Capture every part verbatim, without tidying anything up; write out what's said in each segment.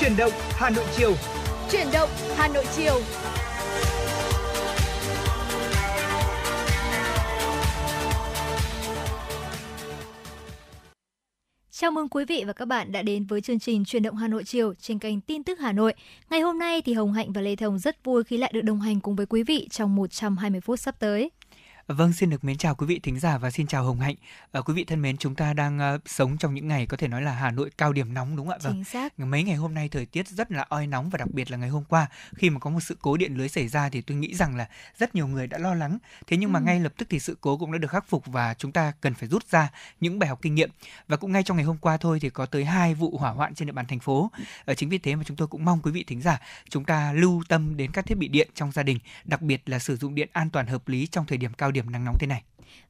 Chuyển động Hà Nội chiều. Chuyển động Hà Nội chiều. Chào mừng quý vị và các bạn đã đến với chương trình Chuyển động Hà Nội chiều trên kênh Tin tức Hà Nội. Ngày hôm nay thì Hồng Hạnh và Lê Thông rất vui khi lại được đồng hành cùng với quý vị trong một trăm hai mươi phút sắp tới. Vâng, xin được mến chào quý vị thính giả và xin chào Hồng Hạnh. À, quý vị thân mến, chúng ta đang uh, sống trong những ngày có thể nói là Hà Nội cao điểm nóng, đúng không ạ? Vâng. Chính xác. Mấy ngày hôm nay thời tiết rất là oi nóng và đặc biệt là ngày hôm qua khi mà có một sự cố điện lưới xảy ra thì tôi nghĩ rằng là rất nhiều người đã lo lắng. Thế nhưng mà ừ. ngay lập tức thì sự cố cũng đã được khắc phục và chúng ta cần phải rút ra những bài học kinh nghiệm. Và cũng ngay trong ngày hôm qua thôi thì có tới hai vụ hỏa hoạn trên địa bàn thành phố. À, chính vì thế mà chúng tôi cũng mong quý vị thính giả chúng ta lưu tâm đến các thiết bị điện trong gia đình, đặc biệt là sử dụng điện an toàn hợp lý trong thời điểm cao điểm điểm nắng nóng thế này.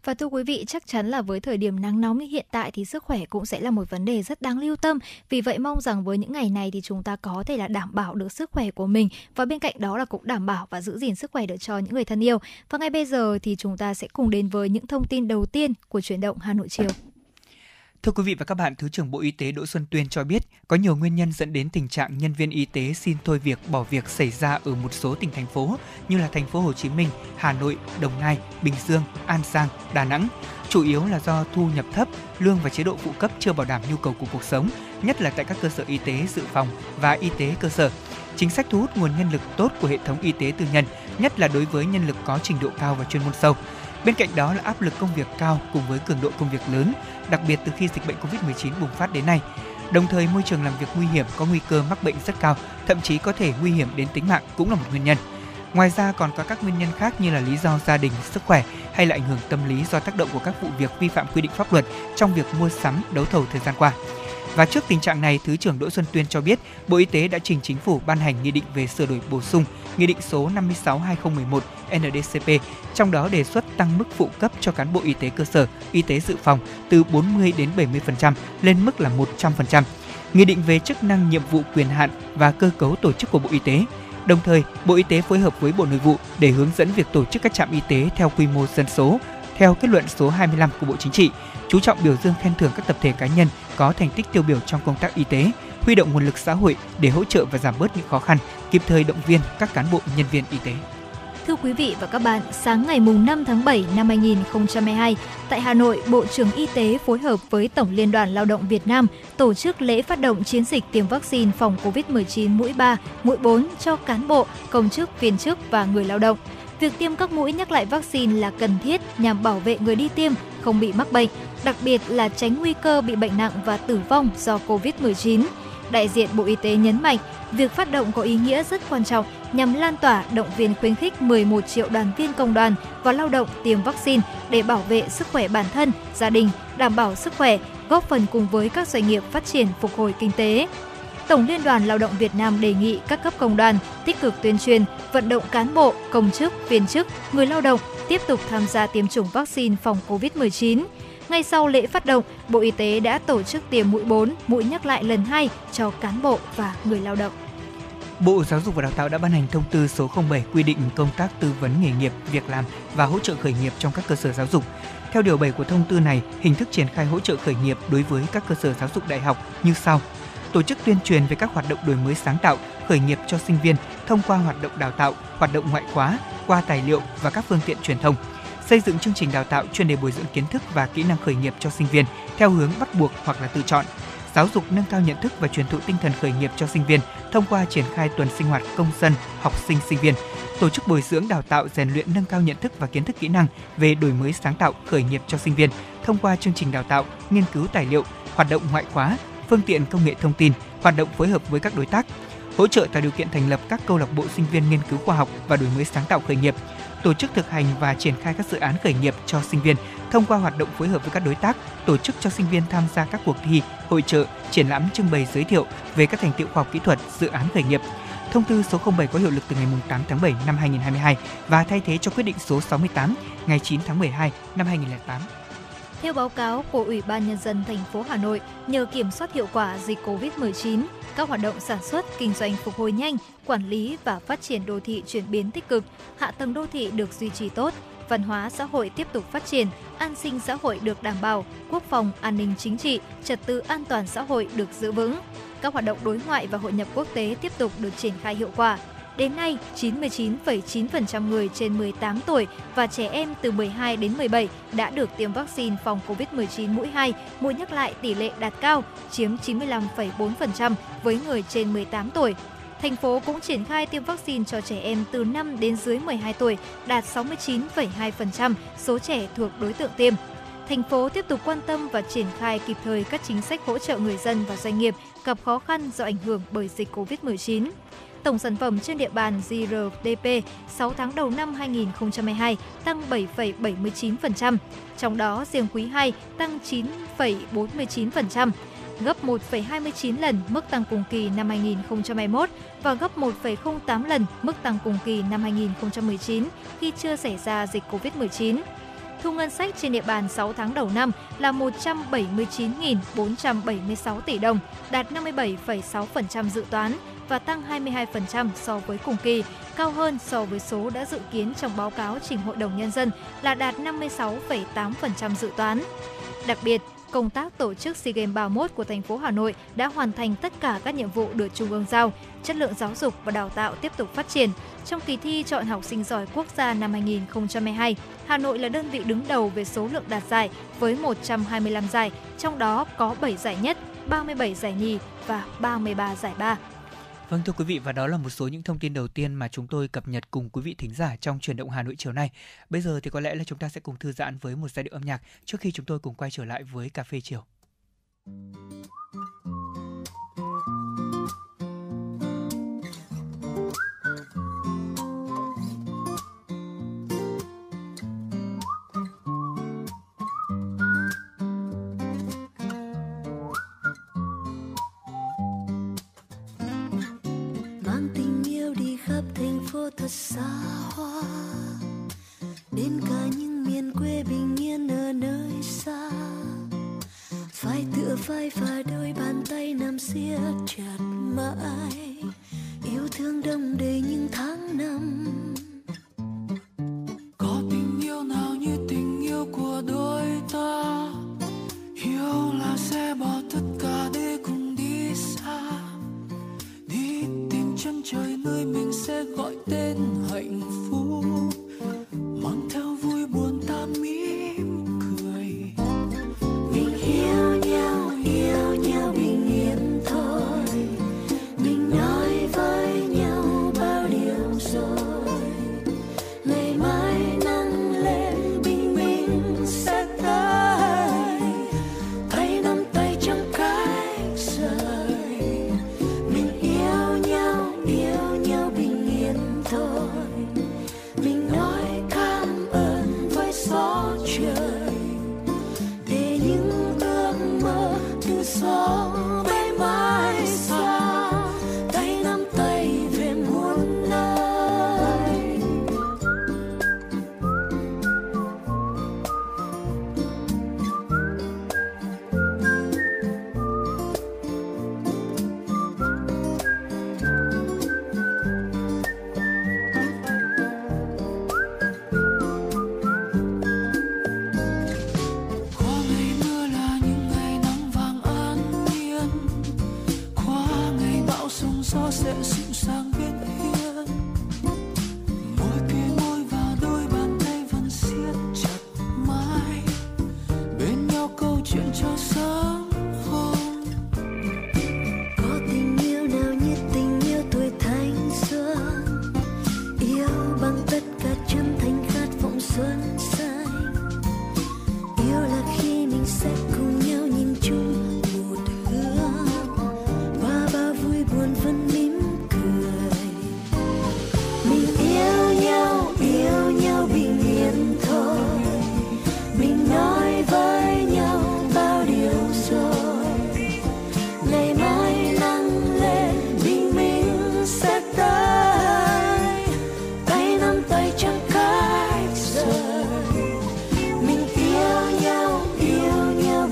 Và thưa quý vị, chắc chắn là với thời điểm nắng nóng như hiện tại thì sức khỏe cũng sẽ là một vấn đề rất đáng lưu tâm. Vì vậy mong rằng với những ngày này thì chúng ta có thể là đảm bảo được sức khỏe của mình và bên cạnh đó là cũng đảm bảo và giữ gìn sức khỏe được cho những người thân yêu. Và ngay bây giờ thì chúng ta sẽ cùng đến với những thông tin đầu tiên của Chuyển động Hà Nội chiều. Thưa quý vị và các bạn, Thứ trưởng Bộ Y tế Đỗ Xuân Tuyên cho biết có nhiều nguyên nhân dẫn đến tình trạng nhân viên y tế xin thôi việc, bỏ việc xảy ra ở một số tỉnh thành phố như là thành phố Hồ Chí Minh, Hà Nội, Đồng Nai, Bình Dương, An Giang, Đà Nẵng. Chủ yếu là do thu nhập thấp, lương và chế độ phụ cấp chưa bảo đảm nhu cầu của cuộc sống, nhất là tại các cơ sở y tế dự phòng và y tế cơ sở. Chính sách thu hút nguồn nhân lực tốt của hệ thống y tế tư nhân, nhất là đối với nhân lực có trình độ cao và chuyên môn sâu. Bên cạnh đó là áp lực công việc cao cùng với cường độ công việc lớn, đặc biệt từ khi dịch bệnh covid mười chín bùng phát đến nay. Đồng thời, môi trường làm việc nguy hiểm có nguy cơ mắc bệnh rất cao, thậm chí có thể nguy hiểm đến tính mạng cũng là một nguyên nhân. Ngoài ra còn có các nguyên nhân khác như là lý do gia đình, sức khỏe hay là ảnh hưởng tâm lý do tác động của các vụ việc vi phạm quy định pháp luật trong việc mua sắm, đấu thầu thời gian qua. Và trước tình trạng này, Thứ trưởng Đỗ Xuân Tuyên cho biết, Bộ Y tế đã trình Chính phủ ban hành Nghị định về sửa đổi bổ sung Nghị định số năm mươi sáu trên hai nghìn không trăm mười một en đê cê pê, trong đó đề xuất tăng mức phụ cấp cho cán bộ y tế cơ sở, y tế dự phòng từ bốn mươi đến bảy mươi phần trăm lên mức là một trăm phần trăm. Nghị định về chức năng, nhiệm vụ, quyền hạn và cơ cấu tổ chức của Bộ Y tế. Đồng thời, Bộ Y tế phối hợp với Bộ Nội vụ để hướng dẫn việc tổ chức các trạm y tế theo quy mô dân số, theo kết luận số hai mươi lăm của Bộ Chính trị, chú trọng biểu dương khen thưởng các tập thể cá nhân có thành tích tiêu biểu trong công tác y tế, huy động nguồn lực xã hội để hỗ trợ và giảm bớt những khó khăn, kịp thời động viên các cán bộ nhân viên y tế. Thưa quý vị và các bạn, sáng ngày năm tháng bảy năm hai nghìn không trăm hai mươi hai, tại Hà Nội, Bộ trưởng Y tế phối hợp với Tổng Liên đoàn Lao động Việt Nam tổ chức lễ phát động chiến dịch tiêm vaccine phòng covid mười chín mũi ba, mũi bốn cho cán bộ, công chức, viên chức và người lao động. Việc tiêm các mũi nhắc lại vaccine là cần thiết nhằm bảo vệ người đi tiêm không bị mắc bệnh, đặc biệt là tránh nguy cơ bị bệnh nặng và tử vong do covid mười chín. Đại diện Bộ Y tế nhấn mạnh, việc phát động có ý nghĩa rất quan trọng nhằm lan tỏa, động viên, khuyến khích mười một triệu đoàn viên công đoàn và lao động tiêm vaccine để bảo vệ sức khỏe bản thân, gia đình, đảm bảo sức khỏe, góp phần cùng với các doanh nghiệp phát triển phục hồi kinh tế. Tổng Liên đoàn Lao động Việt Nam đề nghị các cấp công đoàn tích cực tuyên truyền, vận động cán bộ, công chức, viên chức, người lao động tiếp tục tham gia tiêm chủng vaccine phòng covid mười chín. Ngay sau lễ phát động, Bộ Y tế đã tổ chức tiêm mũi bốn, mũi nhắc lại lần hai cho cán bộ và người lao động. Bộ Giáo dục và Đào tạo đã ban hành Thông tư số không bảy quy định công tác tư vấn nghề nghiệp, việc làm và hỗ trợ khởi nghiệp trong các cơ sở giáo dục. Theo điều bảy của thông tư này, hình thức triển khai hỗ trợ khởi nghiệp đối với các cơ sở giáo dục đại học như sau: tổ chức tuyên truyền về các hoạt động đổi mới sáng tạo, khởi nghiệp cho sinh viên thông qua hoạt động đào tạo, hoạt động ngoại khóa, qua tài liệu và các phương tiện truyền thông. Xây dựng chương trình đào tạo chuyên đề bồi dưỡng kiến thức và kỹ năng khởi nghiệp cho sinh viên theo hướng bắt buộc hoặc là tự chọn. Giáo dục nâng cao nhận thức và truyền thụ tinh thần khởi nghiệp cho sinh viên thông qua triển khai tuần sinh hoạt công dân, học sinh, sinh viên. Tổ chức bồi dưỡng đào tạo rèn luyện nâng cao nhận thức và kiến thức kỹ năng về đổi mới sáng tạo, khởi nghiệp cho sinh viên thông qua chương trình đào tạo, nghiên cứu tài liệu, hoạt động ngoại khóa, phương tiện công nghệ thông tin, hoạt động phối hợp với các đối tác. Hỗ trợ tạo điều kiện thành lập các câu lạc bộ sinh viên nghiên cứu khoa học và đổi mới sáng tạo khởi nghiệp. Tổ chức thực hành và triển khai các dự án khởi nghiệp cho sinh viên thông qua hoạt động phối hợp với các đối tác, tổ chức cho sinh viên tham gia các cuộc thi, hội chợ, triển lãm trưng bày giới thiệu về các thành tiệu khoa học kỹ thuật, dự án khởi nghiệp. Thông tư số không bảy có hiệu lực từ ngày tám tháng bảy năm hai nghìn không trăm hai mươi hai và thay thế cho quyết định số sáu mươi tám ngày chín tháng mười hai năm hai nghìn không trăm lẻ tám. Theo báo cáo của Ủy ban Nhân dân thành phố Hà Nội, nhờ kiểm soát hiệu quả dịch covid mười chín, các hoạt động sản xuất, kinh doanh phục hồi nhanh, quản lý và phát triển đô thị chuyển biến tích cực, hạ tầng đô thị được duy trì tốt, văn hóa xã hội tiếp tục phát triển, an sinh xã hội được đảm bảo, quốc phòng, an ninh chính trị, trật tự an toàn xã hội được giữ vững. các hoạt động đối ngoại và hội nhập quốc tế tiếp tục được triển khai hiệu quả. Đến nay, chín mươi chín phẩy chín phần trăm người trên mười tám tuổi và trẻ em từ mười hai đến mười bảy đã được tiêm vaccine phòng covid mười chín mũi hai, mũi nhắc lại tỷ lệ đạt cao, chiếm chín mươi lăm phẩy bốn phần trăm với người trên mười tám tuổi. Thành phố cũng triển khai tiêm vaccine cho trẻ em từ năm đến dưới mười hai tuổi, đạt sáu mươi chín phẩy hai phần trăm số trẻ thuộc đối tượng tiêm. Thành phố tiếp tục quan tâm và triển khai kịp thời các chính sách hỗ trợ người dân và doanh nghiệp gặp khó khăn do ảnh hưởng bởi dịch covid mười chín. Tổng sản phẩm trên địa bàn giê rờ đê pê sáu tháng đầu năm hai nghìn không trăm hai mươi hai tăng bảy phẩy bảy mươi chín phần trăm, trong đó riêng quý hai tăng chín phẩy bốn mươi chín phần trăm, gấp một phẩy hai mươi chín lần mức tăng cùng kỳ năm hai nghìn không trăm hai mươi mốt và gấp một phẩy không tám lần mức tăng cùng kỳ năm hai nghìn không trăm mười chín khi chưa xảy ra dịch covid mười chín. Thu ngân sách trên địa bàn sáu tháng đầu năm là một trăm bảy mươi chín nghìn bốn trăm bảy mươi sáu tỷ đồng, đạt năm mươi bảy phẩy sáu phần trăm dự toán và tăng hai mươi hai phần trăm so với cùng kỳ, cao hơn so với số đã dự kiến trong báo cáo trình Hội đồng Nhân dân là đạt năm mươi sáu phẩy tám phần trăm dự toán. Đặc biệt, công tác tổ chức SEA Games ba mươi mốt của thành phố Hà Nội đã hoàn thành tất cả các nhiệm vụ được Trung ương giao, chất lượng giáo dục và đào tạo tiếp tục phát triển. Trong kỳ thi chọn học sinh giỏi quốc gia năm hai nghìn không trăm hai mươi hai, Hà Nội là đơn vị đứng đầu về số lượng đạt giải với một trăm hai mươi lăm giải, trong đó có bảy giải nhất, ba mươi bảy giải nhì và ba mươi ba giải ba. Vâng, thưa quý vị, và đó là một số những thông tin đầu tiên mà chúng tôi cập nhật cùng quý vị thính giả trong Chuyển động Hà Nội chiều nay. Bây giờ thì có lẽ là chúng ta sẽ cùng thư giãn với một giai điệu âm nhạc trước khi chúng tôi cùng quay trở lại với Cà phê chiều. Thật xa hoa đến cả những miền quê bình yên ở nơi xa, phải tựa vai và đôi bàn tay nằm siết chặt mãi yêu thương đong đầy những tháng năm. Có tình yêu nào như tình yêu của đôi ta, yêu là sẽ bỏ tất cả để cùng đi xa, đi tìm chân trời nơi mình sẽ gọi tên hạnh phúc, mang theo vui buồn ta mỉm cười. Mình yêu nhau, yêu nhau bình yên thôi, mình nói với nhau bao điều rồi, ngày mai nắng lên bình minh sẽ tới, tay nắm tay chẳng cách rời. Mình yêu nhau, yêu nhau bình yên thôi, mình nói cảm ơn với gió trời, để những ước mơ từ gió bay mãi xa, tay nắm tay về muôn nơi. Có ngày mưa là những ngày nắng vàng an nhiên, qua ngày bão sóng gió sẽ dịu sang bên hiên, môi kia môi và đôi bàn tay vẫn siết chặt mãi, bên nhau câu chuyện cho sớm hôm. Có tình yêu nào như tình yêu tuổi thanh xuân, yêu bằng tất cả chân thành khát vọng xuân xanh, yêu là khi mình sẽ cùng nhau nhìn chung một hướng, qua bao vui buồn vẫn mỉm cười. Mình yêu nhau, yêu nhau bình yên thôi, mình nói với nhau bao điều rồi, ngày mai nắng lên bình minh sẽ tới, tay nắm tay chẳng cách rời. Mình yêu nhau, yêu nhau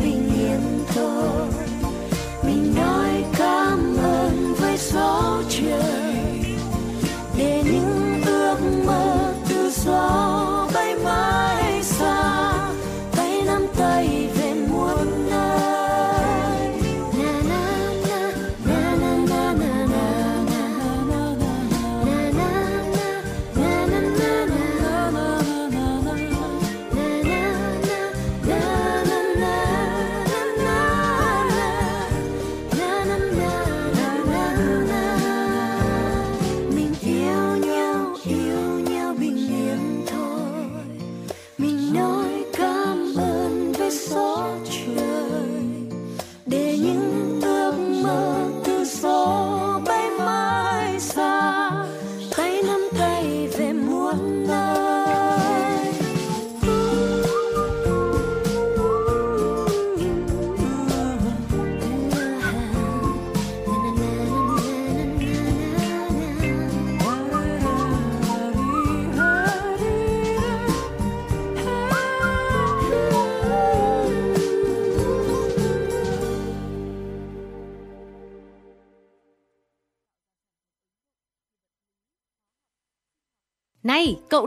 Này, cậu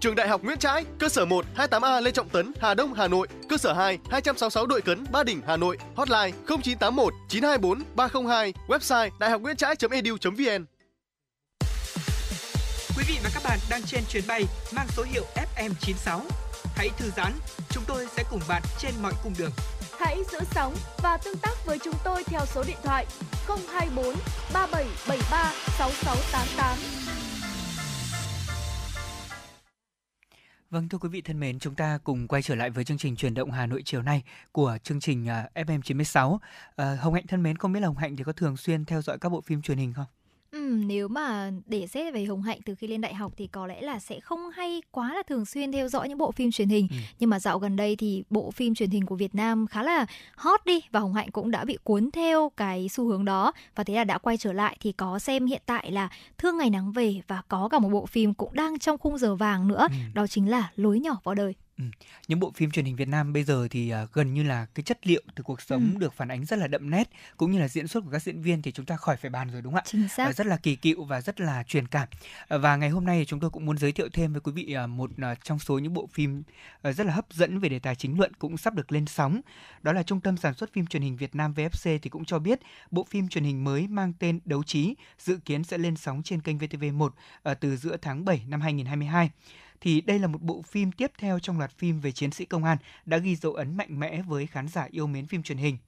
Trường Đại học Nguyễn Trãi, cơ sở một hai mươi tám A Lê Trọng Tấn, Hà Đông, Hà Nội, cơ sở hai hai trăm sáu mươi sáu Đội Cấn, Ba Đình, Hà Nội, hotline không chín tám một chín hai bốn ba không hai, website đại học nguyễn trãi chấm e d u chấm v n. Quý vị và các bạn đang trên chuyến bay mang số hiệu ép em chín sáu. Hãy thư giãn, chúng tôi sẽ cùng bạn trên mọi cung đường. Hãy giữ sóng và tương tác với chúng tôi theo số điện thoại không hai bốn ba bảy bảy ba sáu sáu tám tám. Vâng, thưa quý vị thân mến, chúng ta cùng quay trở lại với chương trình Chuyển động Hà Nội chiều nay của chương trình ép em chín sáu. Hồng Hạnh thân mến, không biết là Hồng Hạnh thì có thường xuyên theo dõi các bộ phim truyền hình không? Ừ, nếu mà để xét về Hồng Hạnh từ khi lên đại học thì có lẽ là sẽ không hay quá là thường xuyên theo dõi những bộ phim truyền hình. Ừ. Nhưng mà dạo gần đây thì bộ phim truyền hình của Việt Nam khá là hot đi, và Hồng Hạnh cũng đã bị cuốn theo cái xu hướng đó. Và thế là đã quay trở lại thì có xem hiện tại là Thương Ngày Nắng Về, và có cả một bộ phim cũng đang trong khung giờ vàng nữa. Ừ. Đó chính là Lối Nhỏ Vào Đời. Ừ. Những bộ phim truyền hình Việt Nam bây giờ thì uh, gần như là cái chất liệu từ cuộc sống ừ. được phản ánh rất là đậm nét, cũng như là diễn xuất của các diễn viên thì chúng ta khỏi phải bàn rồi, đúng không ạ? Chính xác. Uh, rất là kỳ cựu và rất là truyền cảm. Uh, và ngày hôm nay thì chúng tôi cũng muốn giới thiệu thêm với quý vị uh, một uh, trong số những bộ phim uh, rất là hấp dẫn về đề tài chính luận cũng sắp được lên sóng. Đó là Trung tâm Sản xuất Phim Truyền hình Việt Nam vê ép xê thì cũng cho biết bộ phim truyền hình mới mang tên Đấu Trí dự kiến sẽ lên sóng trên kênh vê tê vê một uh, từ giữa tháng bảy năm hai nghìn hai mươi hai. Thì đây là một bộ phim tiếp theo trong loạt phim về chiến sĩ công an đã ghi dấu ấn mạnh mẽ với khán giả yêu mến phim truyền hình.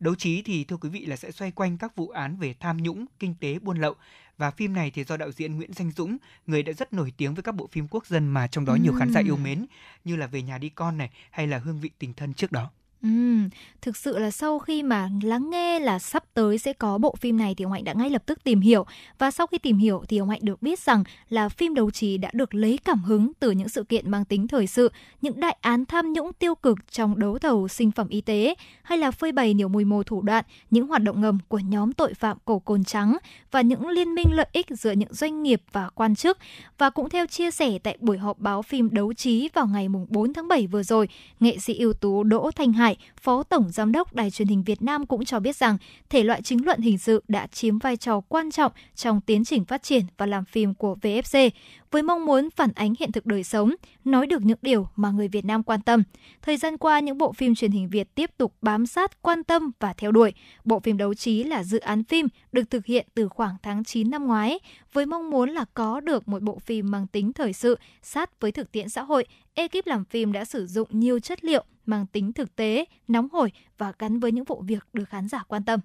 Đấu Trí thì thưa quý vị là sẽ xoay quanh các vụ án về tham nhũng, kinh tế, buôn lậu. Và phim này thì do đạo diễn Nguyễn Danh Dũng, người đã rất nổi tiếng với các bộ phim quốc dân mà trong đó nhiều khán giả yêu mến, như là Về Nhà Đi Con này hay là Hương Vị Tình Thân trước đó. Ừ, thực sự là sau khi mà lắng nghe là sắp tới sẽ có bộ phim này thì ông Hạnh đã ngay lập tức tìm hiểu. Và sau khi tìm hiểu thì ông Hạnh được biết rằng là phim Đấu Trí đã được lấy cảm hứng từ những sự kiện mang tính thời sự, những đại án tham nhũng tiêu cực trong đấu thầu sinh phẩm y tế, hay là phơi bày nhiều mùi mồ thủ đoạn, những hoạt động ngầm của nhóm tội phạm cổ cồn trắng và những liên minh lợi ích giữa những doanh nghiệp và quan chức. Và cũng theo chia sẻ tại buổi họp báo phim Đấu Trí vào ngày bốn tháng bảy vừa rồi, nghệ sĩ ưu tú Đỗ Thanh Hải, Phó Tổng Giám đốc Đài Truyền hình Việt Nam cũng cho biết rằng thể loại chính luận hình sự đã chiếm vai trò quan trọng trong tiến trình phát triển và làm phim của vê ép xê, với mong muốn phản ánh hiện thực đời sống, nói được những điều mà người Việt Nam quan tâm. Thời gian qua, những bộ phim truyền hình Việt tiếp tục bám sát, quan tâm và theo đuổi. Bộ phim Đấu Trí là dự án phim được thực hiện từ khoảng tháng chín năm ngoái, với mong muốn là có được một bộ phim mang tính thời sự, sát với thực tiễn xã hội. Ekip làm phim đã sử dụng nhiều chất liệu mang tính thực tế, nóng hổi và gắn với những vụ việc được khán giả quan tâm.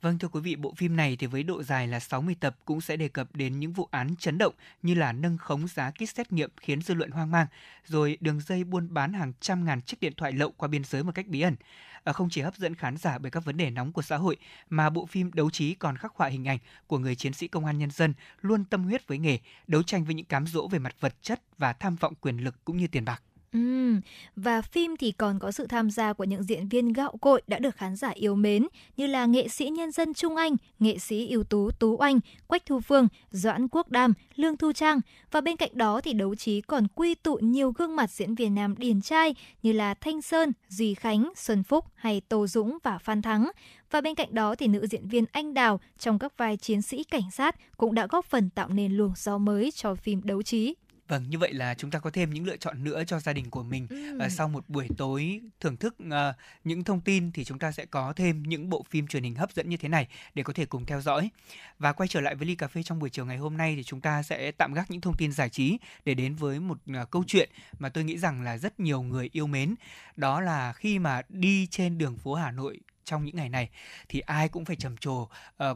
Vâng, thưa quý vị, bộ phim này thì với độ dài là sáu mươi tập cũng sẽ đề cập đến những vụ án chấn động như là nâng khống giá kit xét nghiệm khiến dư luận hoang mang, rồi đường dây buôn bán hàng trăm ngàn chiếc điện thoại lậu qua biên giới một cách bí ẩn. Không chỉ hấp dẫn khán giả bởi các vấn đề nóng của xã hội, mà bộ phim Đấu Trí còn khắc họa hình ảnh của người chiến sĩ công an nhân dân luôn tâm huyết với nghề, đấu tranh với những cám dỗ về mặt vật chất và tham vọng quyền lực cũng như tiền bạc. Ừ, và phim thì còn có sự tham gia của những diễn viên gạo cội đã được khán giả yêu mến như là nghệ sĩ nhân dân Trung Anh, nghệ sĩ ưu tú Tú Anh, Quách Thu Phương, Doãn Quốc Đam, Lương Thu Trang. Và bên cạnh đó thì Đấu Trí còn quy tụ nhiều gương mặt diễn viên nam điển trai như là Thanh Sơn, Duy Khánh, Xuân Phúc hay Tô Dũng và Phan Thắng. Và bên cạnh đó thì nữ diễn viên Anh Đào trong các vai chiến sĩ cảnh sát cũng đã góp phần tạo nên luồng gió mới cho phim Đấu Trí. Vâng, như vậy là chúng ta có thêm những lựa chọn nữa cho gia đình của mình. Ừ. À, sau một buổi tối thưởng thức à, những thông tin thì chúng ta sẽ có thêm những bộ phim truyền hình hấp dẫn như thế này để có thể cùng theo dõi. Và quay trở lại với Ly Cà Phê trong buổi chiều ngày hôm nay thì chúng ta sẽ tạm gác những thông tin giải trí để đến với một à, câu chuyện mà tôi nghĩ rằng là rất nhiều người yêu mến. Đó là khi mà đi trên đường phố Hà Nội trong những ngày này thì ai cũng phải trầm trồ uh,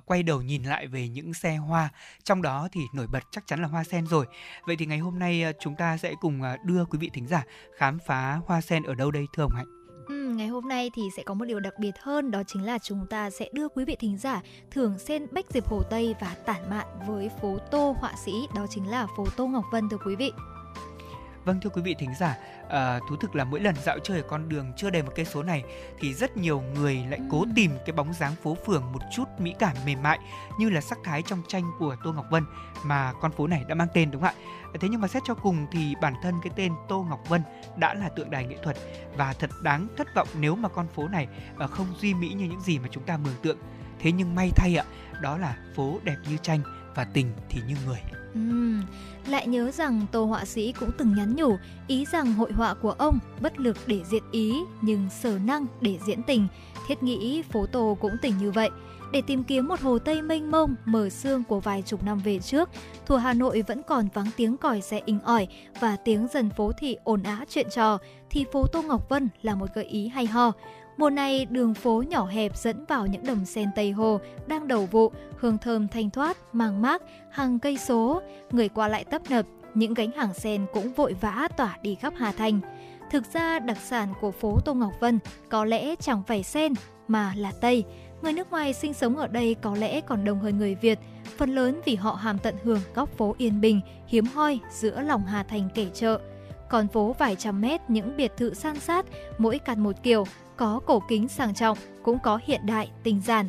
quay đầu nhìn lại về những xe hoa, trong đó thì nổi bật chắc chắn là hoa sen rồi. Vậy thì ngày hôm nay uh, chúng ta sẽ cùng uh, đưa quý vị thính giả khám phá hoa sen ở đâu đây thưa Hồng Hạnh? Ừ, ngày hôm nay thì sẽ có một điều đặc biệt hơn, đó chính là chúng ta sẽ đưa quý vị thính giả thưởng sen Bách Diệp Hồ Tây và tản mạn với phố tô họa sĩ, đó chính là phố Tô Ngọc Vân thưa quý vị. Vâng, thưa quý vị thính giả, à, thú thực là mỗi lần dạo chơi ở con đường chưa đầy một cây số này thì rất nhiều người lại cố tìm cái bóng dáng phố phường một chút mỹ cảm mềm mại như là sắc thái trong tranh của Tô Ngọc Vân mà con phố này đã mang tên, đúng không ạ? Thế nhưng mà xét cho cùng thì bản thân cái tên Tô Ngọc Vân đã là tượng đài nghệ thuật và thật đáng thất vọng nếu mà con phố này không duy mỹ như những gì mà chúng ta mường tượng. Thế nhưng may thay ạ, đó là phố đẹp như tranh và tình thì như người. Uhm, lại nhớ rằng Tô họa sĩ cũng từng nhắn nhủ ý rằng hội họa của ông bất lực để diễn ý nhưng sở năng để diễn tình. Thiết nghĩ phố Tô cũng tình như vậy. Để tìm kiếm một Hồ Tây mênh mông mờ sương của vài chục năm về trước, thủ Hà Nội vẫn còn vắng tiếng còi xe inh ỏi và tiếng dân phố thị ồn ào chuyện trò, thì phố Tô Ngọc Vân là một gợi ý hay ho. Mùa này đường phố nhỏ hẹp dẫn vào những đầm sen Tây Hồ đang đầu vụ, hương thơm thanh thoát, mang mát, hàng cây số, người qua lại tấp nập, những gánh hàng sen cũng vội vã tỏa đi khắp Hà Thành. Thực ra đặc sản của phố Tô Ngọc Vân có lẽ chẳng phải sen mà là Tây. Người nước ngoài sinh sống ở đây có lẽ còn đông hơn người Việt, phần lớn vì họ hàm tận hưởng góc phố yên bình, hiếm hoi giữa lòng Hà Thành kể chợ. Còn phố vài trăm mét những biệt thự san sát, mỗi căn một kiểu, có cổ kính sang trọng, cũng có hiện đại, tinh giản.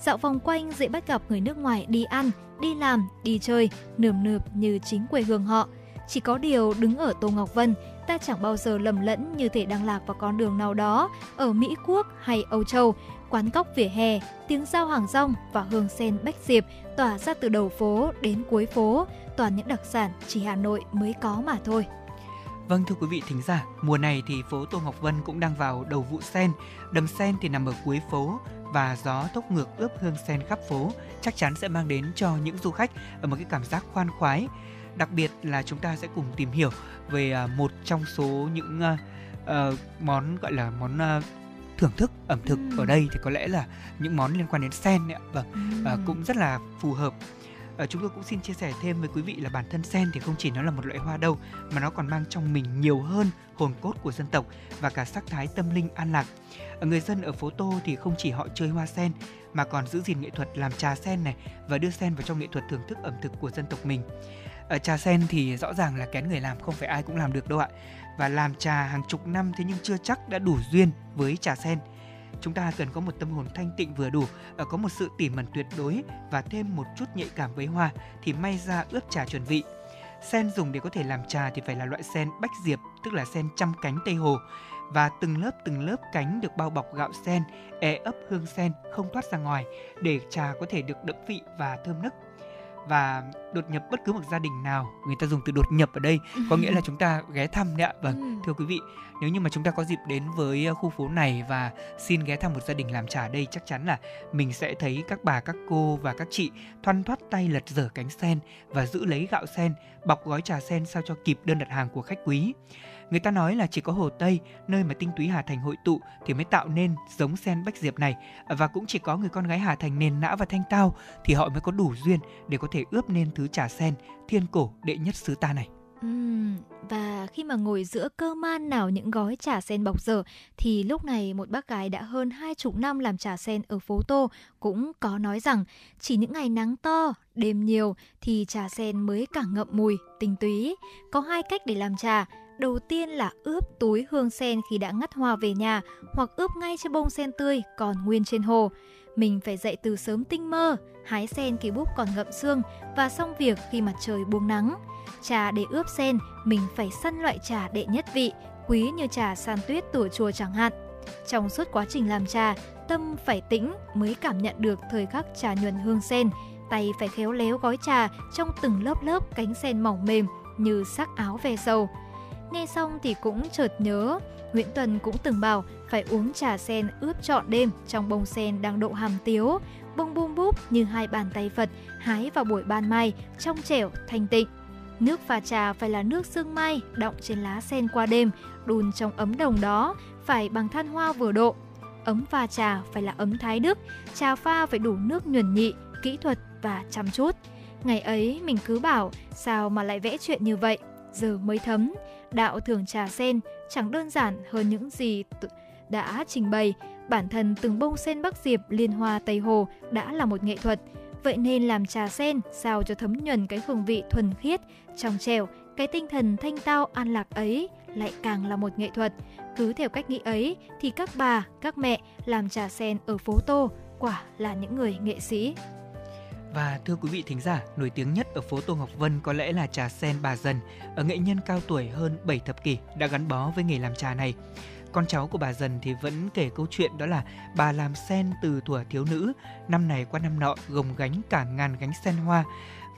Dạo vòng quanh dễ bắt gặp người nước ngoài đi ăn, đi làm, đi chơi, nườm nượp như chính quê hương họ. Chỉ có điều đứng ở Tô Ngọc Vân, ta chẳng bao giờ lầm lẫn như thể đang lạc vào con đường nào đó ở Mỹ Quốc hay Âu Châu. Quán góc vỉa hè, tiếng giao hàng rong và hương sen Bách Diệp tỏa ra từ đầu phố đến cuối phố, toàn những đặc sản chỉ Hà Nội mới có mà thôi. Vâng, thưa quý vị thính giả, mùa này thì phố Tô Ngọc Vân cũng đang vào đầu vụ sen, đầm sen thì nằm ở cuối phố và gió thốc ngược ướp hương sen khắp phố chắc chắn sẽ mang đến cho những du khách một cái cảm giác khoan khoái. Đặc biệt là chúng ta sẽ cùng tìm hiểu về một trong số những uh, uh, món gọi là món uh, thưởng thức ẩm thực ừ. ở đây thì có lẽ là những món liên quan đến sen ạ. Vâng, ừ. uh, cũng rất là phù hợp. Chúng tôi cũng xin chia sẻ thêm với quý vị là bản thân sen thì không chỉ nó là một loại hoa đâu, mà nó còn mang trong mình nhiều hơn hồn cốt của dân tộc và cả sắc thái tâm linh an lạc. Người dân ở phố Tô thì không chỉ họ chơi hoa sen mà còn giữ gìn nghệ thuật làm trà sen này và đưa sen vào trong nghệ thuật thưởng thức ẩm thực của dân tộc mình. Trà sen thì rõ ràng là kén người làm, không phải ai cũng làm được đâu ạ. Và làm trà hàng chục năm thế nhưng chưa chắc đã đủ duyên với trà sen. Chúng ta cần có một tâm hồn thanh tịnh vừa đủ, có một sự tỉ mẩn tuyệt đối và thêm một chút nhạy cảm với hoa thì may ra ướp trà chuẩn vị. Sen dùng để có thể làm trà thì phải là loại sen Bách Diệp, tức là sen trăm cánh Tây Hồ. Và từng lớp từng lớp cánh được bao bọc gạo sen, e ấp hương sen không thoát ra ngoài để trà có thể được đậm vị và thơm nức. Và đột nhập bất cứ một gia đình nào, người ta dùng từ đột nhập ở đây có nghĩa là chúng ta ghé thăm đấy ạ. Vâng, thưa quý vị, nếu như mà chúng ta có dịp đến với khu phố này và xin ghé thăm một gia đình làm trà ở đây, chắc chắn là mình sẽ thấy các bà, các cô và các chị thoăn thoắt tay lật dở cánh sen và giữ lấy gạo sen, bọc gói trà sen sao cho kịp đơn đặt hàng của khách quý. Người ta nói là chỉ có Hồ Tây, nơi mà tinh túy Hà Thành hội tụ thì mới tạo nên giống sen Bách Diệp này, và cũng chỉ có người con gái Hà Thành nền nã và thanh tao thì họ mới có đủ duyên để có thể ướp nên thứ trà sen thiên cổ đệ nhất xứ ta này. Uhm, và khi mà ngồi giữa cơ man nào những gói trà sen bọc dở thì lúc này một bác gái đã hơn hai chục năm làm trà sen ở phố Tô cũng có nói rằng chỉ những ngày nắng to, đêm nhiều thì trà sen mới càng ngậm mùi, tinh túy. Có hai cách để làm trà. Đầu tiên là ướp túi hương sen khi đã ngắt hoa về nhà, hoặc ướp ngay trên bông sen tươi còn nguyên trên hồ. Mình phải dậy từ sớm tinh mơ, hái sen khi búp còn ngậm xương và xong việc khi mặt trời buông nắng. Trà để ướp sen, mình phải săn loại trà đệ nhất vị, quý như trà san tuyết tủa chùa chẳng hạn. Trong suốt quá trình làm trà, tâm phải tĩnh mới cảm nhận được thời khắc trà nhuần hương sen. Tay phải khéo léo gói trà trong từng lớp lớp cánh sen mỏng mềm như sắc áo ve sầu. Nghe xong thì cũng chợt nhớ, Nguyễn Tuân cũng từng bảo phải uống trà sen ướp trọn đêm trong bông sen đang độ hàm tiếu, bông bung búp như hai bàn tay Phật hái vào buổi ban mai, trong trẻo, thanh tịnh. Nước pha trà phải là nước sương mai đọng trên lá sen qua đêm, đun trong ấm đồng đó, phải bằng than hoa vừa độ. Ấm pha trà phải là ấm Thái Đức, trà pha phải đủ nước nhuần nhị, kỹ thuật và chăm chút. Ngày ấy mình cứ bảo sao mà lại vẽ chuyện như vậy, giờ mới thấm. Đạo thường trà sen chẳng đơn giản hơn những gì t- đã trình bày. Bản thân từng bông sen Bắc Diệp, liên hoa Tây Hồ đã là một nghệ thuật. Vậy nên làm trà sen sao cho thấm nhuần cái hương vị thuần khiết, trong trẻo, cái tinh thần thanh tao an lạc ấy lại càng là một nghệ thuật. Cứ theo cách nghĩ ấy thì các bà, các mẹ làm trà sen ở phố Tô quả là những người nghệ sĩ. Và thưa quý vị thính giả, nổi tiếng nhất ở phố Tô Ngọc Vân có lẽ là trà sen Bà Dần. Ở nghệ nhân cao tuổi hơn bảy thập kỷ đã gắn bó với nghề làm trà này. Con cháu của bà Dần thì vẫn kể câu chuyện đó là bà làm sen từ thuở thiếu nữ, năm này qua năm nọ gồng gánh cả ngàn gánh sen hoa.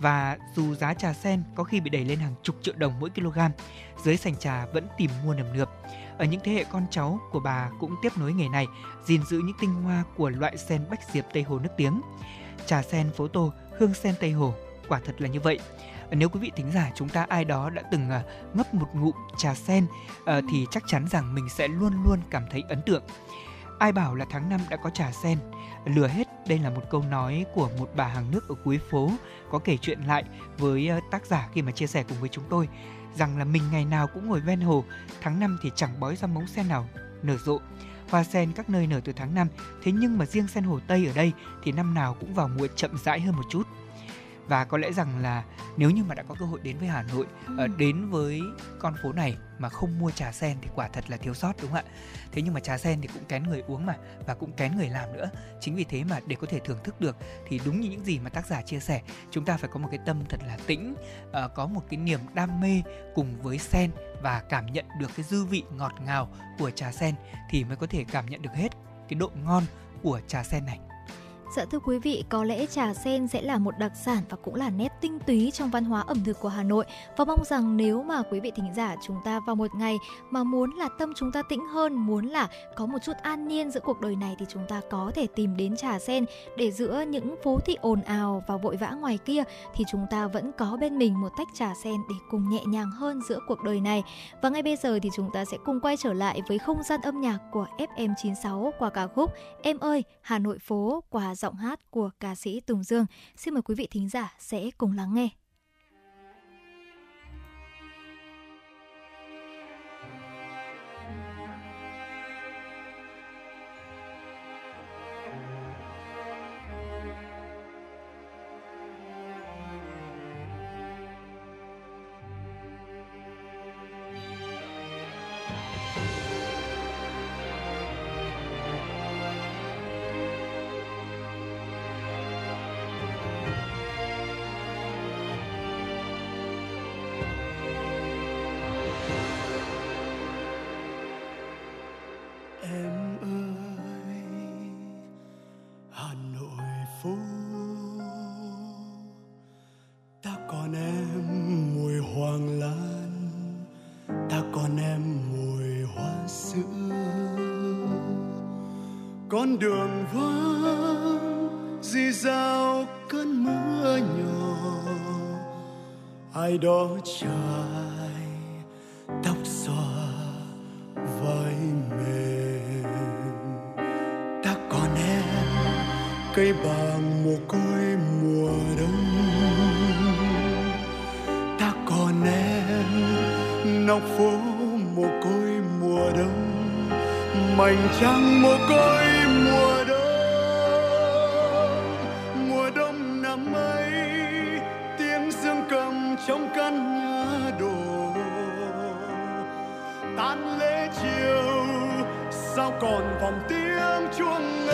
Và dù giá trà sen có khi bị đẩy lên hàng chục triệu đồng mỗi kg, dưới sành trà vẫn tìm mua nườm nượp. Ở những thế hệ con cháu của bà cũng tiếp nối nghề này, gìn giữ những tinh hoa của loại sen Bách Diệp Tây Hồ nước tiếng. Trà sen phố Tô, hương sen Tây Hồ, quả thật là như vậy. Nếu quý vị thính giả chúng ta ai đó đã từng ngấp một ngụm trà sen thì chắc chắn rằng mình sẽ luôn luôn cảm thấy ấn tượng. Ai bảo là tháng năm đã có trà sen, lừa hết. Đây là một câu nói của một bà hàng nước ở cuối phố có kể chuyện lại với tác giả khi mà chia sẻ cùng với chúng tôi, rằng là mình ngày nào cũng ngồi ven hồ, tháng năm thì chẳng bói ra mống sen nào nở rộ. Hoa sen các nơi nở từ tháng năm, thế nhưng mà riêng sen Hồ Tây ở đây thì năm nào cũng vào mùa chậm rãi hơn một chút. Và có lẽ rằng là nếu như mà đã có cơ hội đến với Hà Nội, ừ. đến với con phố này mà không mua trà sen thì quả thật là thiếu sót, đúng không ạ? Thế nhưng mà trà sen thì cũng kén người uống mà, và cũng kén người làm nữa. Chính vì thế mà để có thể thưởng thức được thì đúng như những gì mà tác giả chia sẻ, chúng ta phải có một cái tâm thật là tĩnh, có một cái niềm đam mê cùng với sen và cảm nhận được cái dư vị ngọt ngào của trà sen thì mới có thể cảm nhận được hết cái độ ngon của trà sen này. Dạ thưa quý vị, có lẽ trà sen sẽ là một đặc sản và cũng là nét tinh túy trong văn hóa ẩm thực của Hà Nội. Và mong rằng nếu mà quý vị thính giả chúng ta vào một ngày mà muốn là tâm chúng ta tĩnh hơn, muốn là có một chút an nhiên giữa cuộc đời này thì chúng ta có thể tìm đến trà sen, để giữa những phố thị ồn ào và vội vã ngoài kia thì chúng ta vẫn có bên mình một tách trà sen để cùng nhẹ nhàng hơn giữa cuộc đời này. Và ngay bây giờ thì chúng ta sẽ cùng quay trở lại với không gian âm nhạc của ép em chín sáu qua ca khúc Em ơi Hà Nội phố qua giọng hát của ca sĩ Tùng Dương. Xin mời quý vị thính giả sẽ cùng lắng nghe. Con đường vắng rì rào cơn mưa nhỏ, ai đó trải tóc xòa vai mềm. Ta còn em cây bàng mồ côi mùa đông, ta còn em nóc phố mồ côi mùa đông, mảnh trăng mồ côi mùa đông. Mùa đông năm ấy tiếng dương cầm trong căn nhà đổ tan lễ chiều, sao còn vòng tiếng chuông ngân.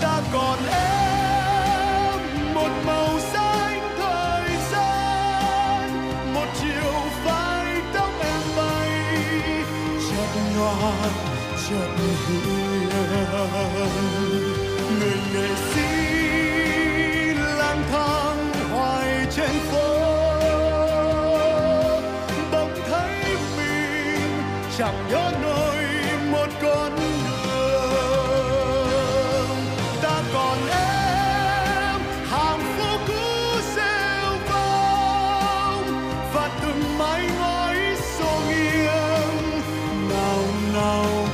Ta còn em một màu xanh thời gian, một chiều vai tóc em bay chợt nhòa chợt vui. Người nghệ sĩ lang thang hoài trên phố, bỗng thấy mình chẳng nhớ nổi một con đường. Ta còn em hàng phố cũ rêu vang và từng mái ngói xô nghiêng. Nào nào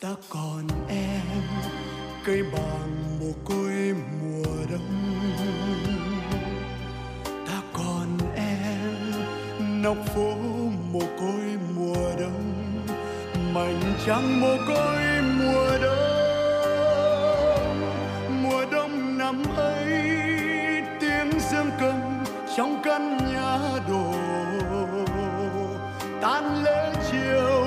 Ta còn em, cây bằng mồ côi mùa đông. Ta còn em, nóc phố mồ côi mùa đông, mảnh trắng mồ côi mùa đông. Mùa đông năm ấy, tiếng dương cầm trong căn nhà đổ tan lễ chiều,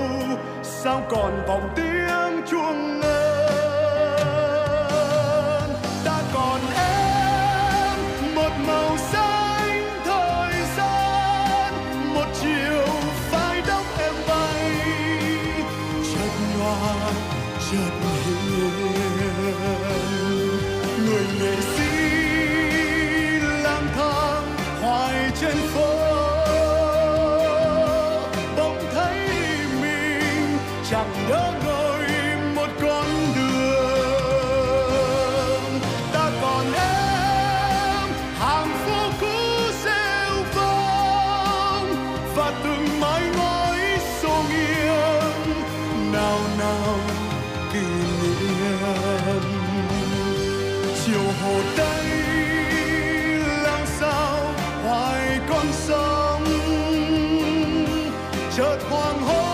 sao còn vòng tiếng chuông ngân. Ta còn em, một màu xanh thời gian, một chiều phai đông em bay, chợt nhòa chợt hiền người nghệ sĩ lang thang hoài trên phố. Chẳng đỡ ngồi một con đường. Ta còn em, hàng phố cũ rêu vang và từng mái ngói xô nghiêng. Nào nào kỷ niệm chiều Hồ Tây làm sao hoài con sông chợt hoang hôn.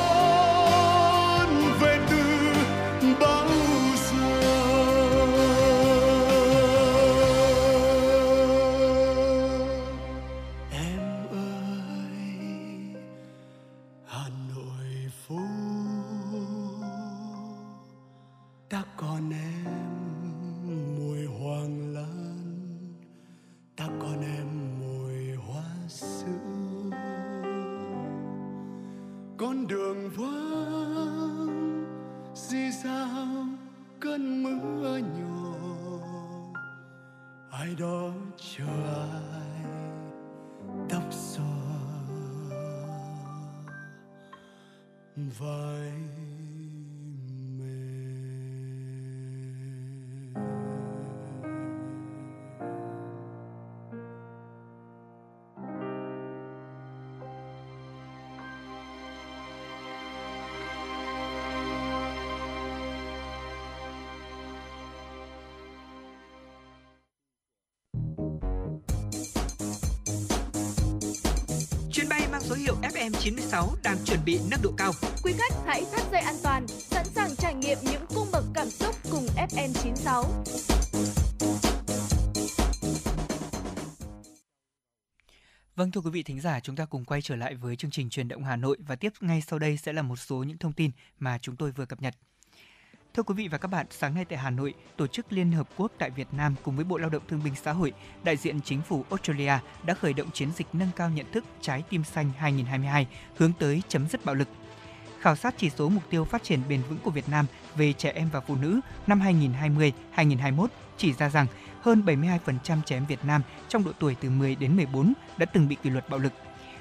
Chuyến bay mang số hiệu ép em chín sáu đang chuẩn bị nâng độ cao. Quý khách hãy thắt dây an toàn, sẵn sàng trải nghiệm những cung bậc cảm xúc cùng ép em chín sáu. Vâng, thưa quý vị thính giả, chúng ta cùng quay trở lại với chương trình Chuyển động Hà Nội và tiếp ngay sau đây sẽ là một số những thông tin mà chúng tôi vừa cập nhật. Thưa quý vị và các bạn, sáng nay tại Hà Nội, Tổ chức Liên Hợp Quốc tại Việt Nam cùng với Bộ Lao động Thương binh Xã hội, đại diện chính phủ Australia đã khởi động chiến dịch nâng cao nhận thức Trái tim xanh hai không hai hai hướng tới chấm dứt bạo lực. Khảo sát chỉ số mục tiêu phát triển bền vững của Việt Nam về trẻ em và phụ nữ năm hai nghìn không trăm hai mươi đến hai nghìn không trăm hai mươi mốt chỉ ra rằng hơn bảy mươi hai phần trăm trẻ em Việt Nam trong độ tuổi từ mười đến mười bốn đã từng bị kỷ luật bạo lực.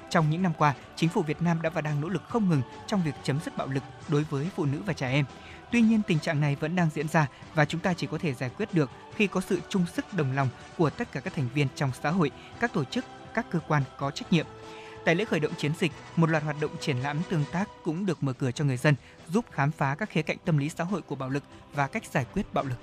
Trong những năm qua, chính phủ Việt Nam đã và đang nỗ lực không ngừng trong việc chấm dứt bạo lực đối với phụ nữ và trẻ em. Tuy nhiên, tình trạng này vẫn đang diễn ra và chúng ta chỉ có thể giải quyết được khi có sự chung sức đồng lòng của tất cả các thành viên trong xã hội, các tổ chức, các cơ quan có trách nhiệm. Tại lễ khởi động chiến dịch, một loạt hoạt động triển lãm tương tác cũng được mở cửa cho người dân, giúp khám phá các khía cạnh tâm lý xã hội của bạo lực và cách giải quyết bạo lực.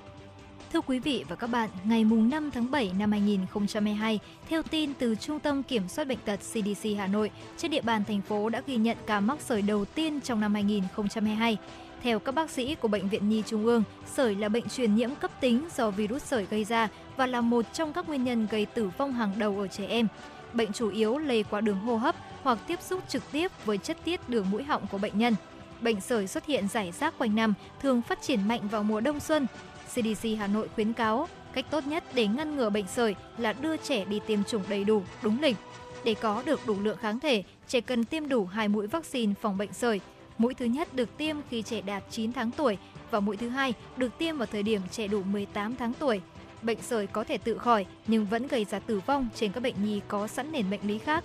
Thưa quý vị và các bạn, ngày năm tháng bảy năm hai nghìn không trăm hai mươi hai, theo tin từ Trung tâm Kiểm soát Bệnh tật xê đê xê Hà Nội, trên địa bàn thành phố đã ghi nhận ca mắc sởi đầu tiên trong năm hai nghìn không trăm hai mươi hai. Theo các bác sĩ của Bệnh viện Nhi Trung ương, sởi là bệnh truyền nhiễm cấp tính do virus sởi gây ra và là một trong các nguyên nhân gây tử vong hàng đầu ở trẻ em. Bệnh chủ yếu lây qua đường hô hấp hoặc tiếp xúc trực tiếp với chất tiết đường mũi họng của bệnh nhân. Bệnh sởi xuất hiện rải rác quanh năm, thường phát triển mạnh vào mùa đông xuân. xê đê xê Hà Nội khuyến cáo, cách tốt nhất để ngăn ngừa bệnh sởi là đưa trẻ đi tiêm chủng đầy đủ, đúng lịch. Để có được đủ lượng kháng thể, trẻ cần tiêm đủ hai mũi vaccine phòng bệnh sởi. Mũi thứ nhất được tiêm khi trẻ đạt chín tháng tuổi và mũi thứ hai được tiêm vào thời điểm trẻ đủ mười tám tháng tuổi. Bệnh sởi có thể tự khỏi nhưng vẫn gây ra tử vong trên các bệnh nhi có sẵn nền bệnh lý khác.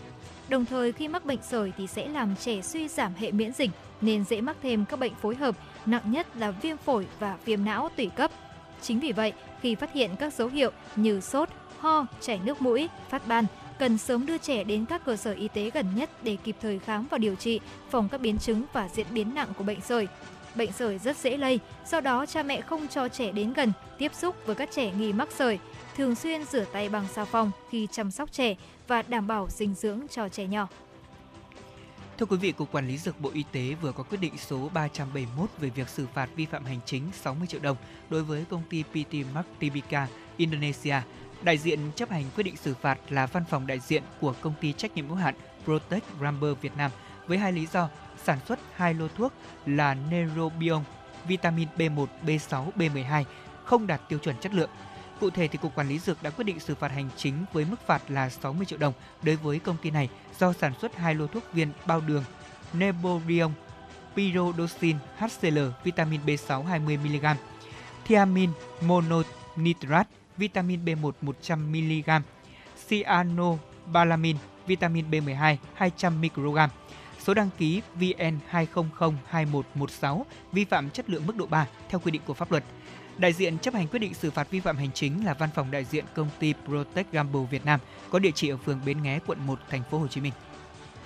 Đồng thời khi mắc bệnh sởi thì sẽ làm trẻ suy giảm hệ miễn dịch nên dễ mắc thêm các bệnh phối hợp, nặng nhất là viêm phổi và viêm não tủy cấp. Chính vì vậy, khi phát hiện các dấu hiệu như sốt, ho, chảy nước mũi, phát ban, cần sớm đưa trẻ đến các cơ sở y tế gần nhất để kịp thời khám và điều trị, phòng các biến chứng và diễn biến nặng của bệnh sởi. bệnh sởi rất dễ lây, do đó cha mẹ không cho trẻ đến gần, tiếp xúc với các trẻ nghi mắc sởi, thường xuyên rửa tay bằng xà phòng khi chăm sóc trẻ và đảm bảo dinh dưỡng cho trẻ nhỏ. Thưa quý vị, Cục Quản lý Dược Bộ Y tế vừa có quyết định số ba trăm bảy mươi mốt về việc xử phạt vi phạm hành chính sáu mươi triệu đồng đối với công ty pê tê Mark Tbk Indonesia. Đại diện chấp hành quyết định xử phạt là văn phòng đại diện của công ty trách nhiệm hữu hạn Protech Ramber Việt Nam với hai lý do sản xuất hai lô thuốc là Neurobion, vitamin bê một, bê sáu, bê mười hai không đạt tiêu chuẩn chất lượng. Cụ thể, thì Cục Quản lý Dược đã quyết định xử phạt hành chính với mức phạt là sáu mươi triệu đồng đối với công ty này do sản xuất hai lô thuốc viên bao đường Neborion, Pyridoxin hát xê lờ, vitamin bê sáu hai mươi mi li gam, thiamin mononitrat, vitamin bê một một trăm mi li gam, cyanobalamin, vitamin bê mười hai hai trăm microgram. Số đăng ký vê en hai không không hai một một sáu, vi phạm chất lượng mức độ ba theo quy định của pháp luật. Đại diện chấp hành quyết định xử phạt vi phạm hành chính là văn phòng đại diện công ty Protech Gamble Việt Nam có địa chỉ ở phường Bến Nghé, quận một, thành phố Hồ Chí Minh.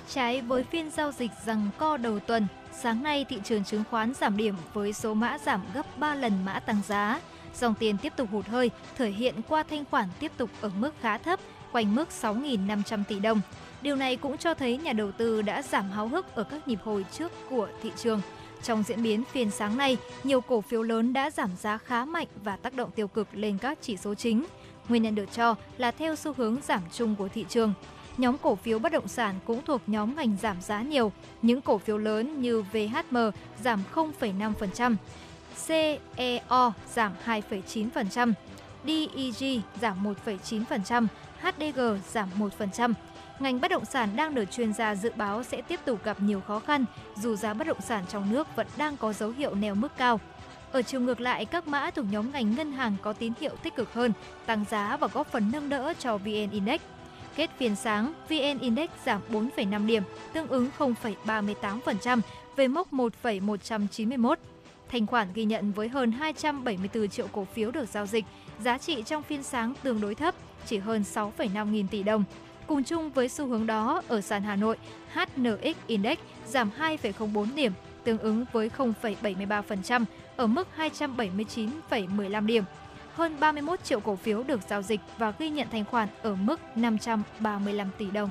Trái với phiên giao dịch rằng co đầu tuần, sáng nay thị trường chứng khoán giảm điểm với số mã giảm gấp ba lần mã tăng giá. Dòng tiền tiếp tục hụt hơi, thể hiện qua thanh khoản tiếp tục ở mức khá thấp, quanh mức sáu nghìn năm trăm tỷ đồng. Điều này cũng cho thấy nhà đầu tư đã giảm háo hức ở các nhịp hồi trước của thị trường. Trong diễn biến phiên sáng nay, nhiều cổ phiếu lớn đã giảm giá khá mạnh và tác động tiêu cực lên các chỉ số chính. Nguyên nhân được cho là theo xu hướng giảm chung của thị trường. Nhóm cổ phiếu bất động sản cũng thuộc nhóm ngành giảm giá nhiều. Những cổ phiếu lớn như vê hát em giảm không phẩy năm phần trăm, xê e o giảm hai phẩy chín phần trăm, đê e giê giảm một phẩy chín phần trăm, hát đê giê giảm một phần trăm. Ngành bất động sản đang được chuyên gia dự báo sẽ tiếp tục gặp nhiều khó khăn, dù giá bất động sản trong nước vẫn đang có dấu hiệu neo mức cao. Ở chiều ngược lại, các mã thuộc nhóm ngành ngân hàng có tín hiệu tích cực hơn, tăng giá và góp phần nâng đỡ cho vê en Index. Kết phiên sáng, vê en Index giảm bốn phẩy năm điểm, tương ứng không phẩy ba mươi tám phần trăm về mốc một phẩy một trăm chín mươi mốt. Thanh khoản ghi nhận với hơn hai trăm bảy mươi tư triệu cổ phiếu được giao dịch, giá trị trong phiên sáng tương đối thấp, chỉ hơn sáu phẩy năm nghìn tỷ đồng. Cùng chung với xu hướng đó, ở sàn Hà Nội, hát en ích Index giảm hai phẩy không bốn điểm, tương ứng với không phẩy bảy mươi ba phần trăm ở mức hai trăm bảy mươi chín phẩy mười lăm điểm. Hơn ba mươi mốt triệu cổ phiếu được giao dịch và ghi nhận thanh khoản ở mức năm trăm ba mươi lăm tỷ đồng.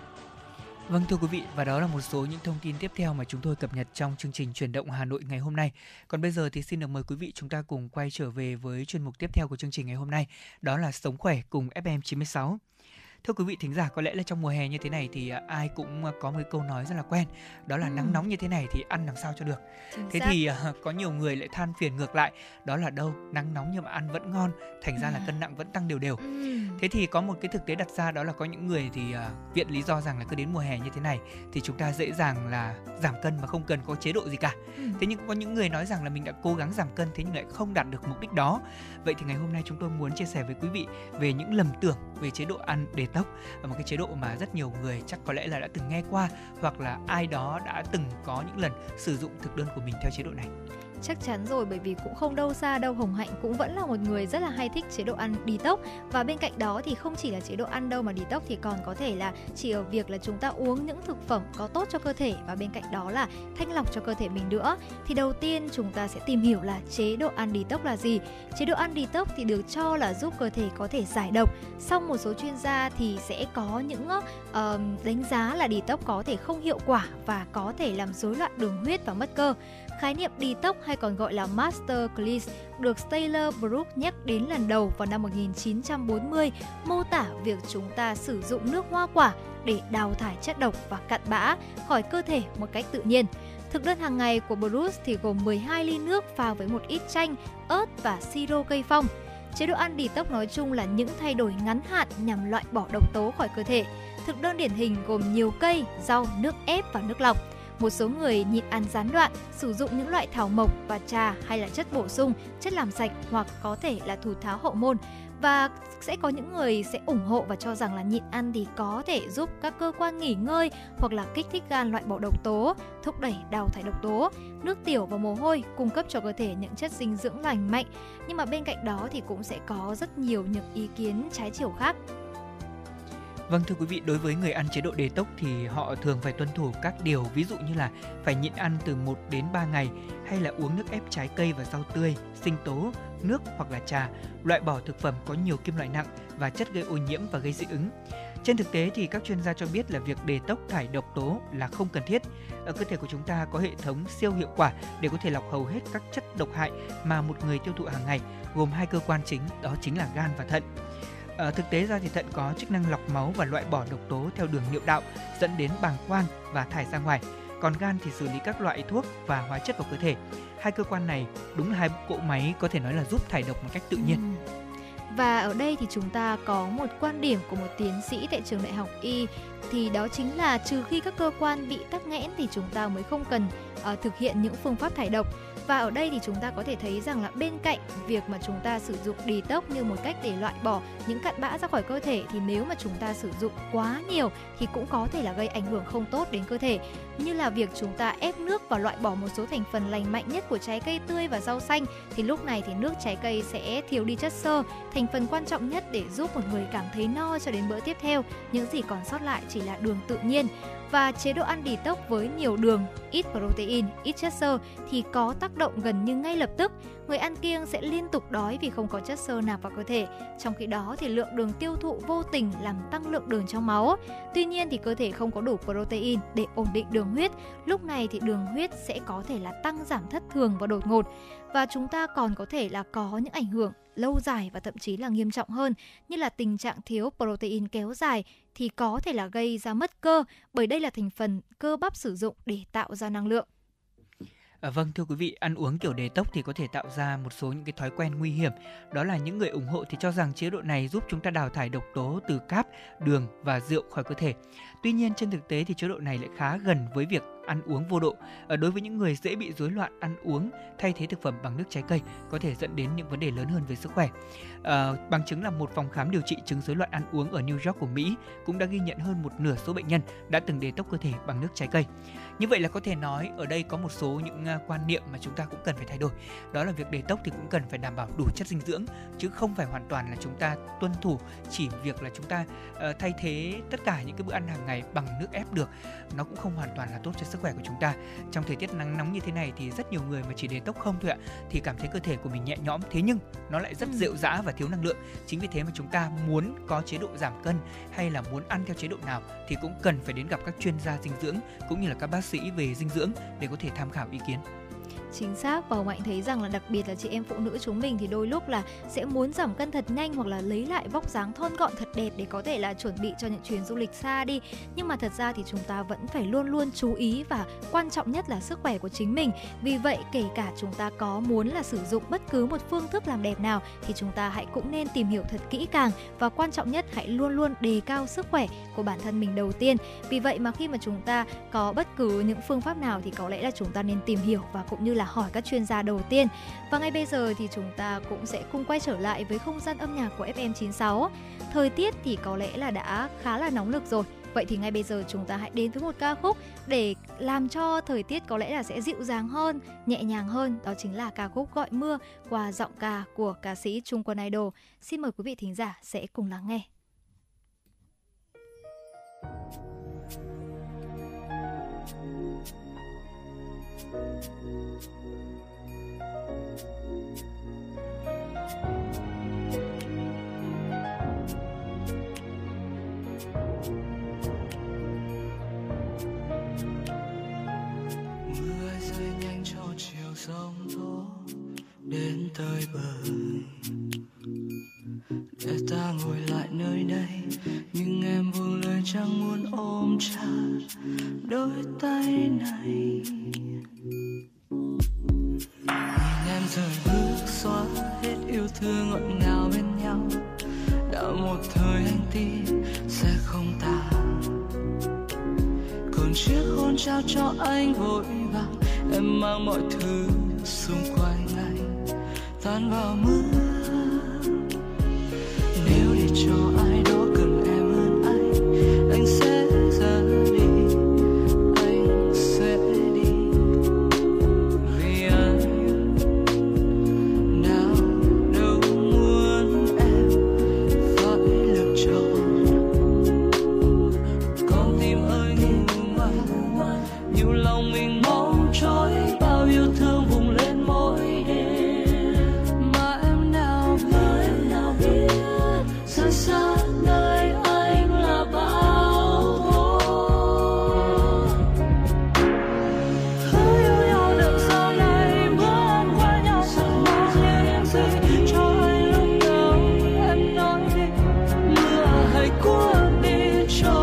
Vâng, thưa quý vị, và đó là một số những thông tin tiếp theo mà chúng tôi cập nhật trong chương trình Chuyển động Hà Nội ngày hôm nay. Còn bây giờ thì xin được mời quý vị chúng ta cùng quay trở về với chuyên mục tiếp theo của chương trình ngày hôm nay, đó là Sống Khỏe cùng ép em chín sáu. Thưa quý vị thính giả, có lẽ là trong mùa hè như thế này thì ai cũng có một câu nói rất là quen, đó là ừ. nắng nóng như thế này thì ăn làm sao cho được. Chính thế xác. Thì có nhiều người lại than phiền ngược lại, đó là đâu nắng nóng nhưng mà ăn vẫn ngon, thành ra là cân nặng vẫn tăng đều đều. ừ. Thế thì có một cái thực tế đặt ra, đó là có những người thì viện lý do rằng là cứ đến mùa hè như thế này thì chúng ta dễ dàng là giảm cân mà không cần có chế độ gì cả. ừ. Thế nhưng có những người nói rằng là mình đã cố gắng giảm cân thế nhưng lại không đạt được mục đích đó. Vậy thì ngày hôm nay chúng tôi muốn chia sẻ với quý vị về những lầm tưởng về chế độ ăn để tốc, một cái chế độ mà rất nhiều người chắc có lẽ là đã từng nghe qua, hoặc là ai đó đã từng có những lần sử dụng thực đơn của mình theo chế độ này. Chắc chắn rồi, bởi vì cũng không đâu xa đâu, Hồng Hạnh cũng vẫn là một người rất là hay thích chế độ ăn detox. Và bên cạnh đó thì không chỉ là chế độ ăn đâu mà detox thì còn có thể là chỉ ở việc là chúng ta uống những thực phẩm có tốt cho cơ thể, và bên cạnh đó là thanh lọc cho cơ thể mình nữa. Thì đầu tiên chúng ta sẽ tìm hiểu là chế độ ăn detox là gì. Chế độ ăn detox thì được cho là giúp cơ thể có thể giải độc. Song một số chuyên gia thì sẽ có những uh, đánh giá là detox có thể không hiệu quả và có thể làm rối loạn đường huyết và mất cơ. Khái niệm detox hay còn gọi là master cleanse được Taylor Brook nhắc đến lần đầu vào năm một nghìn chín trăm bốn mươi, mô tả việc chúng ta sử dụng nước hoa quả để đào thải chất độc và cặn bã khỏi cơ thể một cách tự nhiên. Thực đơn hàng ngày của Brook thì gồm mười hai ly nước pha với một ít chanh, ớt và siro cây phong. Chế độ ăn detox nói chung là những thay đổi ngắn hạn nhằm loại bỏ độc tố khỏi cơ thể. Thực đơn điển hình gồm nhiều cây, rau, nước ép và nước lọc. Một số người nhịn ăn gián đoạn, sử dụng những loại thảo mộc và trà hay là chất bổ sung, chất làm sạch hoặc có thể là thụt tháo hậu môn. Và sẽ có những người sẽ ủng hộ và cho rằng là nhịn ăn thì có thể giúp các cơ quan nghỉ ngơi hoặc là kích thích gan loại bỏ độc tố, thúc đẩy đào thải độc tố. Nước tiểu và mồ hôi cung cấp cho cơ thể những chất dinh dưỡng lành mạnh. Nhưng mà bên cạnh đó thì cũng sẽ có rất nhiều những ý kiến trái chiều khác. Vâng, thưa quý vị, đối với người ăn chế độ detox thì họ thường phải tuân thủ các điều ví dụ như là phải nhịn ăn từ một đến ba ngày, hay là uống nước ép trái cây và rau tươi, sinh tố, nước hoặc là trà, loại bỏ thực phẩm có nhiều kim loại nặng và chất gây ô nhiễm và gây dị ứng. Trên thực tế thì các chuyên gia cho biết là việc detox thải độc tố là không cần thiết. Ở cơ thể của chúng ta có hệ thống siêu hiệu quả để có thể lọc hầu hết các chất độc hại mà một người tiêu thụ hàng ngày, gồm hai cơ quan chính, đó chính là gan và thận. Ở thực tế ra thì thận có chức năng lọc máu và loại bỏ độc tố theo đường niệu đạo dẫn đến bàng quang và thải ra ngoài. Còn gan thì xử lý các loại thuốc và hóa chất vào cơ thể. Hai cơ quan này đúng là hai cỗ máy có thể nói là giúp thải độc một cách tự nhiên. Ừ. Và ở đây thì chúng ta có một quan điểm của một tiến sĩ tại trường Đại học Y, thì đó chính là trừ khi các cơ quan bị tắc nghẽn thì chúng ta mới không cần uh, thực hiện những phương pháp thải độc. Và ở đây thì chúng ta có thể thấy rằng là bên cạnh việc mà chúng ta sử dụng detox như một cách để loại bỏ những cặn bã ra khỏi cơ thể, thì nếu mà chúng ta sử dụng quá nhiều thì cũng có thể là gây ảnh hưởng không tốt đến cơ thể, như là việc chúng ta ép nước và loại bỏ một số thành phần lành mạnh nhất của trái cây tươi và rau xanh, thì lúc này thì nước trái cây sẽ thiếu đi chất xơ, thành phần quan trọng nhất để giúp một người cảm thấy no cho đến bữa tiếp theo. Những gì còn sót lại chỉ là đường tự nhiên. Và chế độ ăn detox với nhiều đường, ít protein, ít chất xơ thì có tác động gần như ngay lập tức. Người ăn kiêng sẽ liên tục đói vì không có chất xơ nạp vào cơ thể. Trong khi đó thì lượng đường tiêu thụ vô tình làm tăng lượng đường trong máu. Tuy nhiên thì cơ thể không có đủ protein để ổn định đường huyết. Lúc này thì đường huyết sẽ có thể là tăng giảm thất thường và đột ngột. Và chúng ta còn có thể là có những ảnh hưởng lâu dài và thậm chí là nghiêm trọng hơn, như là tình trạng thiếu protein kéo dài thì có thể là gây ra mất cơ, bởi đây là thành phần cơ bắp sử dụng để tạo ra năng lượng. À, vâng, thưa quý vị, ăn uống kiểu detox thì có thể tạo ra một số những cái thói quen nguy hiểm. Đó là những người ủng hộ thì cho rằng chế độ này giúp chúng ta đào thải độc tố từ cáp, đường và rượu khỏi cơ thể. Tuy nhiên, trên thực tế thì chế độ này lại khá gần với việc ăn uống vô độ. Ở đối với những người dễ bị rối loạn ăn uống, thay thế thực phẩm bằng nước trái cây có thể dẫn đến những vấn đề lớn hơn về sức khỏe. À, bằng chứng là một phòng khám điều trị chứng rối loạn ăn uống ở New York của Mỹ cũng đã ghi nhận hơn một nửa số bệnh nhân đã từng detox cơ thể bằng nước trái cây. Như vậy là có thể nói ở đây có một số những quan niệm mà chúng ta cũng cần phải thay đổi. Đó là việc detox thì cũng cần phải đảm bảo đủ chất dinh dưỡng, chứ không phải hoàn toàn là chúng ta tuân thủ chỉ việc là chúng ta uh, thay thế tất cả những cái bữa ăn hàng ngày bằng nước ép được. Nó cũng không hoàn toàn là tốt cho sức khỏe của chúng ta. Trong thời tiết nắng nóng như thế này thì rất nhiều người mà chỉ detox không thôi ạ, thì cảm thấy cơ thể của mình nhẹ nhõm, thế nhưng nó lại rất rệu rã và thiếu năng lượng. Chính vì thế mà chúng ta muốn có chế độ giảm cân hay là muốn ăn theo chế độ nào thì cũng cần phải đến gặp các chuyên gia dinh dưỡng cũng như là các bác sĩ về dinh dưỡng để có thể tham khảo ý kiến. Chính xác, và Hồng Hạnh thấy rằng là đặc biệt là chị em phụ nữ chúng mình thì đôi lúc là sẽ muốn giảm cân thật nhanh hoặc là lấy lại vóc dáng thon gọn thật đẹp để có thể là chuẩn bị cho những chuyến du lịch xa đi. Nhưng mà thật ra thì chúng ta vẫn phải luôn luôn chú ý, và quan trọng nhất là sức khỏe của chính mình. Vì vậy kể cả chúng ta có muốn là sử dụng bất cứ một phương thức làm đẹp nào thì chúng ta hãy cũng nên tìm hiểu thật kỹ càng, và quan trọng nhất hãy luôn luôn đề cao sức khỏe của bản thân mình đầu tiên. Vì vậy mà khi mà chúng ta có bất cứ những phương pháp nào thì có lẽ là chúng ta nên tìm hiểu và cũng như là hỏi các chuyên gia đầu tiên. Và ngay bây giờ thì chúng ta cũng sẽ cùng quay trở lại với không gian âm nhạc của ép em chín sáu. Thời tiết thì có lẽ là đã khá là nóng lực rồi. Vậy thì ngay bây giờ chúng ta hãy đến với một ca khúc để làm cho thời tiết có lẽ là sẽ dịu dàng hơn, nhẹ nhàng hơn. Đó chính là ca khúc Gọi Mưa qua giọng ca của ca sĩ Trung Quân Idol. Xin mời quý vị thính giả sẽ cùng lắng nghe. Sóng tố đến tới bờ, để ta ngồi lại nơi đây. Nhưng em buông lời chẳng muốn ôm chặt đôi tay này. Nhìn em rời bước xóa hết yêu thương ngọt ngào bên nhau. Đã một thời anh tin sẽ không tàn. Còn chiếc hôn trao cho anh vội vàng. Em mang mọi thứ xung quanh anh tan vào mưa. Nếu để cho ai đó cần em hơn anh, anh sẽ ra đi, anh sẽ đi. Vì anh nào đâu muốn em phải lựa chọn. nhiều lòng mình mong trói, bao yêu thương vùng lên mỗi đêm mà em nào biết, mà em nào biết xa xa nơi anh là bao hôm. Hãy yêu nhau đằng sau này bước qua nhau sẵn mơ riêng em sẽ cho anh lúc nào em nói đi mưa hãy cuốn đi trôi.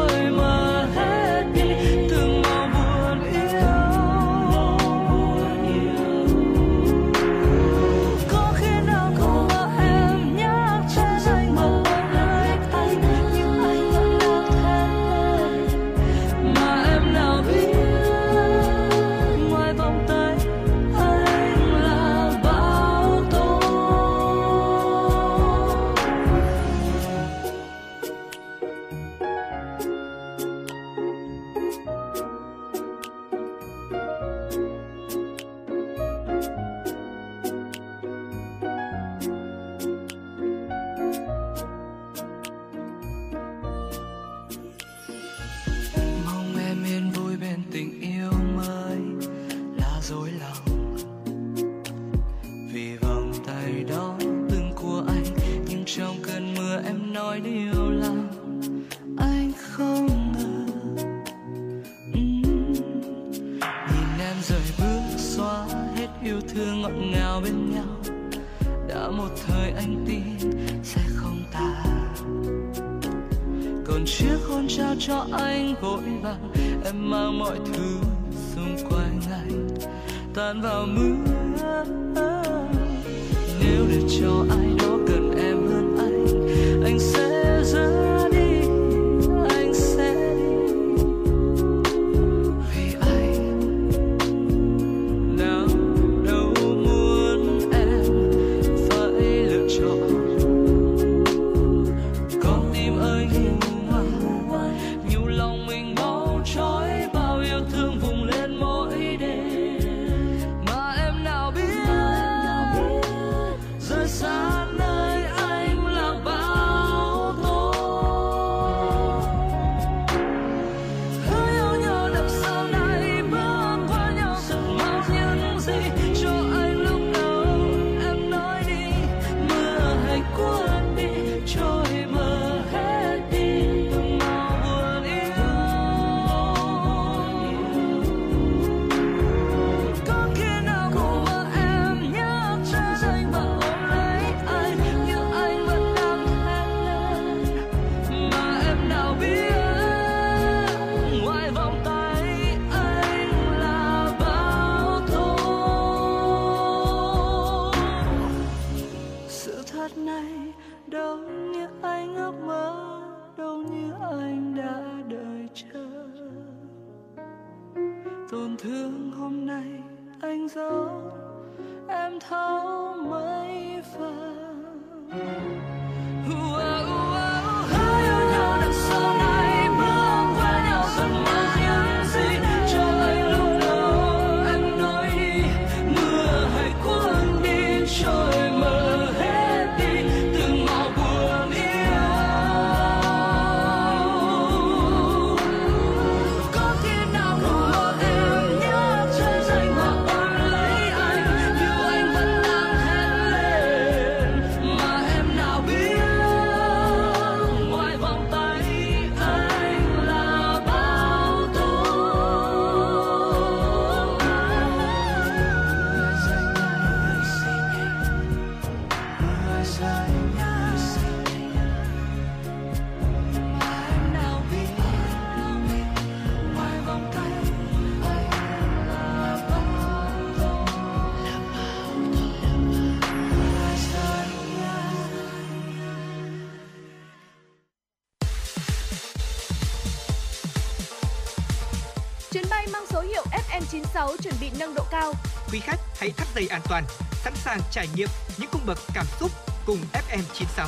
ép em chín sáu chuẩn bị nâng độ cao. Quý khách hãy thắt dây an toàn, sẵn sàng trải nghiệm những cung bậc cảm xúc cùng ép em chín sáu.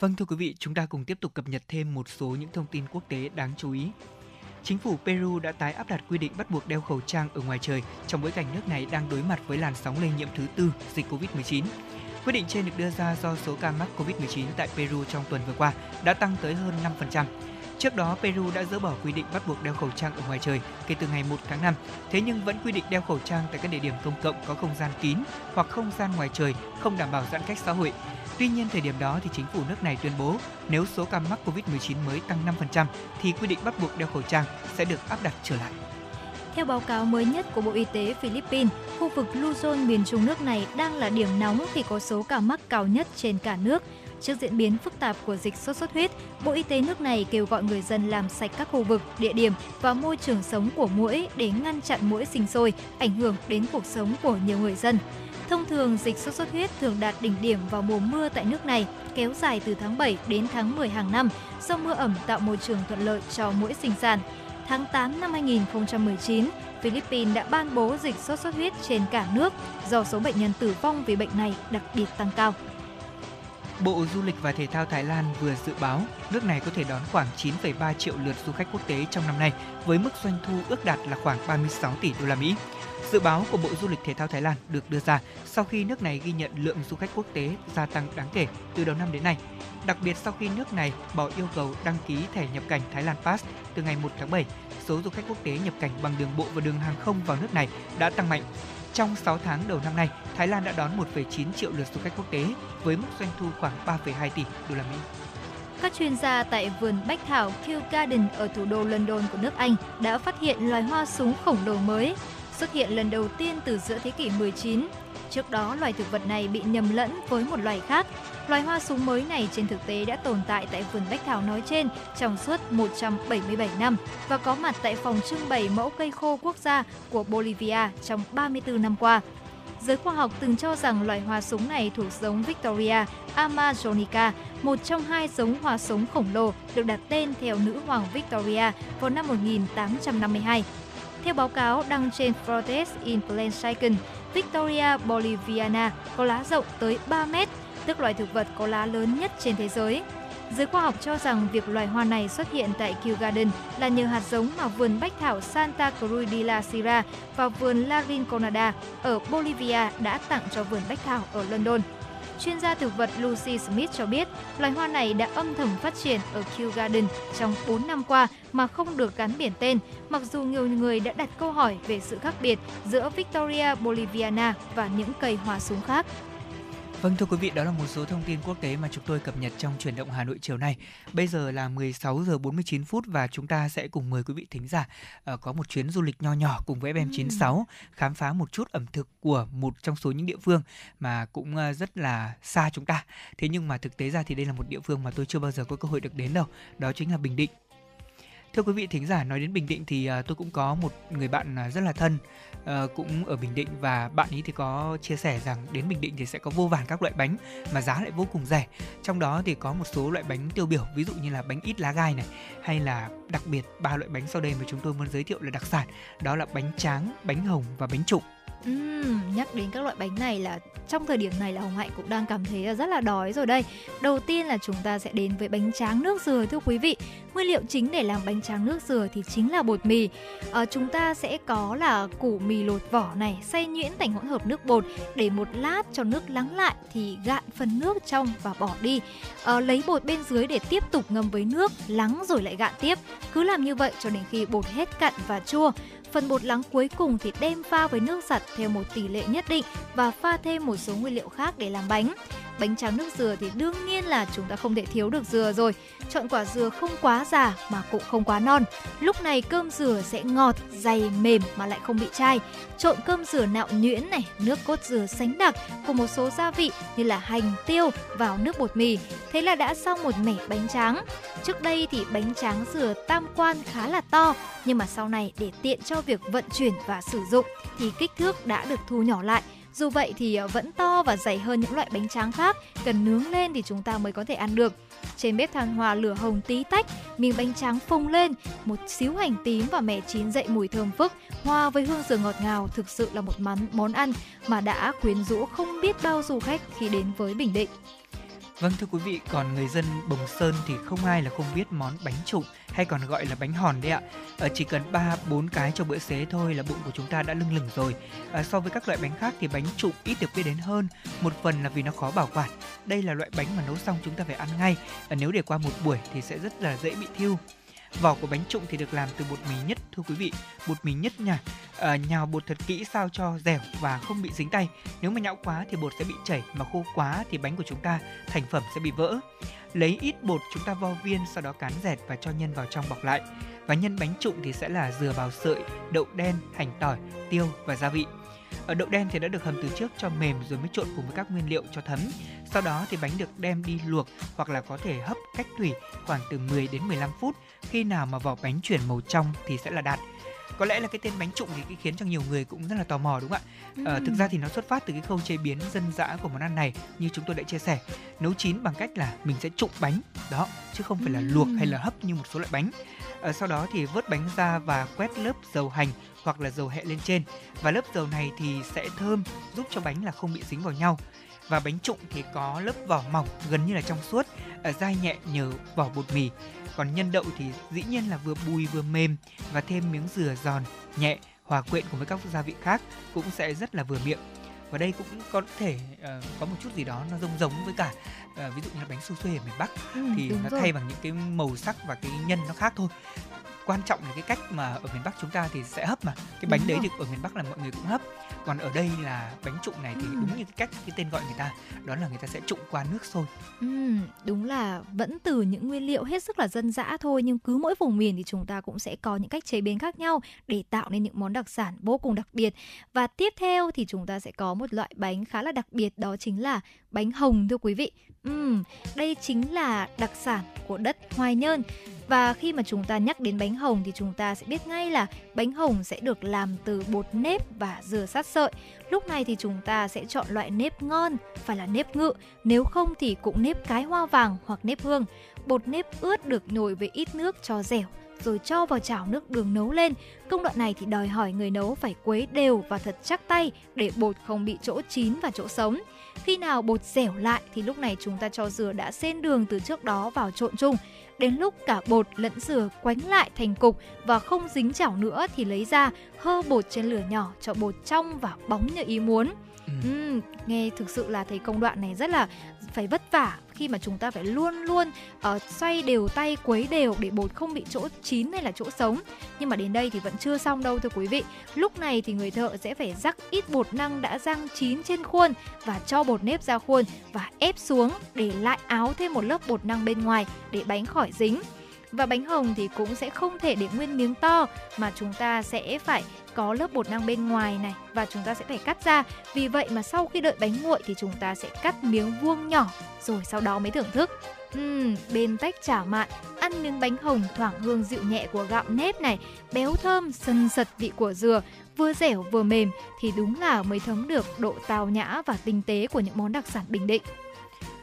Vâng thưa quý vị, chúng ta cùng tiếp tục cập nhật thêm một số những thông tin quốc tế đáng chú ý. Chính phủ Peru đã tái áp đặt quy định bắt buộc đeo khẩu trang ở ngoài trời trong bối cảnh nước này đang đối mặt với làn sóng lây nhiễm thứ tư dịch covid mười chín. Quyết định trên được đưa ra do số ca mắc covid mười chín tại Peru trong tuần vừa qua đã tăng tới hơn năm phần trăm. Trước đó, Peru đã dỡ bỏ quy định bắt buộc đeo khẩu trang ở ngoài trời kể từ ngày mùng một tháng năm, thế nhưng vẫn quy định đeo khẩu trang tại các địa điểm công cộng có không gian kín hoặc không gian ngoài trời không đảm bảo giãn cách xã hội. Tuy nhiên, thời điểm đó thì chính phủ nước này tuyên bố nếu số ca mắc covid mười chín mới tăng năm phần trăm thì quy định bắt buộc đeo khẩu trang sẽ được áp đặt trở lại. Theo báo cáo mới nhất của Bộ Y tế Philippines, khu vực Luzon miền trung nước này đang là điểm nóng khi có số ca mắc cao nhất trên cả nước. Trước diễn biến phức tạp của dịch sốt xuất huyết, Bộ Y tế nước này kêu gọi người dân làm sạch các khu vực, địa điểm và môi trường sống của muỗi để ngăn chặn muỗi sinh sôi, ảnh hưởng đến cuộc sống của nhiều người dân. Thông thường, dịch sốt xuất huyết thường đạt đỉnh điểm vào mùa mưa tại nước này, kéo dài từ tháng bảy đến tháng mười hàng năm, do mưa ẩm tạo môi trường thuận lợi cho muỗi sinh sản. tháng tám năm hai nghìn không trăm mười chín, Philippines đã ban bố dịch sốt xuất huyết trên cả nước do số bệnh nhân tử vong vì bệnh này đặc biệt tăng cao. Bộ Du lịch và Thể thao Thái Lan vừa dự báo nước này có thể đón khoảng chín phẩy ba triệu lượt du khách quốc tế trong năm nay với mức doanh thu ước đạt là khoảng ba mươi sáu tỷ đô la Mỹ. Dự báo của Bộ Du lịch Thể thao Thái Lan được đưa ra sau khi nước này ghi nhận lượng du khách quốc tế gia tăng đáng kể từ đầu năm đến nay. Đặc biệt sau khi nước này bỏ yêu cầu đăng ký thẻ nhập cảnh Thái Lan Pass từ ngày mùng một tháng bảy, số du khách quốc tế nhập cảnh bằng đường bộ và đường hàng không vào nước này đã tăng mạnh. Trong sáu tháng đầu năm nay, Thái Lan đã đón một phẩy chín triệu lượt du khách quốc tế với mức doanh thu khoảng ba phẩy hai tỷ đô la Mỹ. Các chuyên gia tại vườn bách thảo Kew Garden ở thủ đô London của nước Anh đã phát hiện loài hoa súng khổng lồ mới, xuất hiện lần đầu tiên từ giữa thế kỷ mười chín. Trước đó, loài thực vật này bị nhầm lẫn với một loài khác. Loài hoa súng mới này trên thực tế đã tồn tại tại vườn bách thảo nói trên trong suốt một trăm bảy mươi bảy năm và có mặt tại phòng trưng bày mẫu cây khô quốc gia của Bolivia trong ba mươi tư năm qua. Giới khoa học từng cho rằng loài hoa súng này thuộc giống Victoria Amazonica, một trong hai giống hoa súng khổng lồ được đặt tên theo nữ hoàng Victoria vào năm một nghìn tám trăm năm mươi hai. Theo báo cáo đăng trên Protes in Plain Chicken, Victoria boliviana có lá rộng tới ba mét, tức loài thực vật có lá lớn nhất trên thế giới. Giới khoa học cho rằng việc loài hoa này xuất hiện tại Kew Garden là nhờ hạt giống mà vườn bách thảo Santa Cruz de la Sierra và vườn La Rinconada ở Bolivia đã tặng cho vườn bách thảo ở London. Chuyên gia thực vật Lucy Smith cho biết loài hoa này đã âm thầm phát triển ở Kew Garden trong bốn năm qua mà không được gắn biển tên, mặc dù nhiều người đã đặt câu hỏi về sự khác biệt giữa Victoria boliviana và những cây hoa súng khác. Vâng thưa quý vị, đó là một số thông tin quốc tế mà chúng tôi cập nhật trong Chuyển động Hà Nội chiều nay. Bây giờ là mười sáu giờ bốn mươi chín phút và chúng ta sẽ cùng mời quý vị thính giả uh, có một chuyến du lịch nho nhỏ cùng với ép em chín sáu, khám phá một chút ẩm thực của một trong số những địa phương mà cũng uh, rất là xa chúng ta. Thế nhưng mà thực tế ra thì đây là một địa phương mà tôi chưa bao giờ có cơ hội được đến đâu, đó chính là Bình Định. Thưa quý vị thính giả, nói đến Bình Định thì tôi cũng có một người bạn rất là thân cũng ở Bình Định và bạn ấy thì có chia sẻ rằng đến Bình Định thì sẽ có vô vàn các loại bánh mà giá lại vô cùng rẻ. Trong đó thì có một số loại bánh tiêu biểu, ví dụ như là bánh ít lá gai này, hay là đặc biệt ba loại bánh sau đây mà chúng tôi muốn giới thiệu là đặc sản, đó là bánh tráng, bánh hồng và bánh trụng. Uhm, nhắc đến các loại bánh này là trong thời điểm này là Hồng Hạnh cũng đang cảm thấy là rất là đói rồi đây. Đầu tiên là chúng ta sẽ đến với bánh tráng nước dừa thưa quý vị. Nguyên liệu chính để làm bánh tráng nước dừa thì chính là bột mì. À, chúng ta sẽ có là củ mì lột vỏ này, xay nhuyễn thành hỗn hợp nước bột, để một lát cho nước lắng lại thì gạn phần nước trong và bỏ đi. À, lấy bột bên dưới để tiếp tục ngâm với nước, lắng rồi lại gạn tiếp. Cứ làm như vậy cho đến khi bột hết cặn và chua. Phần bột lắng cuối cùng thì đem pha với nước giặt theo một tỷ lệ nhất định và pha thêm một số nguyên liệu khác để làm bánh. Bánh tráng nước dừa thì đương nhiên là chúng ta không thể thiếu được dừa rồi. Chọn quả dừa không quá già mà cũng không quá non. Lúc này cơm dừa sẽ ngọt, dày, mềm mà lại không bị chai. Trộn cơm dừa nạo nhuyễn này, nước cốt dừa sánh đặc cùng một số gia vị như là hành, tiêu vào nước bột mì. Thế là đã xong một mẻ bánh tráng. Trước đây thì bánh tráng dừa tam quan khá là to, nhưng mà sau này để tiện cho việc vận chuyển và sử dụng thì kích thước đã được thu nhỏ lại. Dù vậy thì vẫn to và dày hơn những loại bánh tráng khác, cần nướng lên thì chúng ta mới có thể ăn được. Trên bếp than hòa lửa hồng tí tách, miếng bánh tráng phồng lên, một xíu hành tím và mè chín dậy mùi thơm phức, hòa với hương dừa ngọt ngào thực sự là một món ăn mà đã quyến rũ không biết bao du khách khi đến với Bình Định. Vâng, thưa quý vị, còn người dân Bồng Sơn thì không ai là không biết món bánh trụng hay còn gọi là bánh hòn đấy ạ. À, chỉ cần ba bốn cái cho bữa xế thôi là bụng của chúng ta đã lưng lửng rồi. À, so với các loại bánh khác thì bánh trụng ít được biết đến hơn, một phần là vì nó khó bảo quản. Đây là loại bánh mà nấu xong chúng ta phải ăn ngay, à, nếu để qua một buổi thì sẽ rất là dễ bị thiêu. Vỏ của bánh trụng thì được làm từ bột mì nhất, thưa quý vị, bột mì nhất nhạt. À, nhào bột thật kỹ sao cho dẻo và không bị dính tay. Nếu mà nhão quá thì bột sẽ bị chảy, mà khô quá thì bánh của chúng ta thành phẩm sẽ bị vỡ. Lấy ít bột chúng ta vo viên, sau đó cán dẹt và cho nhân vào trong bọc lại. Và nhân bánh trụng thì sẽ là dừa bào sợi, đậu đen, hành tỏi, tiêu và gia vị. Ở đậu đen thì đã được hầm từ trước cho mềm rồi mới trộn cùng với các nguyên liệu cho thấm. Sau đó thì bánh được đem đi luộc hoặc là có thể hấp cách thủy khoảng từ mười đến mười lăm phút. Khi nào mà vỏ bánh chuyển màu trong thì sẽ là đạt. Có lẽ là cái tên bánh trụng thì khiến cho nhiều người cũng rất là tò mò, đúng không ạ? À, thực ra thì nó xuất phát từ cái khâu chế biến dân dã của món ăn này như chúng tôi đã chia sẻ. Nấu chín bằng cách là mình sẽ trụng bánh đó, chứ không phải là luộc hay là hấp như một số loại bánh. À, sau đó thì vớt bánh ra và quét lớp dầu hành hoặc là dầu hẹ lên trên, và lớp dầu này thì sẽ thơm, giúp cho bánh là không bị dính vào nhau. Và bánh trụng thì có lớp vỏ mỏng gần như là trong suốt, dai nhẹ nhờ vỏ bột mì. Còn nhân đậu thì dĩ nhiên là vừa bùi vừa mềm, và thêm miếng dừa giòn nhẹ hòa quyện cùng với các gia vị khác cũng sẽ rất là vừa miệng. Và đây cũng có thể uh, có một chút gì đó nó giống giống với cả uh, ví dụ như là bánh su xuê ở miền Bắc, ừ, thì nó rồi. Thay bằng những cái màu sắc và cái nhân nó khác thôi. Quan trọng là cái cách mà ở miền Bắc chúng ta thì sẽ hấp, mà cái bánh đúng đấy rồi. Thì ở miền Bắc là mọi người cũng hấp, còn ở đây là bánh trụng này thì ừ. đúng như cái cách cái tên gọi người ta, đó là người ta sẽ trụng qua nước sôi. Ừ, đúng là vẫn từ những nguyên liệu hết sức là dân dã thôi, nhưng cứ mỗi vùng miền thì chúng ta cũng sẽ có những cách chế biến khác nhau để tạo nên những món đặc sản vô cùng đặc biệt. Và tiếp theo thì chúng ta sẽ có một loại bánh khá là đặc biệt, đó chính là bánh hồng, thưa quý vị. Ừ, đây chính là đặc sản của đất Hoài Nhơn. Và khi mà chúng ta nhắc đến bánh hồng thì chúng ta sẽ biết ngay là bánh hồng sẽ được làm từ bột nếp và dừa sát sợi. Lúc này thì chúng ta sẽ chọn loại nếp ngon, phải là nếp ngự, nếu không thì cũng nếp cái hoa vàng hoặc nếp hương. Bột nếp ướt được nhồi với ít nước cho dẻo, rồi cho vào chảo nước đường nấu lên. Công đoạn này thì đòi hỏi người nấu phải quấy đều và thật chắc tay để bột không bị chỗ chín và chỗ sống. Khi nào bột dẻo lại thì lúc này chúng ta cho dừa đã xên đường từ trước đó vào trộn chung. Đến lúc cả bột lẫn dừa quánh lại thành cục và không dính chảo nữa thì lấy ra, hơ bột trên lửa nhỏ cho bột trong và bóng như ý muốn. Ừ. Ừ, nghe thực sự là thấy công đoạn này rất là phải vất vả, khi mà chúng ta phải luôn luôn uh, xoay đều tay, quấy đều để bột không bị chỗ chín hay là chỗ sống. Nhưng mà đến đây thì vẫn chưa xong đâu, thưa quý vị. Lúc này thì người thợ sẽ phải rắc ít bột năng đã rang chín trên khuôn và cho bột nếp ra khuôn và ép xuống, để lại áo thêm một lớp bột năng bên ngoài để bánh khỏi dính. Và bánh hồng thì cũng sẽ không thể để nguyên miếng to, mà chúng ta sẽ phải có lớp bột năng bên ngoài này và chúng ta sẽ phải cắt ra. Vì vậy mà sau khi đợi bánh nguội thì chúng ta sẽ cắt miếng vuông nhỏ rồi sau đó mới thưởng thức. Uhm, bên tách chả mạn, ăn miếng bánh hồng thoảng hương dịu nhẹ của gạo nếp này, béo thơm sần sật vị của dừa, vừa dẻo vừa mềm thì đúng là mới thấm được độ tao nhã và tinh tế của những món đặc sản Bình Định.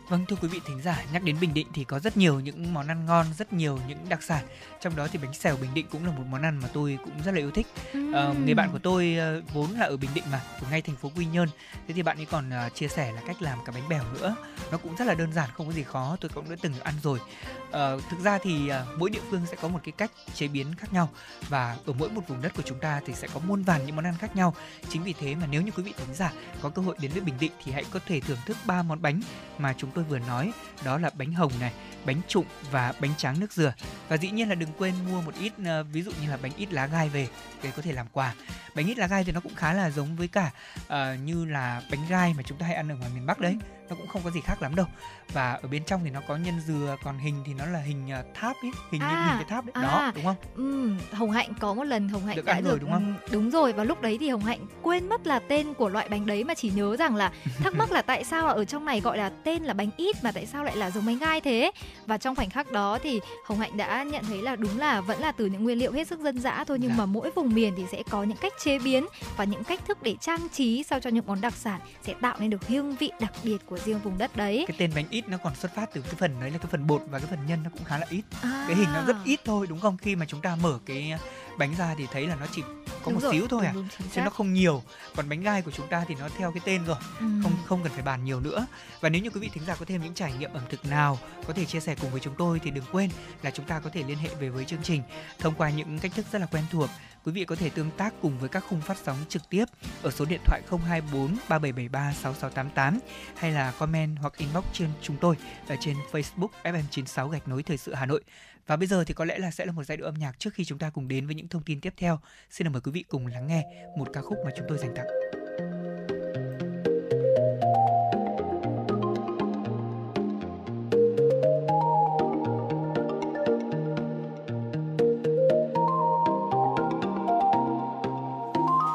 Vâng, thưa quý vị thính giả, nhắc đến Bình Định thì có rất nhiều những món ăn ngon, rất nhiều những đặc sản. Trong đó thì bánh xèo Bình Định cũng là một món ăn mà tôi cũng rất là yêu thích. uhm. à, Người bạn của tôi uh, vốn là ở Bình Định mà, ở ngay thành phố Quy Nhơn. Thế thì bạn ấy còn uh, chia sẻ là cách làm cả bánh bèo nữa. Nó cũng rất là đơn giản, không có gì khó, tôi cũng đã từng ăn rồi. uh, Thực ra thì uh, mỗi địa phương sẽ có một cái cách chế biến khác nhau. Và ở mỗi một vùng đất của chúng ta thì sẽ có muôn vàn những món ăn khác nhau. Chính vì thế mà nếu như quý vị thính giả có cơ hội đến với Bình Định thì hãy có thể thưởng thức ba món bánh mà chúng tôi vừa nói, đó là bánh hồng này, bánh trụng và bánh tráng nước dừa. Và dĩ nhiên là đừng quên mua một ít, ví dụ như là bánh ít lá gai về để có thể làm quà. Bánh ít lá gai thì nó cũng khá là giống với cả uh, như là bánh gai mà chúng ta hay ăn ở ngoài miền Bắc đấy, nó cũng không có gì khác lắm đâu. Và ở bên trong thì nó có nhân dừa, còn hình thì nó là hình tháp ấy, hình à, như hình cái tháp đấy, à, đó, đúng không? Ừ, Hồng Hạnh có một lần Hồng Hạnh được đã ăn được, rồi đúng không? Đúng rồi, và lúc đấy thì Hồng Hạnh quên mất là tên của loại bánh đấy, mà chỉ nhớ rằng là thắc mắc là tại sao ở trong này gọi là tên là bánh ít mà tại sao lại là giống bánh gai thế? Và trong khoảnh khắc đó thì Hồng Hạnh đã nhận thấy là đúng là vẫn là từ những nguyên liệu hết sức dân dã thôi, nhưng dạ. mà mỗi vùng miền thì sẽ có những cách chế biến và những cách thức để trang trí sao cho những món đặc sản sẽ tạo nên được hương vị đặc biệt của riêng vùng đất đấy. Cái tên bánh ít nó còn xuất phát từ cái phần đấy là cái phần bột và cái phần nhân nó cũng khá là ít. À. Cái hình nó rất ít thôi, đúng không? Khi mà chúng ta mở cái bánh ra thì thấy là nó chỉ có đúng một xíu rồi, thôi à, chứ nó không nhiều. Còn bánh gai của chúng ta thì nó theo cái tên rồi, ừ. không không cần phải bàn nhiều nữa. Và nếu như quý vị thính giả có thêm những trải nghiệm ẩm thực nào có thể chia sẻ cùng với chúng tôi thì đừng quên là chúng ta có thể liên hệ về với chương trình thông qua những cách thức rất là quen thuộc. Quý vị có thể tương tác cùng với các khung phát sóng trực tiếp ở số điện thoại không hai bốn ba bảy bảy ba sáu sáu tám tám hay là comment hoặc inbox trên chúng tôi ở trên Facebook ép em chín sáu gạch nối thời sự Hà Nội. Và bây giờ thì có lẽ là sẽ là một giai điệu âm nhạc trước khi chúng ta cùng đến với những thông tin tiếp theo. Xin mời quý vị cùng lắng nghe một ca khúc mà chúng tôi dành tặng.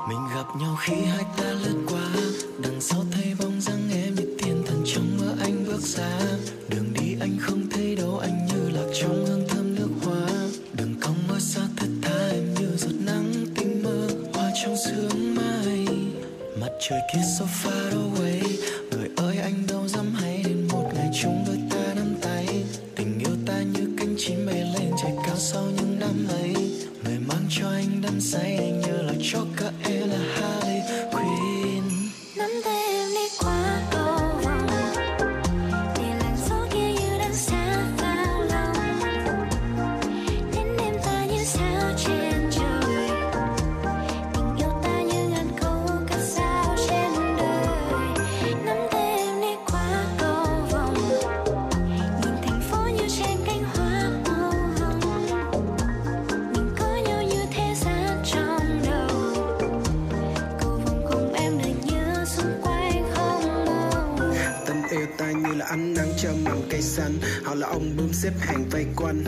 Mình gặp nhau khi hai ta lướt qua, đằng sau thấy bóng dáng em như thiên thần trong mơ anh bước ra. Đường đi anh không thấy đâu, anh như lạc trong hương thơm nước hoa. Đường cong mơ xa thật tha em như giọt nắng tinh mơ hoa trong sương mai. Mặt trời kia so far away, người ơi anh đâu dám hay đến một ngày chúng đôi ta nắm tay. Tình yêu ta như cánh chim bay lên trời cao sau những năm ấy. Người mang cho anh đắm say, anh như là Joker, Harley Quinn. Nắm tay em đi qua cầu ăn nắng cho mầm cây xanh, họ là ông bướm xếp hàng vây quanh.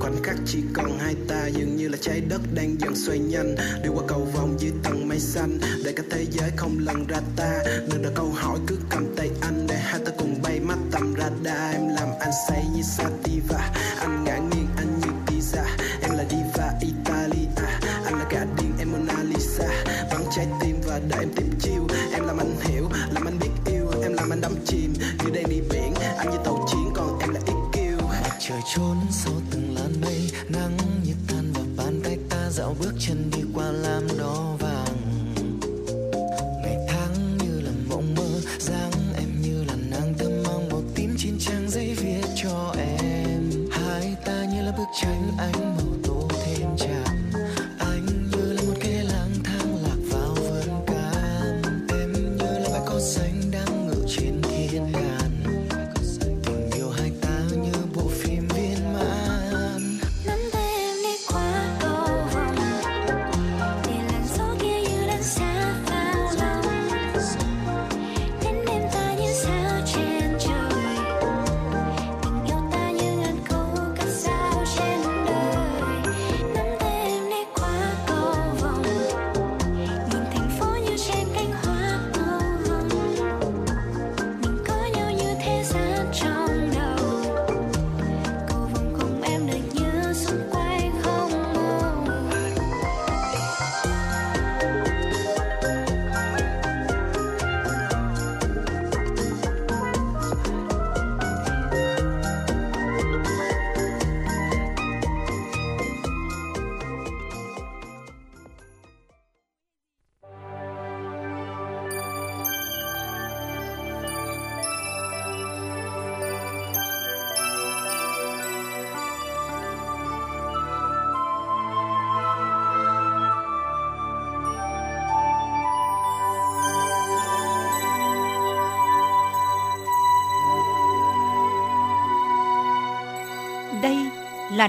Khoảnh khắc chỉ còn hai ta, dường như là trái đất đang dần xoay nhanh, đi qua cầu vòng dưới tầng mây xanh để cả thế giới không lần ra ta. Đừng đợi câu hỏi, cứ cầm tay anh để hai ta cùng bay mắt tầm radar. Em làm anh say như sativa, anh ngã nghiêng anh như pizza. Em là diva Italia, anh là gà điên em Mona Lisa. Bắn trái tim và đợi em tiếp chiêu, em làm anh hiểu, làm anh biết yêu, em làm anh đắm chìm. Như đây đi biển, anh như tàu chiến, còn em là ích quy. Mặt trời trốn sau từng làn mây, nắng như tan vào bàn tay ta, dạo bước chân đi qua làm đỏ vàng. Ngày tháng như là mộng mơ, dáng em như là nàng thơm mong màu tím trên trang giấy viết cho em. Hai ta như là bức tranh ánh màu tô thêm trà. Là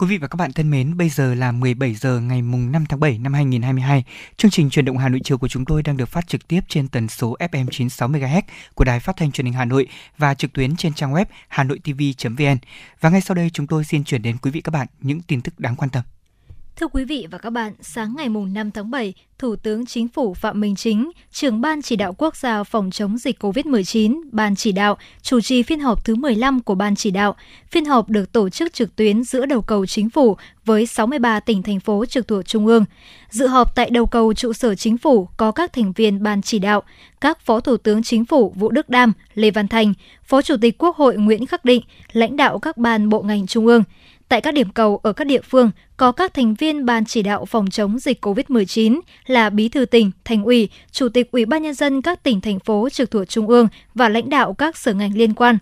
Quý vị và các bạn thân mến, bây giờ là mười bảy giờ ngày mùng năm tháng bảy năm hai nghìn không trăm hai mươi hai. Chương trình Chuyển động Hà Nội chiều của chúng tôi đang được phát trực tiếp trên tần số ép em chín sáu mê ga héc của Đài Phát thanh Truyền hình Hà Nội và trực tuyến trên trang web hanoitv chấm vn. Và ngay sau đây chúng tôi xin chuyển đến quý vị các bạn những tin tức đáng quan tâm. Thưa quý vị và các bạn, sáng ngày năm tháng bảy, Thủ tướng Chính phủ Phạm Minh Chính, trưởng Ban Chỉ đạo Quốc gia phòng chống dịch covid mười chín, Ban Chỉ đạo, chủ trì phiên họp thứ mười lăm của Ban Chỉ đạo. Phiên họp được tổ chức trực tuyến giữa đầu cầu Chính phủ với sáu mươi ba tỉnh, thành phố trực thuộc Trung ương. Dự họp tại đầu cầu trụ sở Chính phủ có các thành viên Ban Chỉ đạo, các Phó Thủ tướng Chính phủ Vũ Đức Đam, Lê Văn Thành, Phó Chủ tịch Quốc hội Nguyễn Khắc Định, lãnh đạo các ban bộ ngành Trung ương. Tại các điểm cầu ở các địa phương có các thành viên Ban Chỉ đạo phòng chống dịch covid mười chín là Bí thư tỉnh, Thành ủy, Chủ tịch Ủy ban nhân dân các tỉnh, thành phố trực thuộc Trung ương và lãnh đạo các sở ngành liên quan.